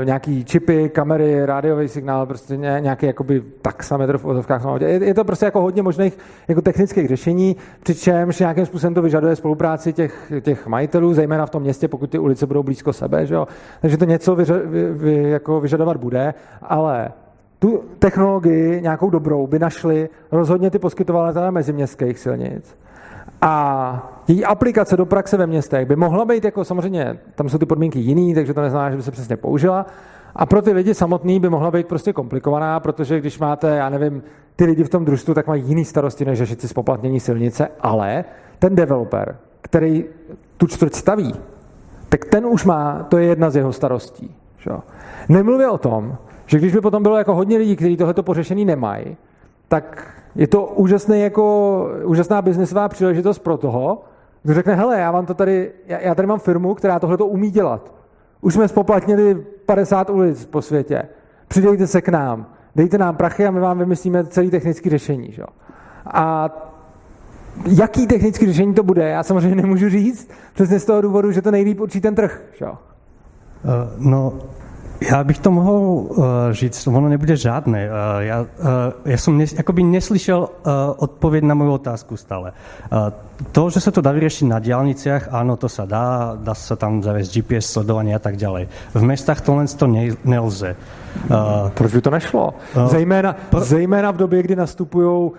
Nějaký čipy, kamery, rádiový signál, prostě nějaký jakoby taxametr v ozovkách. Je to prostě jako hodně možných jako technických řešení, přičemž nějakým způsobem to vyžaduje spolupráci Těch, těch majitelů, zejména v tom městě, pokud ty ulice budou blízko sebe, že jo? Takže to něco vyřa, vy, vy, jako vyžadovat bude, ale tu technologii nějakou dobrou by našli rozhodně ty poskytovatelé meziměstských silnic. A její aplikace do praxe ve městech by mohla být jako samozřejmě, tam jsou ty podmínky jiný, takže to neznamená, že by se přesně použila, A pro ty lidi samotný by mohla být prostě komplikovaná, protože když máte, já nevím, ty lidi v tom družstvu, tak mají jiný starosti, než řešit si zpoplatnění silnice, ale ten developer, který tu čtvrť staví, tak ten už má, to je jedna z jeho starostí. Že? Nemluvě o tom, že když by potom bylo jako hodně lidí, kteří tohleto pořešení nemají, tak je to úžasný jako, úžasná biznesová příležitost pro toho, kdo řekne, hele, já, mám to tady, já, já tady mám firmu, která tohleto umí dělat. Už jsme spoplatnili padesát ulic po světě. Přidejte se k nám, dejte nám prachy a my vám vymyslíme celý technický řešení. Že? A jaký technický řešení to bude, já samozřejmě nemůžu říct, přesně z toho důvodu, že to nejlíp určí ten trh. Že? No, já bych to mohl říct, ono nebude žádné. Já, já jsem jakoby neslyšel odpověď na moju otázku stále. To, že se to dá vyřešit na diálnicích, ano, to se dá, dá se tam zavést G P S sledování a tak dále. V městech tohle to nelze. Uh, Proč by to nešlo? Uh, zejména, pro... zejména v době, kdy nastupují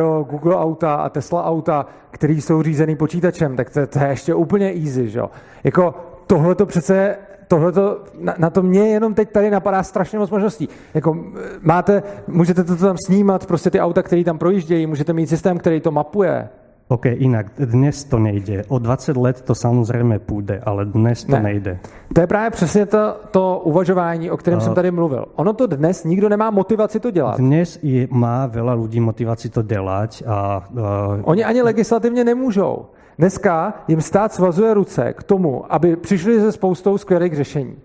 uh, Google auta a Tesla auta, který jsou řízený počítačem, tak to, to je ještě úplně easy. Že? Jako tohleto přece... Tohleto, na, na to mě jenom teď tady napadá strašně moc možností. Jako, máte, můžete to tam snímat, prostě ty auta, které tam projíždějí, můžete mít systém, který to mapuje. OK, jinak dnes to nejde. O dvacet let to samozřejmě půjde, ale dnes to ne. nejde. To je právě přesně to, to uvažování, o kterém uh, jsem tady mluvil. Ono to dnes, nikdo nemá motivaci to dělat. Dnes je, má veľa lidí motivaci to dělat. A, uh, Oni ani legislativně nemůžou. Dneska jim stát svazuje ruce k tomu, aby přišli se spoustou skvělých řešení.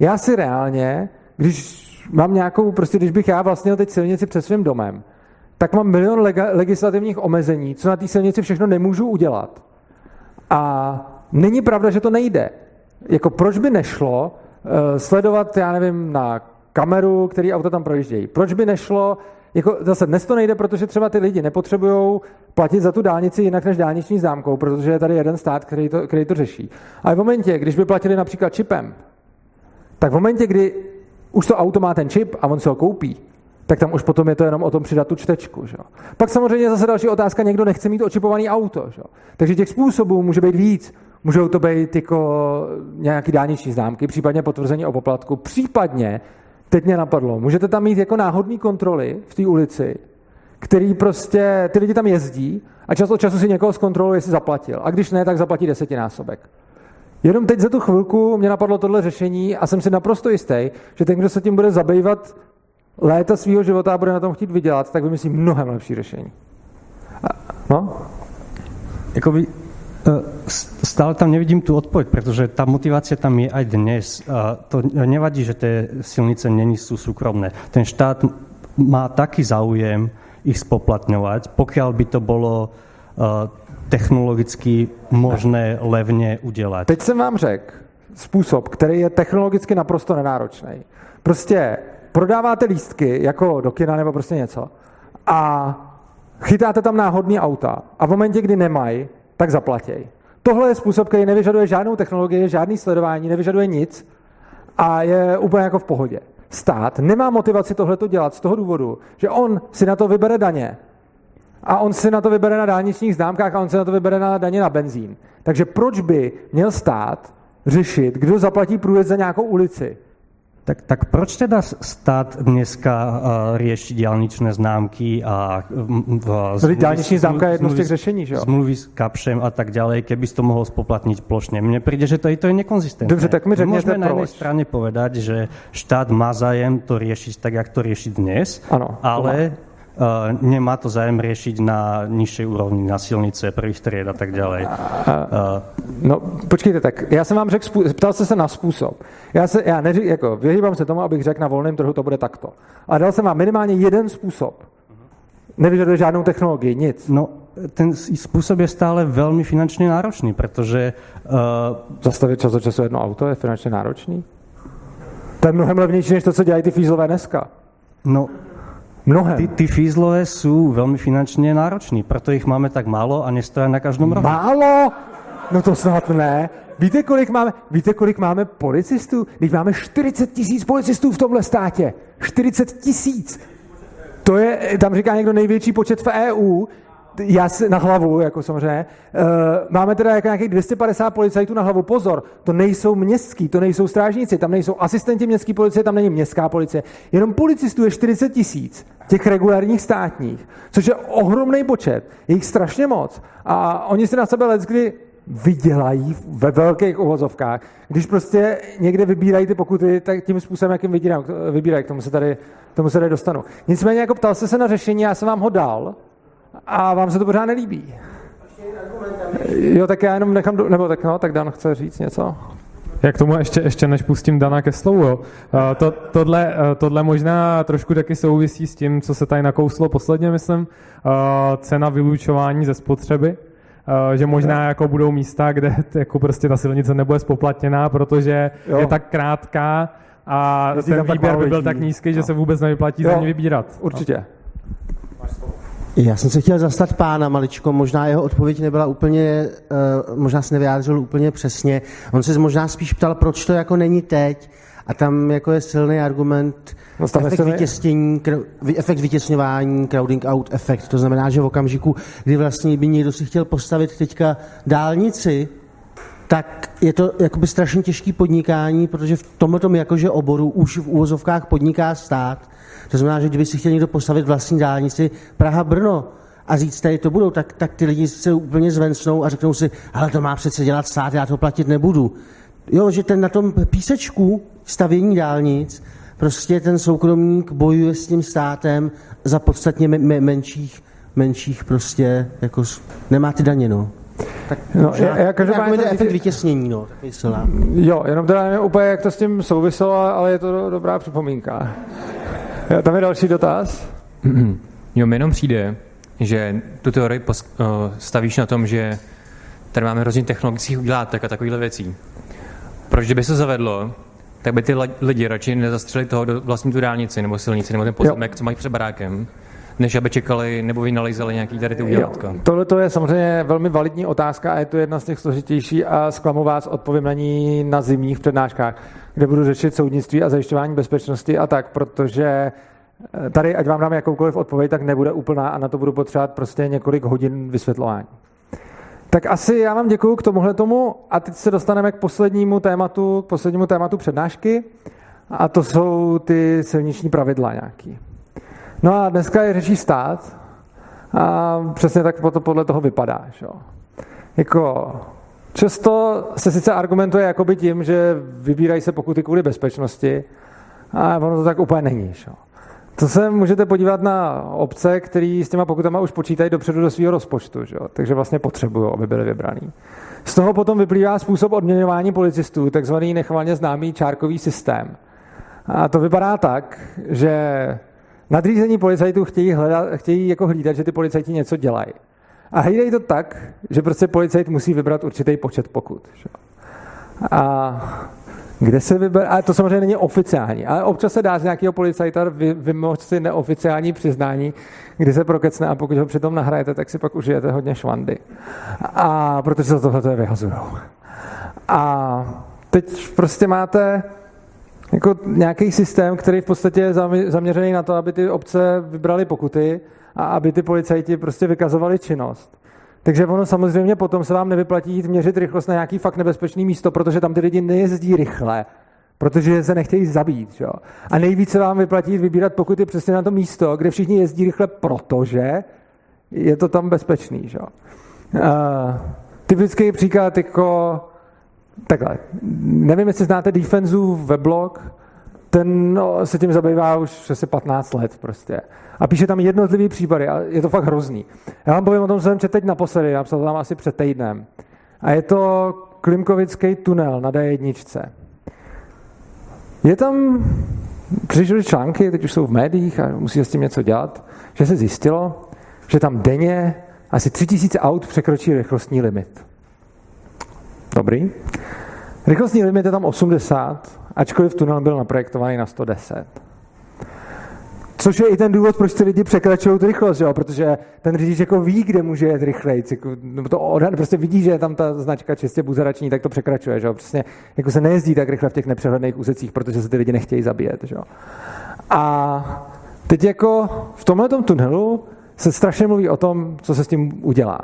Já si reálně, když mám nějakou, prostě když bych já vlastnil teď silnici před svým domem, tak mám milion lega, legislativních omezení, co na té silnici všechno nemůžu udělat. A není pravda, že to nejde. Jako proč by nešlo uh, sledovat, já nevím, na kameru, který auta tam projíždějí. Proč by nešlo, jako zase dnes to nejde, protože třeba ty lidi nepotřebují platit za tu dálnici jinak než dálniční známkou, protože je tady jeden stát, který to, který to řeší. Ale v momentě, když by platili například čipem, tak v momentě, kdy už to auto má ten čip a on se ho koupí, tak tam už potom je to jenom o tom přidat tu čtečku. Že? Pak samozřejmě zase další otázka, někdo nechce mít očipovaný auto. Že? Takže těch způsobů může být víc. Můžou to být jako nějaký dálniční známky, případně potvrzení o poplatku, případně, teď mě napadlo, můžete tam mít jako náhodný kontroly v té ulici, který prostě, ty lidi tam jezdí a čas od času si někoho zkontroluje, jestli zaplatil. A když ne, tak zaplatí desetinásobek. Jenom teď za tu chvilku mě napadlo tohle řešení a jsem si naprosto jistý, že ten, kdo se tím bude zabývat léta svýho života a bude na tom chtít vydělat, tak vymyslí mnohem lepší řešení. A, no? Jakoby... Stále tam nevidím tu odpověď, protože ta motivace tam je aj dnes. To nevadí, že ty silnice není sú súkromné. Ten štát má taký záujem ich spoplatňovať, pokiaľ by to bolo technologicky možné levně udělat. Teď jsem vám řekl způsob, který je technologicky naprosto nenáročný. Prostě prodáváte lístky jako do kina nebo prostě něco a chytáte tam náhodný auta a v momentě, kdy nemají, tak zaplatěj. Tohle je způsob, který nevyžaduje žádnou technologii, žádný sledování, nevyžaduje nic a je úplně jako v pohodě. Stát nemá motivaci tohleto dělat z toho důvodu, že on si na to vybere daně a on si na to vybere na dálničních známkách a on si na to vybere na daně na benzín. Takže proč by měl stát řešit, kdo zaplatí průjezd za nějakou ulici? Tak, tak proč teda stát dneska uh, řeší dálničné známky a uh, dálniční známka je jedno z těch řešení, že jo? Smluvy s kapšem a tak dále, keby to mohl spoplatnit plošně. Mně přijde, že to je to je nekonzistentné. Dobře, tak mi řekněte proč. Můžeme na jedné straně povedat, že štát má zájem to řešit tak, jak to řeší dnes, ano, ale uh, nemá to zájem řešit na nižší úrovni, na silnice, prvých tried a tak dále. No, počkejte, tak já jsem vám řekl, ptal jste se na způsob. Já, se, já neřík, jako, vyhýbám se tomu, abych řekl na volném trhu, to bude takto. A dal jsem vám minimálně jeden způsob. Nevyžaduje žádnou technologii, nic. No, ten způsob je stále velmi finančně náročný, protože... Uh... Zastavit čas od času jedno auto je finančně náročný? To je mnohem levnější, než to, co dělají ty fízlové dneska. No... Mnohem. Ty, ty fízlové jsou velmi finančně nároční, proto jich máme tak málo a nestojí na každém rohu. Málo? No to snad ne. Víte, kolik máme, víte, kolik máme policistů? Teď máme čtyřicet tisíc policistů v tomhle státě. čtyřicet tisíc. To je, tam říká někdo, největší počet v E U. já si, na hlavu, jako samozřejmě. Máme teda jako nějakých dvě stě padesát policajtů na hlavu. Pozor, to nejsou městský, to nejsou strážníci, tam nejsou asistenti městské policie, tam není městská policie. Jenom policistů je čtyřicet tisíc, těch regulárních státních, což je ohromný počet, je jich strašně moc. A oni si na sebe leckdy vydělají ve velkých uvozovkách. Když prostě někde vybírají ty pokuty, tak tím způsobem, jakým vybírám, vybírají, k tomu se tady, k tomu se tady dostanu. Nicméně, jako ptal jste se na řešení, já jsem vám ho dal a vám se to pořád nelíbí. Jo, tak já jenom nechám, nebo tak no, tak Dan chce říct něco. Já k tomu ještě, ještě než pustím Dana ke slovu, to, tohle, tohle možná trošku taky souvisí s tím, co se tady nakouslo posledně, myslím, cena vylučování ze spotřeby. Že možná jako budou místa, kde jako prostě ta silnice nebude spoplatněná, protože jo. je tak krátká a jezdí ten výběr by byl tak nízký, že no. se vůbec nevyplatí jo. za ní vybírat. Určitě. No. Já jsem se chtěl zastat pána maličko, možná jeho odpověď nebyla úplně, možná se nevyjádřil úplně přesně. On se možná spíš ptal, proč to jako není teď. A tam jako je silný argument no, efekt, vytěsnění, efekt vytěsňování, crowding out efekt. To znamená, že v okamžiku, kdy vlastně by někdo si chtěl postavit teďka dálnici, tak je to jakoby strašně těžký podnikání, protože v tomhletom jakože oboru už v úvozovkách podniká stát. To znamená, že kdyby si chtěl někdo postavit vlastní dálnici Praha-Brno a říct, tady to budou, tak, tak ty lidi se úplně zvencnou a řeknou si, ale to má přece dělat stát, já to platit nebudu. Jo, že ten na tom písečku stavění dálnic, prostě ten soukromník bojuje s tím státem za podstatně me- menších, menších prostě, jako nemá ty daně, no. Tak no, já, já každopádně to efekt vytěsnění, no. Jo, jenom teda nevím úplně, jak to s tím souviselo, ale je to dobrá připomínka. Jo, tam je další dotaz. Jo, mi jenom přijde, že tu teorii stavíš na tom, že tady máme hrozně technologických udělátek a takovýhle věcí. Proč by se zavedlo, tak by ty lidi radši nezastřeli toho do vlastní tu dálnici nebo silnici nebo ten pozemek, co mají před barákem, než aby čekali nebo vynalezali nějaký tady ty udělatka. Tohle to je samozřejmě velmi validní otázka a je to jedna z těch složitější a zklamu vás, odpovím na ní na zimních přednáškách, kde budu řešit soudnictví a zajišťování bezpečnosti a tak, protože tady, ať vám dám jakoukoliv odpověď, tak nebude úplná a na to budu potřebovat prostě několik hodin vysvětlování. Tak asi já vám děkuju k tomuhle tomu a teď se dostaneme k poslednímu tématu, k poslednímu tématu přednášky a to jsou ty silniční pravidla nějaký. No a dneska je řeší stát a přesně tak podle toho vypadá. Že? Jako často se sice argumentuje jakoby tím, že vybírají se pokuty kvůli bezpečnosti a ono to tak úplně není. Že? To se můžete podívat na obce, který s těma pokutama už počítají dopředu do svého rozpočtu, že? Takže vlastně potřebují, aby byly vybraný. Z toho potom vyplývá způsob odměňování policistů, takzvaný nechvalně známý čárkový systém. A to vypadá tak, že nadřízení policajtů chtějí, hledat, chtějí jako hlídat, že ty policajti něco dělají. A hlídají to tak, že prostě policajt musí vybrat určitý počet pokut. Že? A... Kde se vyber... Ale to samozřejmě není oficiální, ale občas se dá z nějakého policajta vymoct si neoficiální přiznání, kdy se prokecne a pokud ho přitom nahrajete, tak si pak užijete hodně švandy. A protože se tohle je vyhazujou. A teď prostě máte jako nějaký systém, který v podstatě je zaměřený na to, aby ty obce vybrali pokuty a aby ty policajti prostě vykazovali činnost. Takže ono samozřejmě potom se vám nevyplatí jít měřit rychlost na nějaký fakt nebezpečný místo, protože tam ty lidi nejezdí rychle, protože se nechtějí zabít. Jo? A nejvíce vám vyplatí jít vybírat pokuty přesně na to místo, kde všichni jezdí rychle, protože je to tam bezpečný. Jo? Uh, typický příklad jako takhle. Nevím, jestli znáte Defensův weblog, ten no, se tím zabývá už asi patnáct let prostě. A píše tam jednotlivý případy a je to fakt hrozný. Já vám povím o tom, co jsem četl teď naposledy, napsal to tam asi před týdnem. A je to Klimkovický tunel na D jedna. Je tam, přišly články, teď už jsou v médiích a musí s tím něco dělat, že se zjistilo, že tam denně asi tři tisíce aut překročí rychlostní limit. Dobrý. Rychlostní limit je tam osmdesát, ačkoliv tunel byl naprojektovaný na sto deset. Což je i ten důvod, proč ty lidi překračují tu rychlost, jo? Protože ten řidič jako ví, kde může jet rychleji. Nebo to odhad, prostě vidí, že je tam ta značka čistě buzerační, tak to překračuje. Jo? Přesně jako se nejezdí tak rychle v těch nepřehledných úsecích, protože se ty lidi nechtějí zabíjet. Jo? A teď jako v tomhletom tunelu se strašně mluví o tom, co se s tím udělá.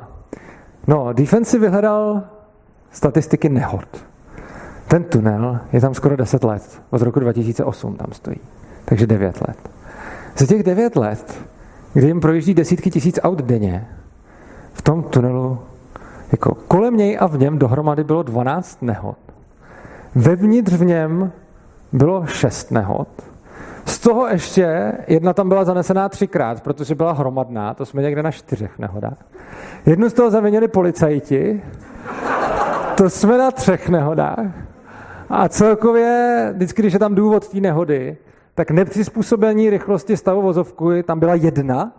No, Defense vyhledal statistiky nehod. Ten tunel je tam skoro deset let. Od roku dva tisíce osm tam stojí. Takže devět let. Za těch devět let, kdy jim projíždí desítky tisíc aut denně, v tom tunelu, jako kolem něj a v něm dohromady bylo dvanáct nehod. Vevnitř v něm bylo šest nehod. Z toho ještě jedna tam byla zanesená třikrát, protože byla hromadná, to jsme někde na čtyřech nehodách. Jednu z toho zavinili policajti, to jsme na třech nehodách. A celkově, vždycky, když je tam důvod té nehody, tak nepřizpůsobení rychlosti stavu vozovky tam byla jedna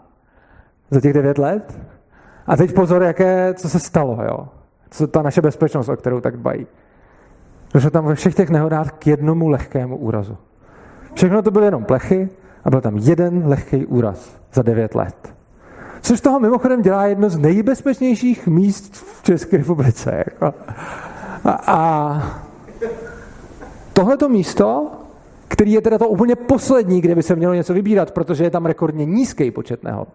za těch devět let. A teď pozor, jaké, co se stalo, jo? Co ta naše bezpečnost, o kterou tak dbají. Došlo tam ve všech těch nehodách k jednomu lehkému úrazu. Všechno to byly jenom plechy a byl tam jeden lehký úraz za devět let. Což toho mimochodem dělá jedno z nejbezpečnějších míst v České republice. Jako. A, a tohleto místo, který je teda to úplně poslední, kde by se mělo něco vybírat, protože je tam rekordně nízký počet nehod.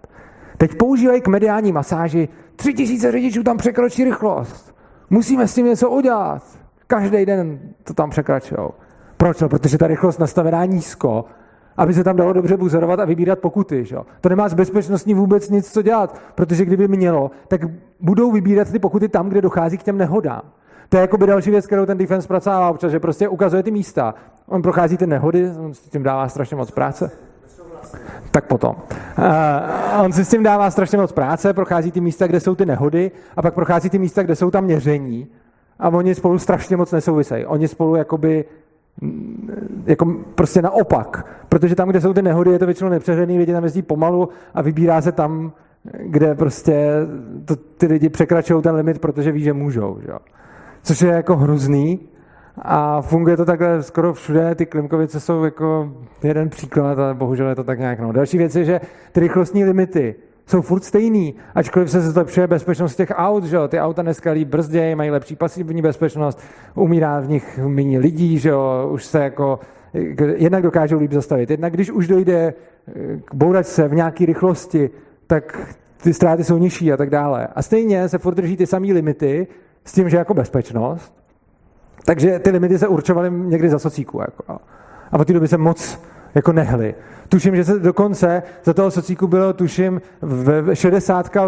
Teď používají k mediální masáži, tři tisíce řidičů tam překročí rychlost. Musíme s tím něco udělat. Každý den to tam překračujou. Proč? No, protože ta rychlost nastavená nízko, aby se tam dalo dobře buzerovat a vybírat pokuty. Že? To nemá s bezpečností vůbec nic co dělat, protože kdyby mělo, tak budou vybírat ty pokuty tam, kde dochází k těm nehodám. To je jakoby další věc, kterou ten Defense pracovává občas, že prostě ukazuje ty místa. On prochází ty nehody, on s tím dává strašně moc práce. Tak potom. Uh, on si s tím dává strašně moc práce, prochází ty místa, kde jsou ty nehody, a pak prochází ty místa, kde jsou tam měření. A oni spolu strašně moc nesouvisejí. Oni spolu jakoby jako prostě naopak. Protože tam, kde jsou ty nehody, je to většinou nepřehledný, lidi tam jezdí pomalu a vybírá se tam, kde prostě to, ty lidi překračují ten limit, protože ví, že můžou. Že? Což je jako hrozný a funguje to takhle skoro všude. Ty Klimkovice jsou jako jeden příklad a bohužel je to tak nějak. No. Další věc je, že ty rychlostní limity jsou furt stejný, ačkoliv se zlepšuje bezpečnost těch aut, že jo, ty auta dneska líp brzdějí, mají lepší pasivní bezpečnost, umírá v nich méně lidí, že jo, už se jako, jednak dokážou líp zastavit, jednak když už dojde k bouračce v nějaké rychlosti, tak ty ztráty jsou nižší a tak dále. A stejně se furt drží ty samé limity s tím, že jako bezpečnost, takže ty limity se určovaly někdy za socíku, jako. A od té doby se moc jako nehly. Tuším, že se dokonce za toho socíku bylo, tuším, ve šedesátka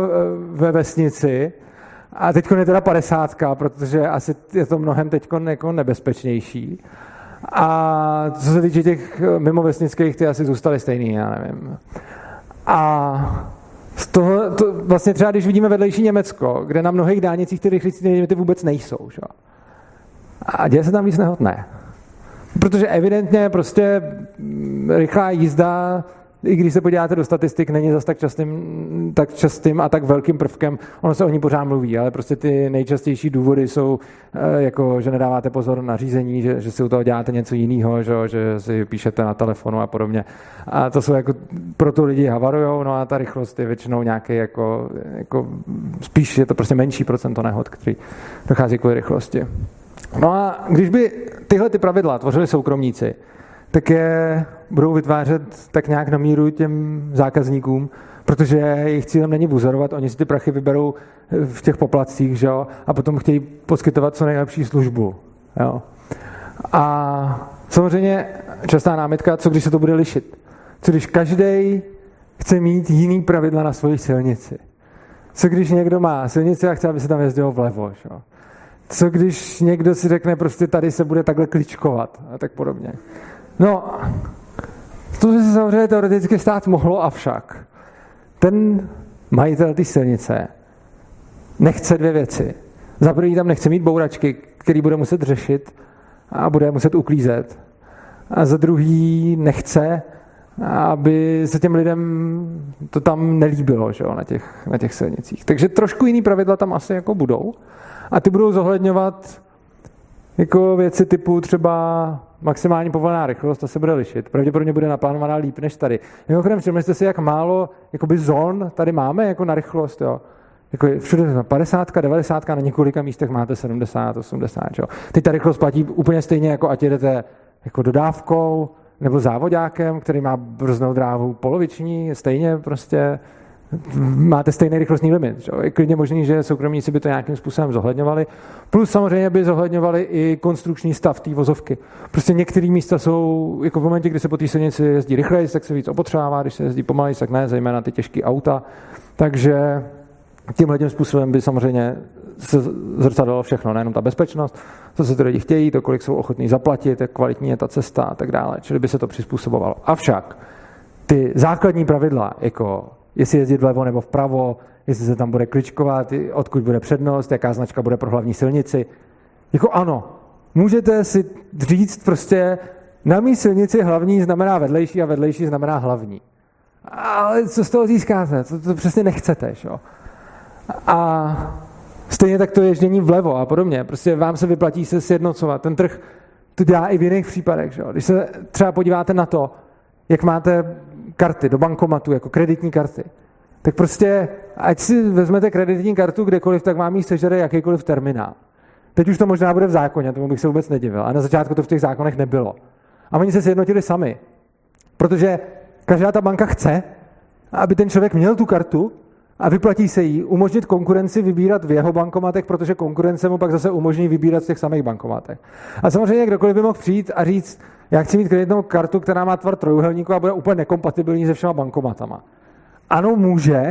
ve vesnici a teďko je teda padesátka, protože asi je to mnohem teďko jako nebezpečnější. A co se týče těch mimovesnických, ty asi zůstaly stejný, já nevím. A z toho, to vlastně třeba, když vidíme vedlejší Německo, kde na mnohých dálnicích ty rychlostní limity vůbec nejsou, že? A děje se tam víc nehod? Ne. Protože evidentně prostě rychlá jízda, i když se podíváte do statistik, není zas tak častým, tak častým a tak velkým prvkem, ono se o ní pořád mluví, ale prostě ty nejčastější důvody jsou, jako, že nedáváte pozor na řízení, že, že si u toho děláte něco jiného, že, že si píšete na telefonu a podobně. A to jsou jako, proto lidi havarujou, no a ta rychlost je většinou nějaký, jako, jako spíš je to prostě menší procento nehod, který dochází kvůli rychlosti. No a když by tyhle ty pravidla tvořili soukromníci, tak je budou vytvářet tak nějak na míru těm zákazníkům, protože jejich cílem není buzerovat, oni si ty prachy vyberou v těch poplatcích, že jo, a potom chtějí poskytovat co nejlepší službu. Jo. A samozřejmě častá námitka, co když se to bude lišit? Co když každej chce mít jiný pravidla na svoji silnici? Co když někdo má silnici a chce, aby se tam jezdilo vlevo, že jo? Co když někdo si řekne, prostě tady se bude takhle kličkovat a tak podobně. No, to se samozřejmě teoreticky stát mohlo, avšak ten majitel té silnice nechce dvě věci. Za první tam nechce mít bouračky, který bude muset řešit a bude muset uklízet. A za druhý nechce, aby se těm lidem to tam nelíbilo, že jo, na těch, na těch silnicích. Takže trošku jiný pravidla tam asi jako budou. A ty budou zohledňovat jako věci typu třeba maximální povolená rychlost, ta se bude lišit. Pravděpodobně bude naplánovaná líp než tady. Mimochodem, přemýšlejte si, jak málo jakoby zón tady máme jako na rychlost. Jo. Jako všude na padesát, devadesát, na několika místech máte sedmdesát, osmdesát. Jo. Teď ta rychlost platí úplně stejně, jako ať jedete jako dodávkou nebo závodákem, který má brznou dráhu poloviční, stejně prostě máte stejný rychlostní limit. Že? Je klidně možný, že soukromníci by to nějakým způsobem zohledňovali. Plus samozřejmě by zohledňovali i konstrukční stav té vozovky. Prostě některé místa jsou, jako v momentě, kdy se po té silnici jezdí rychleji, tak se víc opotřebává, když se jezdí pomaleji, tak ne, zejména ty těžké auta. Takže tímhle tím způsobem by samozřejmě se zrcadlilo všechno, nejenom ta bezpečnost, co se ty lidi chtějí, to, kolik jsou ochotní zaplatit, jak kvalitní je ta cesta a tak dále. Čili by se to přizpůsobovalo. Avšak ty základní pravidla, jako jestli jezdit vlevo nebo vpravo, jestli se tam bude kličkovat, odkud bude přednost, jaká značka bude pro hlavní silnici. Jako ano, můžete si říct prostě, na mý silnici hlavní znamená vedlejší a vedlejší znamená hlavní. Ale co z toho získáte? To, to přesně nechcete. Šo? A stejně tak to ježdění vlevo a podobně. Prostě vám se vyplatí se sjednocovat. Ten trh to dělá i v jiných případech. Šo? Když se třeba podíváte na to, jak máte karty do bankomatu, jako kreditní karty, tak prostě, ať si vezmete kreditní kartu kdekoliv, tak vám ji sežere jakýkoliv terminál. Teď už to možná bude v zákoně, tomu bych se vůbec nedivil, a na začátku to v těch zákonech nebylo. A oni se sjednotili sami, protože každá ta banka chce, aby ten člověk měl tu kartu a vyplatí se jí umožnit konkurenci vybírat v jeho bankomatech, protože konkurence mu pak zase umožní vybírat v těch samých bankomatech. A samozřejmě kdokoliv by mohl přijít a říct, já chci mít kreditnou kartu, která má tvar trojuhelníku a bude úplně nekompatibilní se všema bankomatama. Ano, může,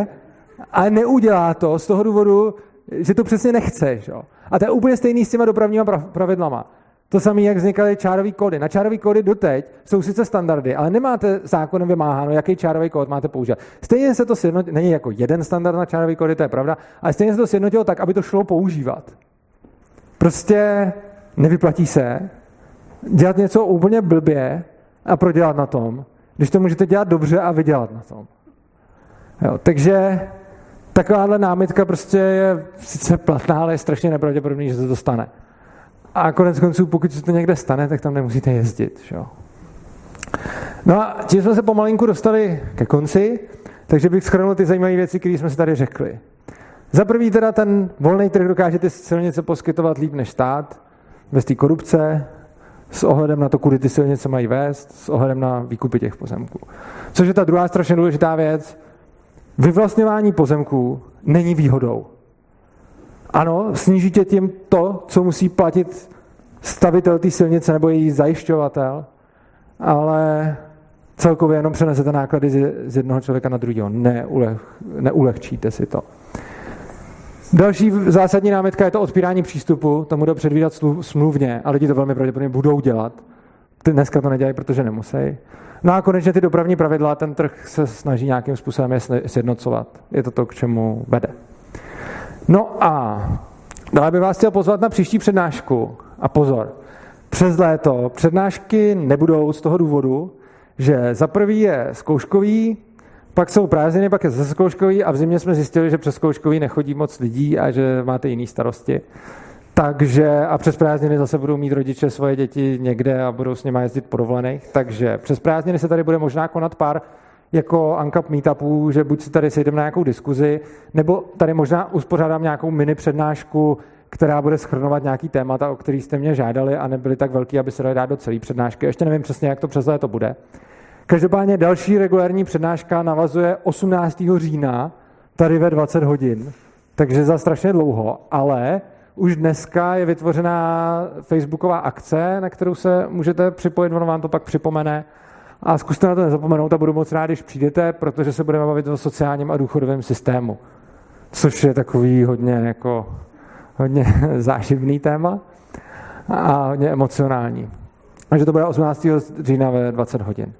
ale neudělá to z toho důvodu, že to přesně nechce. Že? A to je úplně stejný s těma dopravníma pravidlama. To samé, jak vznikaly čárové kódy. Na čárové kódy doteď jsou sice standardy, ale nemáte zákonem vymáháno, jaký čárový kód máte používat. Stejně se to sjednotilo, není jako jeden standard na čárové kódy, to je pravda, ale stejně se to sjednotilo tak, aby to šlo používat. Prostě nevyplatí se dělat něco úplně blbě a prodělat na tom, když to můžete dělat dobře a vydělat na tom. Jo, takže takováhle námitka prostě je sice platná, ale je strašně nepravděpodobný, že se to stane. A konec konců, pokud se to někde stane, tak tam nemusíte jezdit. Že? No a tím jsme se pomalinku dostali ke konci, takže bych shrnul ty zajímavé věci, které jsme si tady řekli. Za prvý teda ten volný trh dokáže ty silnice poskytovat líp než stát, bez té korupce, s ohledem na to, kudy ty silnice mají vést, s ohledem na výkupy těch pozemků. Což je ta druhá strašně důležitá věc. Vyvlastňování pozemků není výhodou. Ano, snížíte tím to, co musí platit stavitel té silnice nebo její zajišťovatel, ale celkově jenom přenesete náklady z jednoho člověka na druhého. Neuleh, neulehčíte si to. Další zásadní námitka je to odpírání přístupu, tomu jde předvídat smluvně a lidi to velmi pravděpodobně budou dělat. Dneska to nedělají, protože nemusí. No a konečně ty dopravní pravidla, ten trh se snaží nějakým způsobem je sjednocovat. Je to to, k čemu vede. No a dále bych vás chtěl pozvat na příští přednášku. A pozor, přes léto přednášky nebudou z toho důvodu, že za prvý je zkouškový, pak jsou prázdniny, pak je zase zkouškový a v zimě jsme zjistili, že přes zkouškový nechodí moc lidí a že máte jiné starosti. Takže a přes prázdniny zase budou mít rodiče svoje děti někde a budou s nimi jezdit po dovolených. Takže přes prázdniny se tady bude možná konat pár jako Uncap meetupů, že buď si tady sejdeme na nějakou diskuzi, nebo tady možná uspořádám nějakou mini přednášku, která bude shrnovat nějaký témata, o který jste mě žádali a nebyly tak velký, aby se dali dát do celé přednášky. Ještě nevím přesně, jak to přes léto bude. Každopádně další regulární přednáška navazuje osmnáctého října, tady ve dvacet hodin, takže za strašně dlouho, ale už dneska je vytvořená facebooková akce, na kterou se můžete připojit, ono vám to pak připomene a zkuste na to nezapomenout a budu moc rád, když přijdete, protože se budeme bavit o sociálním a důchodovém systému, což je takový hodně, jako, hodně záživný téma a hodně emocionální. Takže to bude osmnáctého října ve dvacet hodin.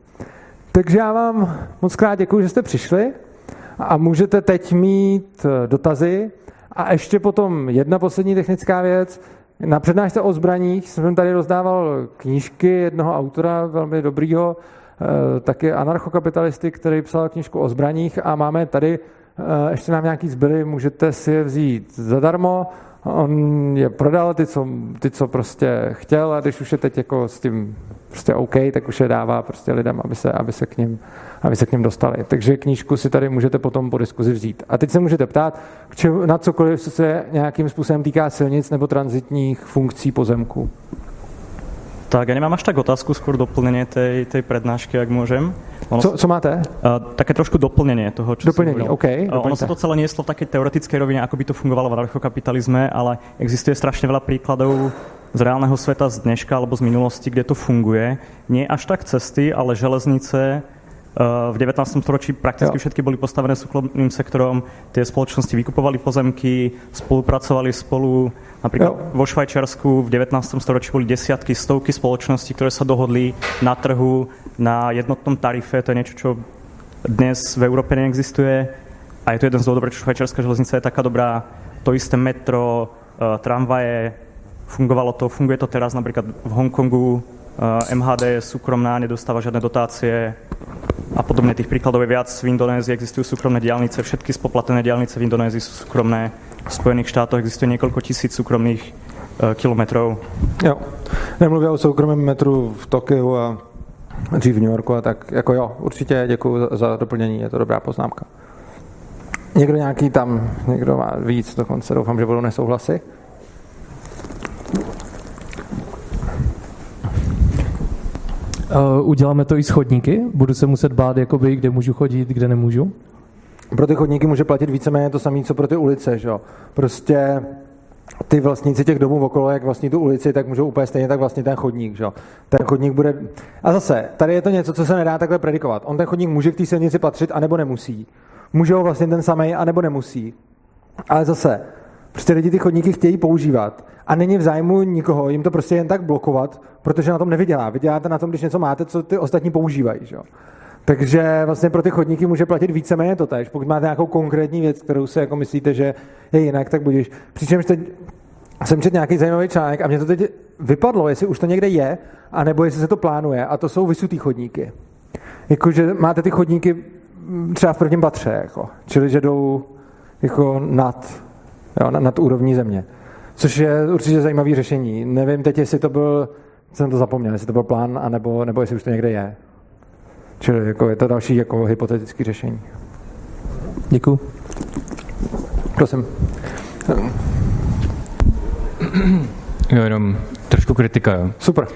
Takže já vám moc krát děkuji, že jste přišli a můžete teď mít dotazy. A ještě potom jedna poslední technická věc. Na přednášce o zbraních jsem tady rozdával knížky jednoho autora velmi dobrýho, taky anarchokapitalisty, který psal knížku o zbraních a máme tady, ještě nám nějaký zbyly, můžete si je vzít zadarmo. On je prodal, ty, co, ty, co prostě chtěl a když už je teď jako s tím prostě OK, tak už je dává prostě lidem, aby se, aby se k nim, aby se k nim dostali. Takže knížku si tady můžete potom po diskuzi vzít. A teď se můžete ptát k čemu, na cokoliv, co se nějakým způsobem týká silnic nebo tranzitních funkcí pozemku. Tak já nemám až tak otázku, skôr doplnění tej, tej prednášky, jak můžem. Ono co, co máte? Uh, také trošku doplnění toho, čo doplnění, OK. Uh, ono se to celé nieslo v také teoretické rovině, ako by to fungovalo v anarchokapitalizme, ale existuje strašně veľa príkladov z reálneho sveta z dneška alebo z minulosti, kde to funguje. Nie až tak cesty, ale železnice v devätnástom storočí prakticky jo. Všetky boli postavené súkromným sektorom, tie spoločnosti vykupovali pozemky, spolupracovali spolu. Napríklad jo. Vo Švajčiarsku v devätnástom storočí boli desiatky, stovky spoločností, ktoré sa dohodli na trhu, na jednotnom tarife, to je niečo, čo dnes v Európe neexistuje. A je to jeden z dôvodov, prečo švajčiarska železnica je taká dobrá, to isté metro, tramvaje, fungovalo to, funguje to teraz napríklad v Hongkongu, em há dé je súkromná, nedostáva žiadne dotácie a podobne. Tých príkladov je viac. V Indonézii existujú súkromné diaľnice, všetky spoplatné diaľnice v Indonézii sú súkromné. V Spojených štátoch existuje niekoľko tisíc súkromných uh, kilometrov. Jo, nemluvím o soukromém metru v Tokiu a dřív v New Yorku, a tak jako jo, určitě děkuju za, za doplnění, je to dobrá poznámka. Někdo nějaký tam, někdo má víc dokonce, doufám, že budou nesouhlasy. Uh, uděláme to i s chodníky? Budu se muset bát, jakoby, kde můžu chodit, kde nemůžu? Pro ty chodníky může platit víceméně to samé, co pro ty ulice. Že? Prostě ty vlastníci těch domů okolo, jak vlastní tu ulici, tak můžou úplně stejně tak vlastnit ten chodník. Že? Ten chodník bude... A zase, tady je to něco, co se nedá takhle predikovat. On ten chodník může k té silnici patřit, anebo nemusí. Může ho vlastnit ten samej, anebo nemusí. Ale zase, prostě lidi ty chodníky chtějí používat a není v zájmu nikoho jim to prostě jen tak blokovat, protože na tom nevydělá. Vyděláte na tom, když něco máte, co ty ostatní používají. Že? Takže vlastně pro ty chodníky může platit víceméně to též. Pokud máte nějakou konkrétní věc, kterou si jako myslíte, že je jinak, tak budíš. Přičemž teď jsem četl nějaký zajímavý článek a mě to teď vypadlo, jestli už to někde je, anebo jestli se to plánuje, a to jsou vysutý chodníky. Jakože máte ty chodníky třeba v prvním patře, jako, čili že jdou jako nad... Jo, na, na tu úrovni země. Což je určitě zajímavé řešení. Nevím teď, jestli to byl, jsem to zapomněl, jestli to byl plán, anebo, nebo jestli už to někde je. Čili jako je to další jako hypotetické řešení. Děkuju. Prosím. Jo, jenom trošku kritika. Jo. Super.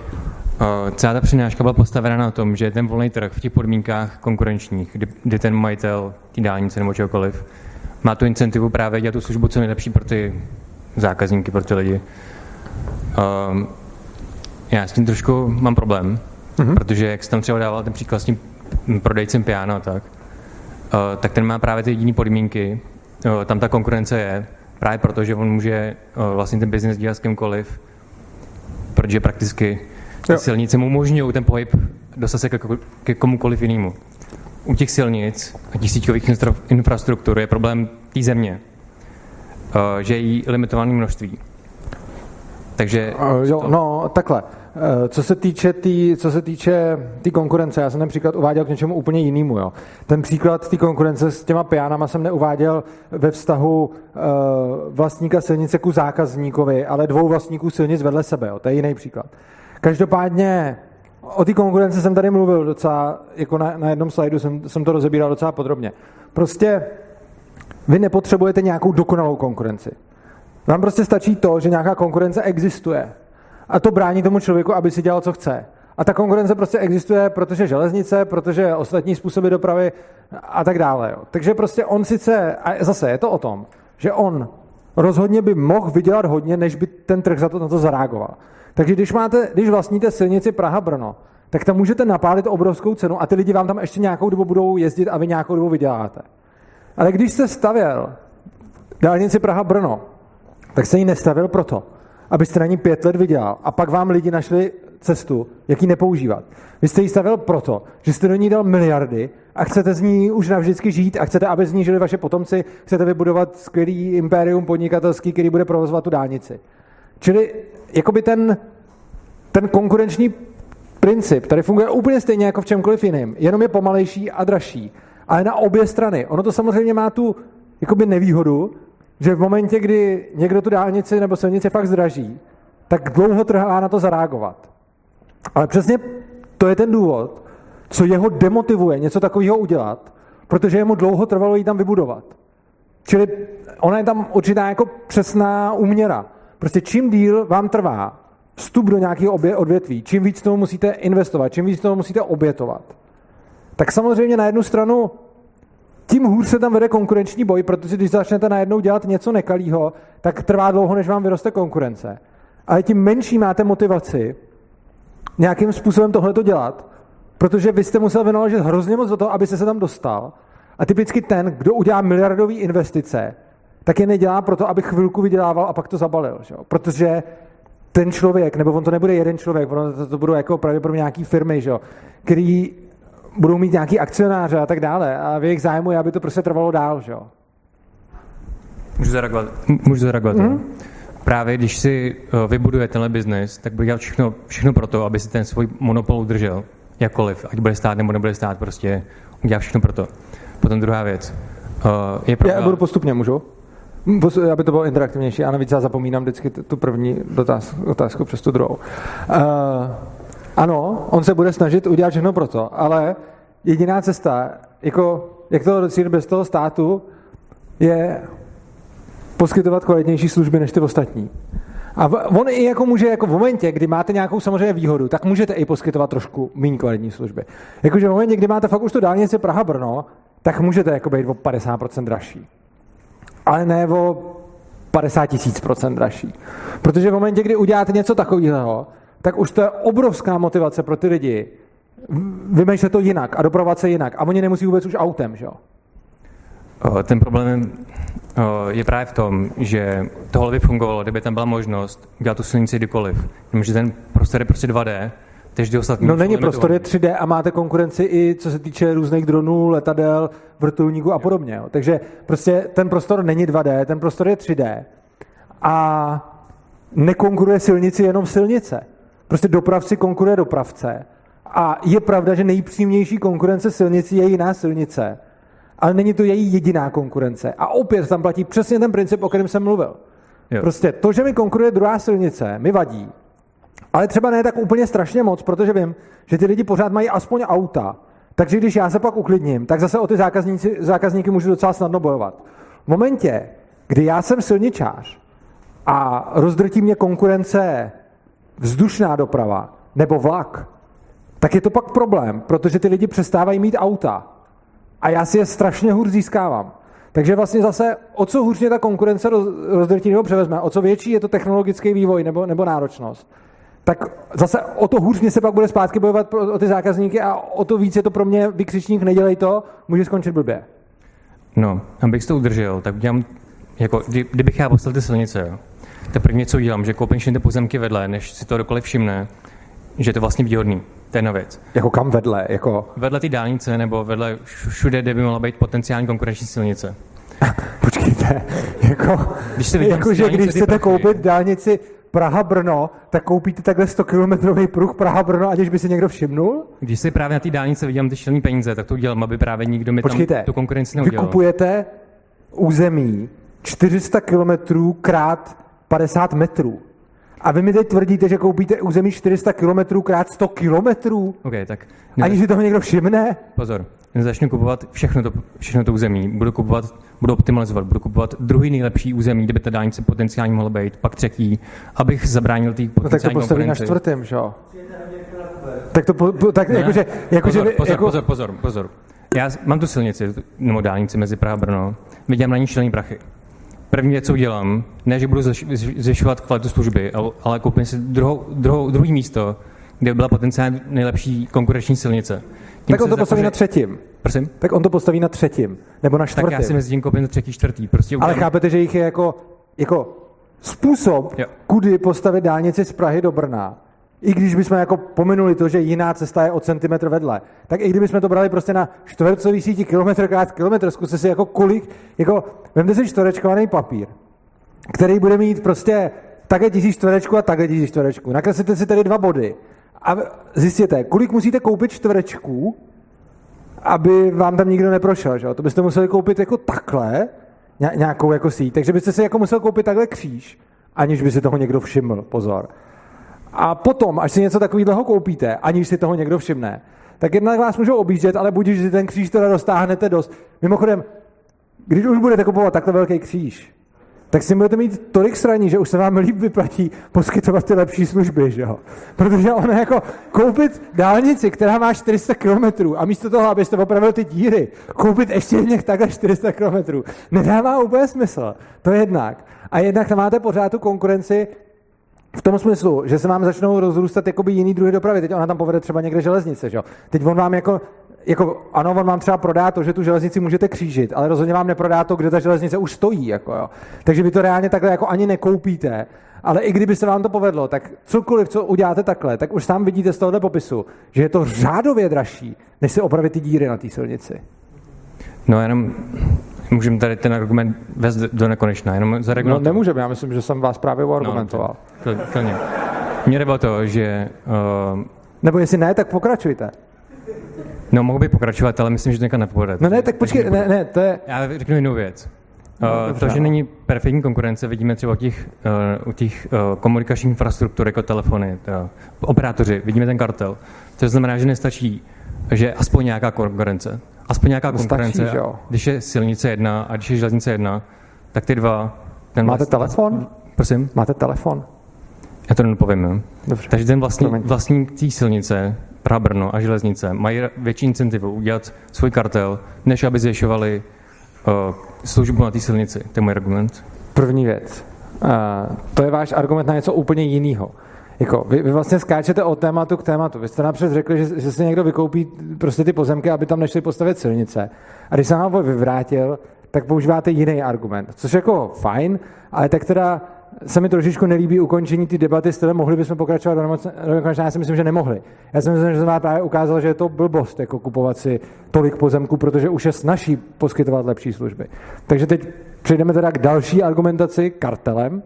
O, celá ta přednáška byla postavena na tom, že ten volný trh v těch podmínkách konkurenčních, kdy, kdy ten majitel té dálnice nebo čehokoliv má tu incentivu právě dělat tu službu co nejlepší pro ty zákazníky, pro ty lidi. Um, já s tím trošku mám problém, mm-hmm. protože jak jsi tam třeba dával ten příklad s tím prodejcem piano, tak, uh, tak ten má právě ty jediné podmínky, uh, tam ta konkurence je, právě proto, že on může uh, vlastně ten biznes dělat s kýmkoliv, protože prakticky ty silnice mu umožňují ten pohyb dostat se ke komukoliv jinému. U těch silnic a těch síťkových infrastruktur je problém té země, že je jí limitované množství. Takže... Jo, no, takhle. Co se týče tý, co se týče tý konkurence, já jsem ten příklad uváděl k něčemu úplně jinému. Jo. Ten příklad té konkurence s těma pianama jsem neuváděl ve vztahu uh, vlastníka silnice ku zákazníkovi, ale dvou vlastníků silnic vedle sebe. Jo. To je jiný příklad. Každopádně... O té konkurence jsem tady mluvil docela, jako na, na jednom slajdu jsem, jsem to rozebíral docela podrobně. Prostě vy nepotřebujete nějakou dokonalou konkurenci. Vám prostě stačí to, že nějaká konkurence existuje. A to brání tomu člověku, aby si dělal, co chce. A ta konkurence prostě existuje, protože železnice, protože ostatní způsoby dopravy a tak dále. Jo. Takže prostě on sice, a zase je to o tom, že on rozhodně by mohl vydělat hodně, než by ten trh za to, na to zareagoval. Takže když máte, když vlastníte silnici Praha-Brno, tak tam můžete napálit obrovskou cenu a ty lidi vám tam ještě nějakou dobu budou jezdit a vy nějakou dobu vyděláte. Ale když jste stavěl dálnici Praha-Brno, tak jste ji nestavil proto, abyste na ní pět let vydělal a pak vám lidi našli cestu, jak ji nepoužívat. Vy jste ji stavil proto, že jste do ní dal miliardy a chcete z ní už navždycky žít a chcete, aby z ní žili vaše potomci, chcete vybudovat skvělý impérium podnikatelský, který bude provozovat tu dálnici. Čili jakoby ten, ten konkurenční princip tady funguje úplně stejně jako v čemkoliv jiném, jenom je pomalejší a dražší. Ale na obě strany. Ono to samozřejmě má tu jakoby nevýhodu, že v momentě, kdy někdo tu dálnici nebo silnici fakt zdraží, tak dlouho trvá na to zareagovat. Ale přesně to je ten důvod, co jeho demotivuje něco takového udělat, protože jemu dlouho trvalo ji tam vybudovat. Čili ona je tam určitá jako přesná úměra. Prostě čím díl vám trvá, vstup do nějakého odvětví, čím víc toho musíte investovat, čím víc toho musíte obětovat, tak samozřejmě na jednu stranu tím hůř se tam vede konkurenční boj, protože když začnete najednou dělat něco nekalýho, tak trvá dlouho, než vám vyroste konkurence. Ale tím menší máte motivaci nějakým způsobem tohleto dělat, protože vy jste musel vynaložit hrozně moc do toho, abyste se tam dostal. A typicky ten, kdo udělá miliardové investice, tak je nedělá proto, aby chvilku vydělával a pak to zabalil. Že? Protože ten člověk, nebo on to nebude jeden člověk, ono to, to budou jako pravděpodobně nějaký firmy, že? Který budou mít nějaký akcionáře a tak dále. A v jejich zájmu je, aby to prostě trvalo dál. Že? Můžu zareagovat? Můžu zareagovat. Mm-hmm. Právě když si vybuduje tenhle biznis, tak bude dělat všechno, všechno pro to, aby si ten svůj monopol udržel. Jakkoliv, ať bude stát nebo nebude stát, prostě udělá všechno pro to. Potom druhá věc. Je pravda... Já budu postupně, můžu? Aby to bylo interaktivnější. A navíc já zapomínám vždycky tu první otázku, otázku přes tu druhou. Uh, ano, on se bude snažit udělat všechno pro to, ale jediná cesta, jako jak to docílit bez toho státu, je poskytovat kvalitnější služby než ty ostatní. A on i jako může, jako v momentě, kdy máte nějakou samozřejmě výhodu, tak můžete i poskytovat trošku méně kvalitní služby. Jakože v momentě, kdy máte fakt už tu dálnici Praha-Brno, tak můžete jako být o padesát procent dražší. Ale ne o padesát tisíc procent dražší. Protože v momentě, kdy uděláte něco takového, tak už to je obrovská motivace pro ty lidi vymýšlet to jinak a dopravovat se jinak. A oni nemusí vůbec už autem, že jo? Ten problém je právě v tom, že tohle by fungovalo, kdyby tam byla možnost dělat tu silnici kdykoliv. Jenomže ten prostor je prostě dva dé, takže ostatní... No není prostor, je tři dé a máte konkurenci i co se týče různých dronů, letadel, vrtulníků a podobně. Jo. Takže prostě ten prostor není dva dé, ten prostor je tři dé a nekonkuruje silnici jenom silnice. Prostě dopravci konkuruje dopravce a je pravda, že nejpřímější konkurence silnici je jiná silnice. Ale není to její jediná konkurence. A opět tam platí přesně ten princip, o kterém jsem mluvil. Jo. Prostě to, že mi konkuruje druhá silnice, mi vadí. Ale třeba ne tak úplně strašně moc, protože vím, že ty lidi pořád mají aspoň auta. Takže když já se pak uklidním, tak zase o ty zákazníci, zákazníky můžu docela snadno bojovat. V momentě, kdy já jsem silničář a rozdrtí mě konkurence vzdušná doprava nebo vlak, tak je to pak problém, protože ty lidi přestávají mít auta. A já si je strašně hůř získávám. Takže vlastně zase, o co hůř mě ta konkurence roz, rozdrtí nebo převezme, o co větší je to technologický vývoj nebo, nebo náročnost, tak zase o to hůř mě se pak bude zpátky bojovat pro, o ty zákazníky a o to víc je to pro mě vykřičník, nedělej to, může skončit blbě. No, abych to udržel, tak udělám, jako, kdy, kdybych já poslal ty silnice, jo, tak první, co udělám, že koupím všechny ty pozemky vedle, než si to dokoliv všimne, že je to vlastně výhodný. To je jedna věc. Jako kam vedle? Jako... Vedle ty dálnice nebo vedle všude, kde by mohla být potenciální konkurenční silnice. Počkejte, jako, jako že když chcete koupit dálnici Praha-Brno, tak koupíte takhle sto kilometrový pruh Praha-Brno, aniž by si někdo všimnul? Když si právě na té dálnice vydělám ty šílený peníze, tak to udělám, aby právě nikdo mi Počkejte, tam tu konkurenci neudělal. Vy kupujete území čtyři sta kilometrů krát padesát metrů. A vy mi teď tvrdíte, že koupíte území čtyři sta kilometrů krát sto kilometrů? Okay, tak... Ani si toho někdo všimne? Pozor, začnu kupovat všechno to, všechno to území, budu kupovat, budu optimalizovat, budu kupovat druhý nejlepší území, kde by ta dálnice potenciálně mohla být, pak třetí, abych zabránil tý potenciální no, tak to postaví na čtvrtém, že jo? Tak to, po, po, tak ne, jakože... jakože pozor, vy, pozor, jako... pozor, pozor, pozor. Já mám tu silnici, nebo dálnici mezi Praha a Brno, vydělám na ní šílený prachy. První, co udělám, ne, že budu zvyšovat kvalitu služby, ale koupím si druhou, druhou, druhý místo, kde byla potenciálně nejlepší konkurenční silnice. Tím tak on to postaví zapoře... na třetím. Prosím? Tak on to postaví na třetím, nebo na čtvrtém. Tak já si mezi tím koupím třetí, čtvrtý. Prostě udělám... Ale chápete, že jich je jako, jako způsob, jo. Kudy postavit dálnici z Prahy do Brna, i když bychom jako pominuli to, že jiná cesta je o centimetr vedle, tak i kdybychom to brali prostě na čtvercový síti kilometr krát kilometr, zkuste si jako kolik, jako vemte si čtverečkovaný papír, který bude mít prostě také tisíc čtverečku a také tisíc čtverečku. Nakreslete si tedy dva body a zjistěte, kolik musíte koupit čtverečků, aby vám tam nikdo neprošel, že? To byste museli koupit jako takhle, nějakou jako síť, takže byste si jako musel koupit takhle kříž, aniž by si toho někdo všiml, pozor. A potom, až si něco takového koupíte, aniž si toho někdo všimne, tak jednak vás můžou objíždět, ale budiž si ten kříž teda dostáhnete dost. Mimochodem, když už budete kupovat takhle velký kříž, tak si budete mít tolik sraní, že už se vám líp vyplatí poskytovat ty lepší služby, že jo? Protože ono jako koupit dálnici, která má čtyři sta kilometrů a místo toho, abyste opravili ty díry, koupit ještě nějak takhle čtyři sta kilometrů, nedává úplně smysl. To je jednak. A jednak tam máte pořád tu konkurenci v tom smyslu, že se vám začnou rozrůstat jakoby jiný druhy dopravy. Teď ona tam povede třeba někde železnice, že jo? Teď on vám jako... Jako, ano, on vám třeba prodá to, že tu železnici můžete křížit, ale rozhodně vám neprodá to, kde ta železnice už stojí. Jako, jo. Takže vy to reálně takhle jako ani nekoupíte. Ale i kdyby se vám to povedlo, tak cokoliv, co uděláte takhle, tak už sám vidíte z tohoto popisu, že je to řádově dražší, než si opravit ty díry na té silnici. No jenom můžeme tady ten argument vést do nekonečna. Jenom zareagovat. No nemůžeme, já myslím, že jsem vás právě argumentoval. No, to, to, to mě. Mě jde o to, že... Uh... Nebo jestli ne, tak pokračujte. No, mohu by pokračovat, ale myslím, že to někam nepovede. No ne, tak počkej, ne, ne, to je... Já řeknu jinou věc. No, to, že není perfektní konkurence, vidíme třeba u těch, uh, těch uh, komunikační infrastruktur, jako telefony, teda, operátoři, vidíme ten kartel. To znamená, že nestačí, že aspoň nějaká konkurence. Aspoň nějaká no, konkurence, stačí, když je silnice jedna a když je železnice jedna, tak ty dva... Ten Máte vlast... telefon? Prosím? Máte telefon? Já to nepovím. Dobře. Takže ten vlastní, vlastník té silnice, Praha, Brno a železnice, mají větší incentivu udělat svůj kartel, než aby zvětšovali uh, službu na té silnici. To je můj argument. První věc. Uh, to je váš argument na něco úplně jiného. Jako, vy, vy vlastně skáčete od tématu k tématu. Vy jste napřed řekli, že, že si někdo vykoupí prostě ty pozemky, aby tam nešli postavit silnice. A když se vám ho vyvrátil, tak používáte jiný argument. Což je jako fajn, ale tak teda se mi trošičku nelíbí ukončení ty debaty, které mohli bychom pokračovat do nekonečna. Já si myslím, že nemohli. Já si myslím, že jsem vám právě ukázal, že je to blbost, jako kupovat si tolik pozemků, protože už je snaží poskytovat lepší služby. Takže teď přejdeme teda k další argumentaci kartelem.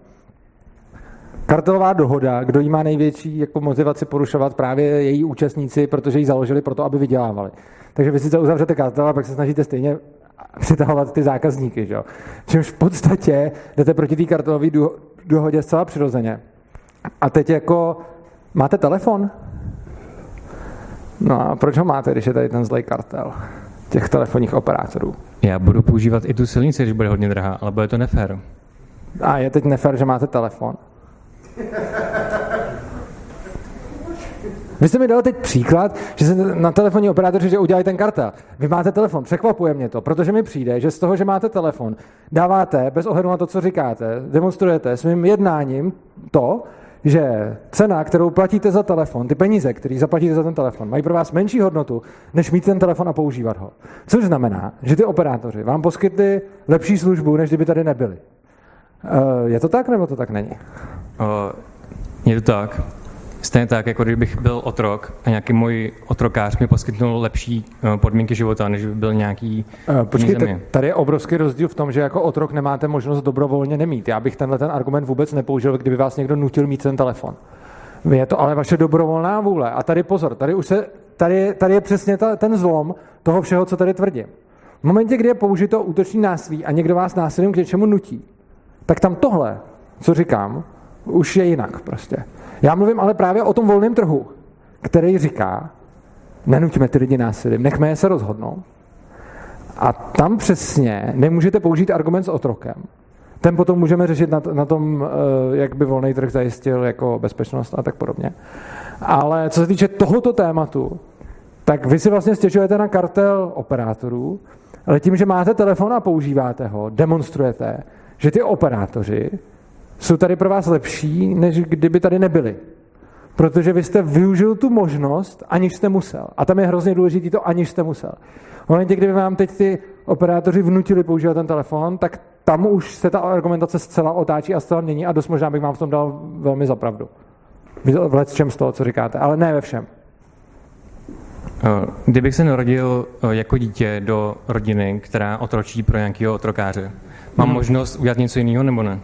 Kartelová dohoda, kdo jí má největší jako motivaci porušovat, právě její účastníci, protože ji založili proto, aby vydělávali. Takže vy sice uzavřete kartel a pak se snažíte stejně přitahovat ty zákazníky, že jo? Čímž v podstatě jdete proti té kartelové dohodě zcela přirozeně. A teď jako, máte telefon? No a proč ho máte, když je tady ten zlej kartel těch telefonních operátorů? Já budu používat i tu silnici, když bude hodně drahá, ale bude to nefér. A je teď nefér, že máte telefon. Vy jste mi dal teď příklad, že se na telefonní operátoři, že udělají ten kartel. Vy máte telefon, překvapuje mě to, protože mi přijde, že z toho, že máte telefon, dáváte bez ohledu na to, co říkáte, demonstrujete svým jednáním to, že cena, kterou platíte za telefon, ty peníze, které zaplatíte za ten telefon, mají pro vás menší hodnotu, než mít ten telefon a používat ho. Což znamená, že ty operátoři vám poskytli lepší službu, než kdyby tady nebyli. Je to tak, nebo to tak není? Je to tak. Stejně tak, jako kdybych byl otrok a nějaký můj otrokář mi poskytnul lepší podmínky života, než by byl nějaký uh, Počkejte, tady je obrovský rozdíl v tom, že jako otrok nemáte možnost dobrovolně nemít. Já bych tenhle ten argument vůbec nepoužil, kdyby vás někdo nutil mít ten telefon. Je to ale vaše dobrovolná vůle. A tady pozor, tady už se, tady, tady je přesně ta, ten zlom toho všeho, co tady tvrdím. V momentě, kdy je použito útočný násilí a někdo vás násilím k něčemu nutí, tak tam tohle, co říkám, už je jinak prostě. Já mluvím ale právě o tom volném trhu, který říká, nenuťme ty lidi násilím, nechme je se rozhodnout. A tam přesně nemůžete použít argument s otrokem. Ten potom můžeme řešit na, na tom, jak by volný trh zajistil jako bezpečnost a tak podobně. Ale co se týče tohoto tématu, tak vy si vlastně stěžujete na kartel operátorů, ale tím, že máte telefon a používáte ho, demonstrujete, že ty operátoři jsou tady pro vás lepší, než kdyby tady nebyli. Protože vy jste využil tu možnost, aniž jste musel. A tam je hrozně důležitý to, aniž jste musel. V momentě, kdyby vám teď ty operátoři vnutili používat ten telefon, tak tam už se ta argumentace zcela otáčí a zcela mění a dost možná bych vám v tom dal velmi za pravdu. V lecčem z toho, co říkáte, ale ne ve všem. Kdybych se narodil jako dítě do rodiny, která otročí pro nějakého otrokáře, mám hmm. možnost udělat něco jiného nebo ne?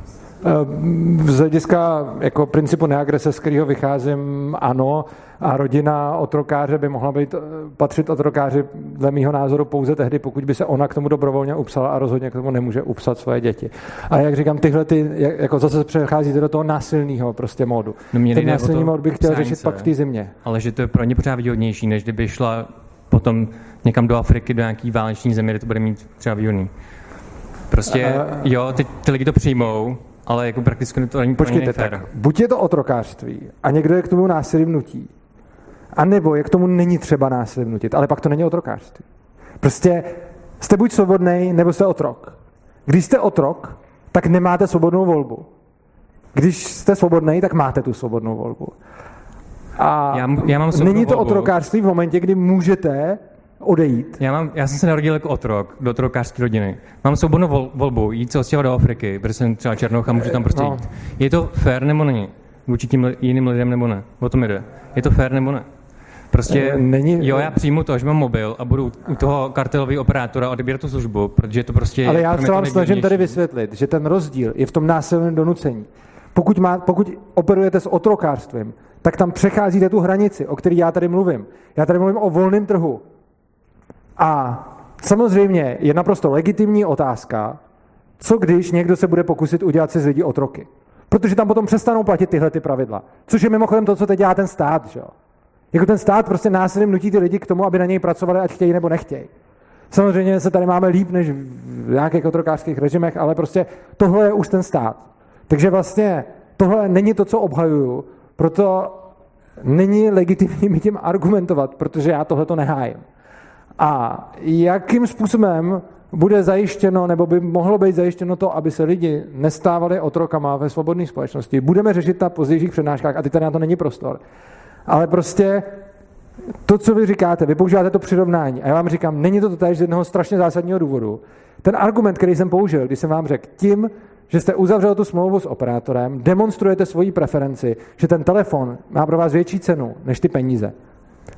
Z hlediska jako principu neagrese, z kterého vycházím, ano, a rodina otrokáře by mohla být, patřit otrokáři dle mýho názoru pouze tehdy, pokud by se ona k tomu dobrovolně upsala a rozhodně k tomu nemůže upsat svoje děti. A jak říkám, tyhle ty, jako zase přecházíte do toho násilného prostě módu. No ten násilný mód bych chtěl psánice, řešit pak v té zimě. Ale že to je pro ně pořád výhodnější, než kdyby šla potom někam do Afriky, do nějaký váleční země, kde to bude mít třeba výhodný. Prostě uh, jo, ty, ty lidi to přijmou, ale jako prakticky to není Počkejte, nejfér. tak buď je to otrokářství a někdo je k tomu násilím nutí, anebo je k tomu není třeba násilím nutit, ale pak to není otrokářství. Prostě jste buď svobodnej, nebo jste otrok. Když jste otrok, tak nemáte svobodnou volbu. Když jste svobodnej, tak máte tu svobodnou volbu. A já, já mám svobodnou není to volbu. Otrokářství v momentě, kdy můžete odejít. Já, mám, já jsem se narodil jako otrok do otrokářské rodiny. Mám svobodnou vol, volbu jít se odstěhovat do Afriky, protože jsem třeba černoch a můžu tam prostě no. jít. Je to fér nebo není? Vůči tím jiným lidem nebo ne? O tom jde. Je to fér nebo ne? Prostě není, jo, já přijmu to, že mám mobil a budu u toho kartelového operátora odebírat tu službu, protože to prostě... Ale já se vám snažím tady vysvětlit, že ten rozdíl je v tom násilném donucení. Pokud, má, pokud operujete s otrokářstvím, tak tam přecházíte tu hranici, o které já tady mluvím. Já tady mluvím o volném trhu. A samozřejmě je naprosto legitimní otázka, co když někdo se bude pokusit udělat si z lidí otroky. Protože tam potom přestanou platit tyhle ty pravidla. Což je mimochodem to, co teď dělá ten stát, že jo. Jako ten stát prostě násilím nutí ty lidi k tomu, aby na něj pracovali, ať chtějí nebo nechtějí. Samozřejmě se tady máme líp než v nějakých otrokářských režimech, ale prostě tohle je už ten stát. Takže vlastně tohle není to, co obhajuju, proto není legitimní mi tím argumentovat, protože já tohle to nehájím. A jakým způsobem bude zajištěno, nebo by mohlo být zajištěno to, aby se lidi nestávali otrokama ve svobodné společnosti, budeme řešit na pozdějších přednáškách a teď tady na to není prostor. Ale prostě to, co vy říkáte, vy používáte to přirovnání. A já vám říkám, není to totéž z jednoho strašně zásadního důvodu. Ten argument, který jsem použil, když jsem vám řekl, tím, že jste uzavřel tu smlouvu s operátorem, demonstrujete svoji preferenci, že ten telefon má pro vás větší cenu než ty peníze.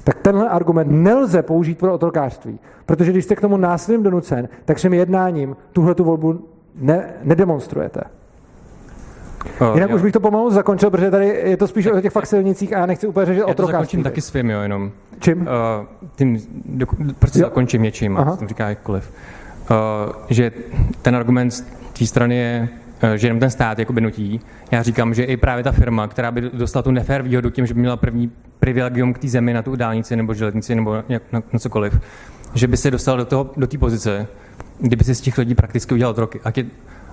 Tak tenhle argument nelze použít pro otrokářství, protože když jste k tomu násilím donucen, tak svým jednáním tuhle tu volbu ne- nedemonstrujete. Oh, Jinak jo. už bych to pomalu zakončil, protože tady je to spíš tak, o těch fakt silnicích a já nechci úplně řešit otrokářství. Já to zakončím taky svým, jo, jenom. Čím? Uh, tím, do, prostě jo. zakončím něčím, a to říká jakkoliv. Uh, že ten argument z té strany je, uh, že jenom ten stát jakoby nutí. Já říkám, že i právě ta firma, která by dostala tu nefér výhodu tím, že by měla první privilegium k té zemi na tu dálnici nebo železnici nebo jak, na, na cokoliv, že by se dostala do toho, do té pozice, kdyby se z těch lidí prakticky udělal otroky.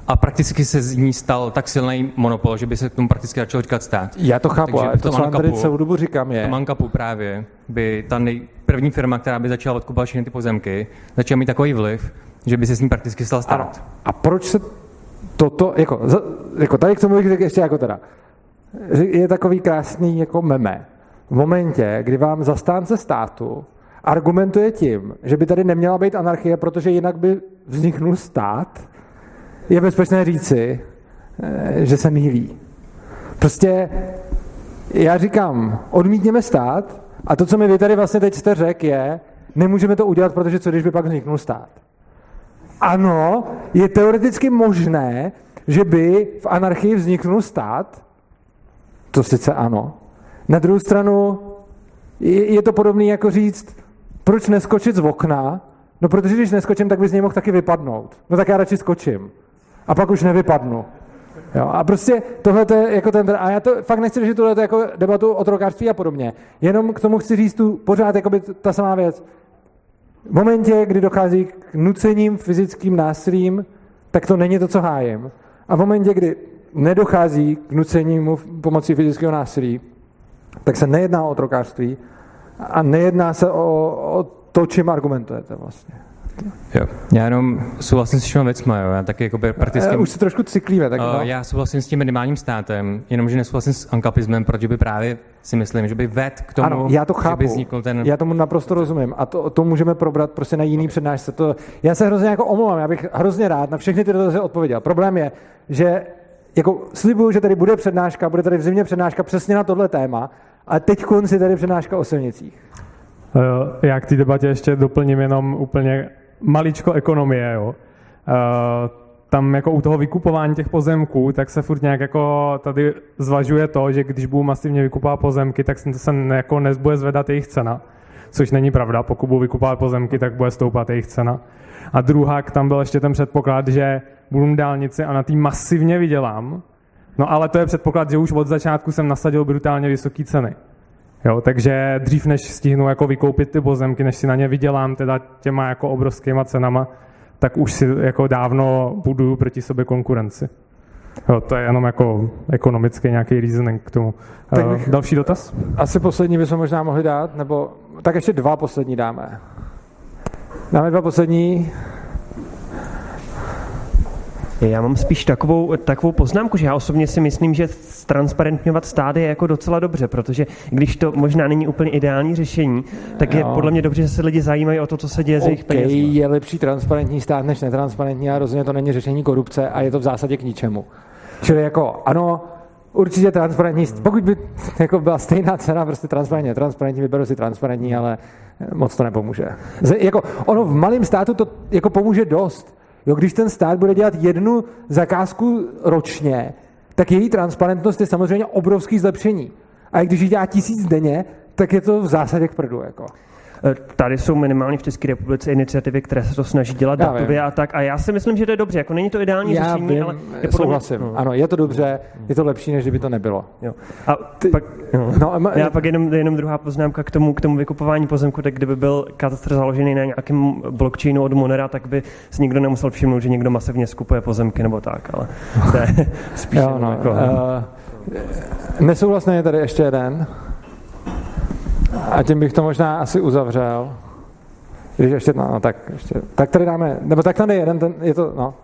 A prakticky se z ní stal tak silný monopol, že by se k tomu prakticky začalo říkat stát. Já to chápu, takže ale to, to co vám tady celou dobu říkám je... V tom ANCAPu právě by ta nej, první firma, která by začala odkupovat všechny ty pozemky, začala mít takový vliv, že by se s ní prakticky stal stát. A proč se toto... Jako, jako tady k tomu bych řekl ještě jako teda... Je takový krásný jako meme. V momentě, kdy vám zastánce státu argumentuje tím, že by tady neměla být anarchie, protože jinak by vzniknul stát... Je bezpečné říci, že se mýlí. Prostě já říkám, odmítněme stát a to, co mi vy tady vlastně teď jste řekl, je, nemůžeme to udělat, protože co když by pak vzniknul stát. Ano, je teoreticky možné, že by v anarchii vzniknul stát, to sice ano. Na druhou stranu je, je to podobné jako říct, proč neskočit z okna, no protože když neskočím, tak by z něj mohl taky vypadnout. No tak já radši skočím. A pak už nevypadnu. Jo, a prostě tohle je jako ten, a já to fakt nechci řešit tohle jako debatu o otrokářství a podobně. Jenom k tomu chci říct tu pořád jakoby ta samá věc. V momentě, kdy dochází k nucením fyzickým násilím, tak to není to, co hájím. A v momentě, kdy nedochází k nucenímu pomocí fyzického násilí, tak se nejedná o otrokářství a nejedná se o, o to, čím argumentujete vlastně. Jo. Já jenom souhlasím s těmi věcmi, jo. Já taky jako prakticky... Už se trošku cyklíme, tak uh, no. Já souhlasím s tím minimálním státem, jenomže nesouhlasím s ankapismem, protože by právě si myslím, že by ved k tomu, ano, já to chápu. Že by vznikl ten... Já tomu naprosto rozumím a to, to můžeme probrat prostě na jiný okay. přednášce. To, já se hrozně jako omlouvám, já bych hrozně rád na všechny ty dotazy odpověděl. Problém je, že jako slibuju, že tady bude přednáška, bude tady v zimě přednáška přesně na tohle téma, a teď konci tady přednáška o silnicích. Já k té debatě ještě doplním jenom úplně maličko ekonomie. Jo. Tam jako u toho vykupování těch pozemků, tak se furt nějak jako tady zvažuje to, že když budu masivně vykupovat pozemky, tak se jako nezbude zvedat jejich cena, což není pravda. Pokud budu vykupovat pozemky, tak bude stoupat jejich cena. A druhá, tam byl ještě ten předpoklad, že budu na dálnici a na tý masivně vydělám, no ale to je předpoklad, že už od začátku jsem nasadil brutálně vysoké ceny. Jo, takže dřív, než stihnu jako vykoupit ty pozemky, než si na ně vydělám teda těma jako obrovskýma cenama, tak už si jako dávno buduju proti sobě konkurenci. Jo, to je jenom jako ekonomický nějaký reasoning k tomu. Uh, další dotaz? Asi poslední bychom možná mohli dát, nebo tak ještě dva poslední dáme. Dáme dva poslední. Já mám spíš takovou, takovou poznámku, že já osobně si myslím, že transparentňovat stády je jako docela dobře, protože když to možná není úplně ideální řešení, tak je jo. podle mě dobře, že se lidi zajímají o to, co se děje okay, z jejich peněz. Je lepší transparentní stát než netransparentní a rozhodně to není řešení korupce a je to v zásadě k ničemu. Čili jako ano, určitě transparentní, pokud by jako byla stejná cena, prostě transparentně, transparentní, vyberu si transparentní, ale moc to nepomůže. Z, jako, ono v malém státu to jako pomůže dost. Jo, když ten stát bude dělat jednu zakázku ročně, tak její transparentnost je samozřejmě obrovský zlepšení. A když ji dělá tisíc denně, tak je to v zásadě k prdu. Jako. Tady jsou minimálně v České republice iniciativy, které se to snaží dělat já datově vím. a tak. A já si myslím, že to je dobře. Jako není to ideální já řešení, vím, ale je souhlasím. Mě... No. Ano, je to dobře, je to lepší, než by to nebylo. Jo. A Ty... pak, jo. No, ma... já pak jenom, jenom druhá poznámka k tomu, k tomu vykupování pozemku, tak kdyby byl katastr založený na nějakém blockchainu od Monera, tak by si nikdo nemusel všimnout, že někdo masivně skupuje pozemky nebo tak. Ale to je spíš jo, no. jako... uh, nesouhlasný je tady ještě jeden. A tím bych to možná asi uzavřel. Když ještě, no, no tak ještě, tak tady dáme, nebo tak tady jeden, ten, je to, no.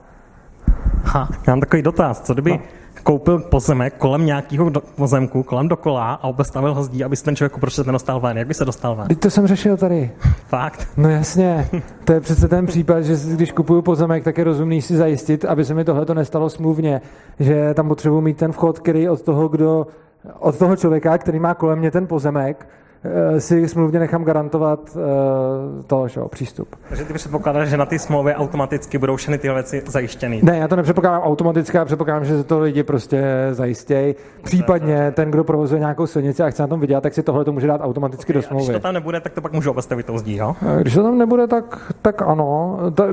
Ha, já mám takový dotaz, co kdyby no. koupil pozemek kolem nějakého do, pozemku, kolem dokola a obestavil ho zdí, aby se ten člověk uprostřed nedostal ven, jak by se dostal ven? Teď to jsem řešil tady. Fakt? No jasně, to je přece ten případ, že když kupuju pozemek, tak je rozumný si zajistit, aby se mi tohleto nestalo smluvně, že tam potřebuji mít ten vchod, který od toho, kdo, od toho člověka, který má kolem mě ten pozemek, si smluvně nechám garantovat uh, to, že, přístup. Takže ty předpokládáš, že na ty smlouvy automaticky budou všechny ty věci zajištěný? Ne, já to nepředpokládám automaticky, já předpokládám, že to lidi prostě zajistějí. Případně ten, kdo provozuje nějakou silnici a chce na tom vydělat, tak si tohle to může dát automaticky okay, do smlouvy. A když to tam nebude, tak to pak můžu obestavit tou zdí, jo? Když to tam nebude, tak, tak ano. To, to,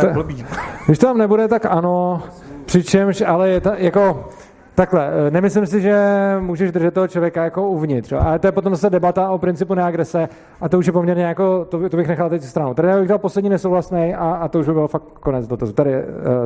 to je blbý. Když to tam nebude, tak ano. Přičemž, ale je ta, jako... Takhle, nemyslím si, že můžeš držet toho člověka jako uvnitř, ale to je potom zase debata o principu neagrese a to už je poměrně jako, to, to bych nechal teď stranou. Tady bych dal poslední nesouhlasnej a, a to už by byl fakt konec dotazu. Tady,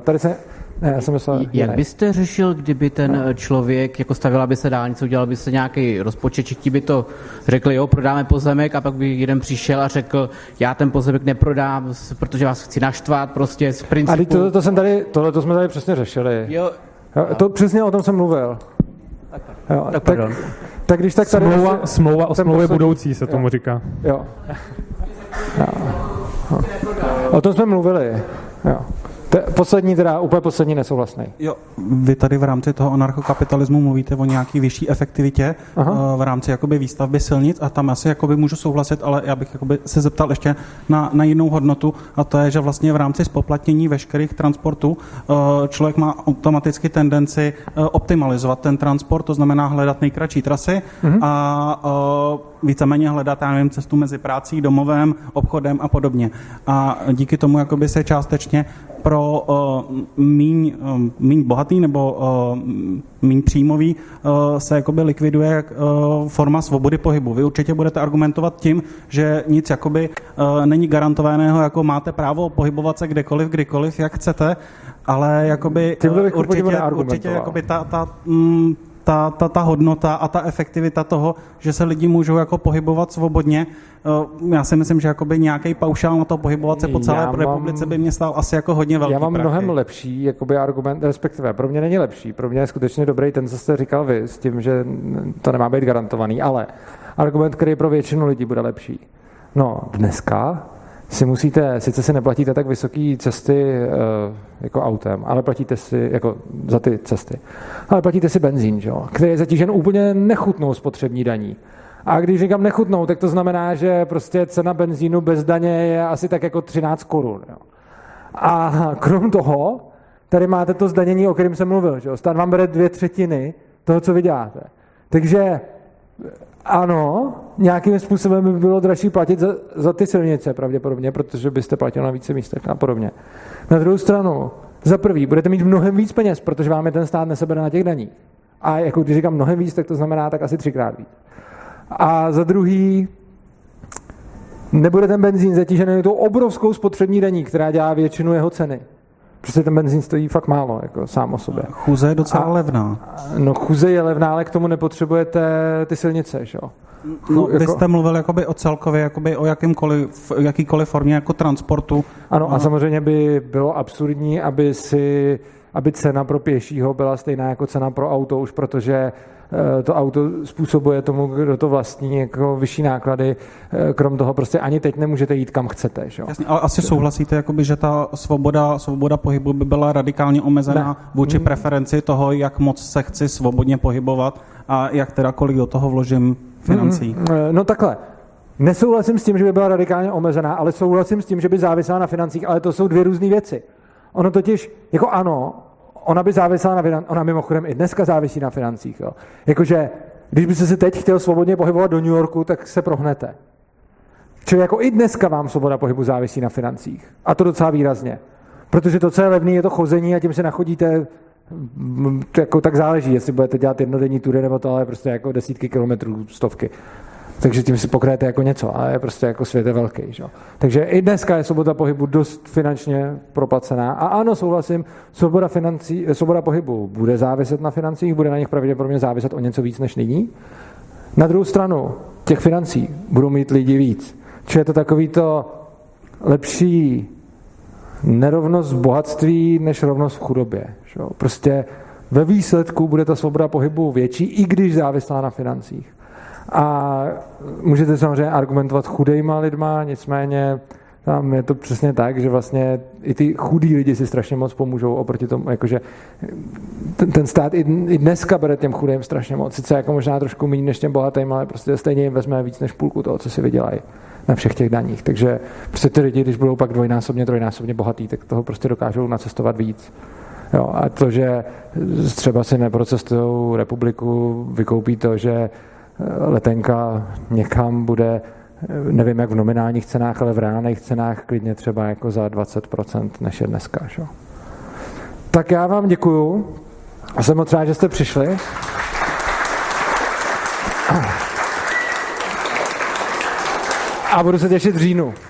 tady se, ne, já jsem myslel... Jak ne. byste řešil, kdyby ten člověk, jako stavila by se dálnice, udělal by se nějaký rozpočet, či ti by to řekli, jo, prodáme pozemek a pak by jeden přišel a řekl, já ten pozemek neprodám, protože vás chci naštvat, prostě z principu... A to, to jsem tady, tohle to jsme tady přesně řešili. Jo. Jo, to přesně o tom jsem mluvil. Tak, jo, tak, tak, tak když tak tady... Smlouva, ještě, smlouva o smlouvě budoucí se tomu jo, říká. Jo. jo. jo. O tom jsme mluvili. Jo. Te, poslední teda, úplně poslední nesouhlasný. Jo, vy tady v rámci toho anarchokapitalismu mluvíte o nějaký vyšší efektivitě Aha. v rámci jakoby výstavby silnic a tam asi jakoby můžu souhlasit, ale já bych jakoby se zeptal ještě na, na jinou hodnotu a to je, že vlastně v rámci spoplatnění veškerých transportů člověk má automaticky tendenci optimalizovat ten transport, to znamená hledat nejkratší trasy mhm. a víceméně hledat, já nevím, cestu mezi prací, domovem, obchodem a podobně. A díky tomu jakoby se částečně pro uh, míň, um, míň bohatý nebo uh, míň příjmový uh, se jakoby likviduje uh, forma svobody pohybu. Vy určitě budete argumentovat tím, že nic jakoby uh, není garantovaného, jako máte právo pohybovat se kdekoliv, kdykoliv, jak chcete, ale jakoby uh, určitě, určitě jakoby ta... ta mm, Ta, ta, ta hodnota a ta efektivita toho, že se lidi můžou jako pohybovat svobodně. Já si myslím, že jakoby nějaký paušál na to pohybovat se po celé mám, republice by mě stál asi jako hodně velký. Já mám prachy. Mnohem lepší jakoby argument, respektive pro mě není lepší, pro mě je skutečně dobrý ten, co jste říkal vy, s tím, že to nemá být garantovaný, ale argument, který pro většinu lidí bude lepší. No, dneska si musíte, sice si neplatíte tak vysoké cesty jako autem, ale platíte si, jako za ty cesty, ale platíte si benzín, že jo, který je zatížen úplně nechutnou spotřební daní. A když říkám nechutnou, tak to znamená, že prostě cena benzínu bez daně je asi tak jako třináct korun. Jo. A krom toho, tady máte to zdanění, o kterém jsem mluvil, že jo, stát vám bere dvě třetiny toho, co vy děláte. Takže ano, nějakým způsobem by bylo dražší platit za, za ty silnice pravděpodobně, protože byste platil na více místech a podobně. Na druhou stranu, za prvý, budete mít mnohem víc peněz, protože vám je ten stát nesebere na těch daních. A jako když říkám mnohem víc, tak to znamená tak asi třikrát víc. A za druhý, nebude ten benzín zatížený tou obrovskou spotřební daní, která dělá většinu jeho ceny. Prostě ten benzín stojí fakt málo, jako sám o sobě. Chůze je docela a, levná. No chůze je levná, ale k tomu nepotřebujete ty silnice, že jo? No, vy jste mluvil jakoby o celkově, jakoby o jakýmkoliv, jakýkoliv formě jako transportu. Ano, a samozřejmě by bylo absurdní, aby si, aby cena pro pěšího byla stejná jako cena pro auto, už protože to auto způsobuje tomu, kdo to vlastní, jako vyšší náklady. Krom toho prostě ani teď nemůžete jít kam chcete. Že? Jasně, ale asi souhlasíte, jakoby, že ta svoboda, svoboda pohybu by byla radikálně omezená ne. vůči preferenci toho, jak moc se chci svobodně pohybovat a jak teda kolik do toho vložím financí. No takhle. Nesouhlasím s tím, že by byla radikálně omezená, ale souhlasím s tím, že by závisela na financích, ale to jsou dvě různé věci. Ono totiž, jako ano, ona by závisela na financích, ona mimochodem i dneska závisí na financích. Jo. Jakože, když byste se teď chtěl svobodně pohybovat do New Yorku, tak se prohnete. Čili jako i dneska vám svoboda pohybu závisí na financích. A to docela výrazně. Protože to, co je levný, je to chození a tím se nachodíte. Jako tak záleží, jestli budete dělat jednodenní tury nebo to, ale prostě jako desítky kilometrů, stovky. Takže tím si pokryjete jako něco, ale je prostě jako svět je velký. Že? Takže i dneska je svoboda pohybu dost finančně proplacená. A ano, souhlasím, svoboda, financí, svoboda pohybu bude záviset na financích, bude na nich pravděpodobně záviset o něco víc než nyní. Na druhou stranu těch financí budou mít lidi víc. Čili je to takový to lepší nerovnost v bohatství než rovnost v chudobě. Že? Prostě ve výsledku bude ta svoboda pohybu větší, i když závislá na financích. A můžete samozřejmě argumentovat chudejma lidma, nicméně tam je to přesně tak, že vlastně i ty chudí lidi si strašně moc pomůžou oproti tomu, jakože ten stát i dneska bere těm chudým strašně moc, sice jako možná trošku méně než těm bohatým, ale prostě stejně jim vezme víc než půlku toho, co si vydělají na všech těch daních. Takže prostě ty lidi, když budou pak dvojnásobně, trojnásobně bohatý, tak toho prostě dokážou nacestovat víc. Jo, a to, že třeba si neprocestujou republiku, vykoupí to, že letenka někam bude, nevím jak v nominálních cenách, ale v reálných cenách klidně třeba jako za dvacet procent než je dneska. Že? Tak já vám děkuju a jsem moc rád, že jste přišli. A budu se těšit v říjnu.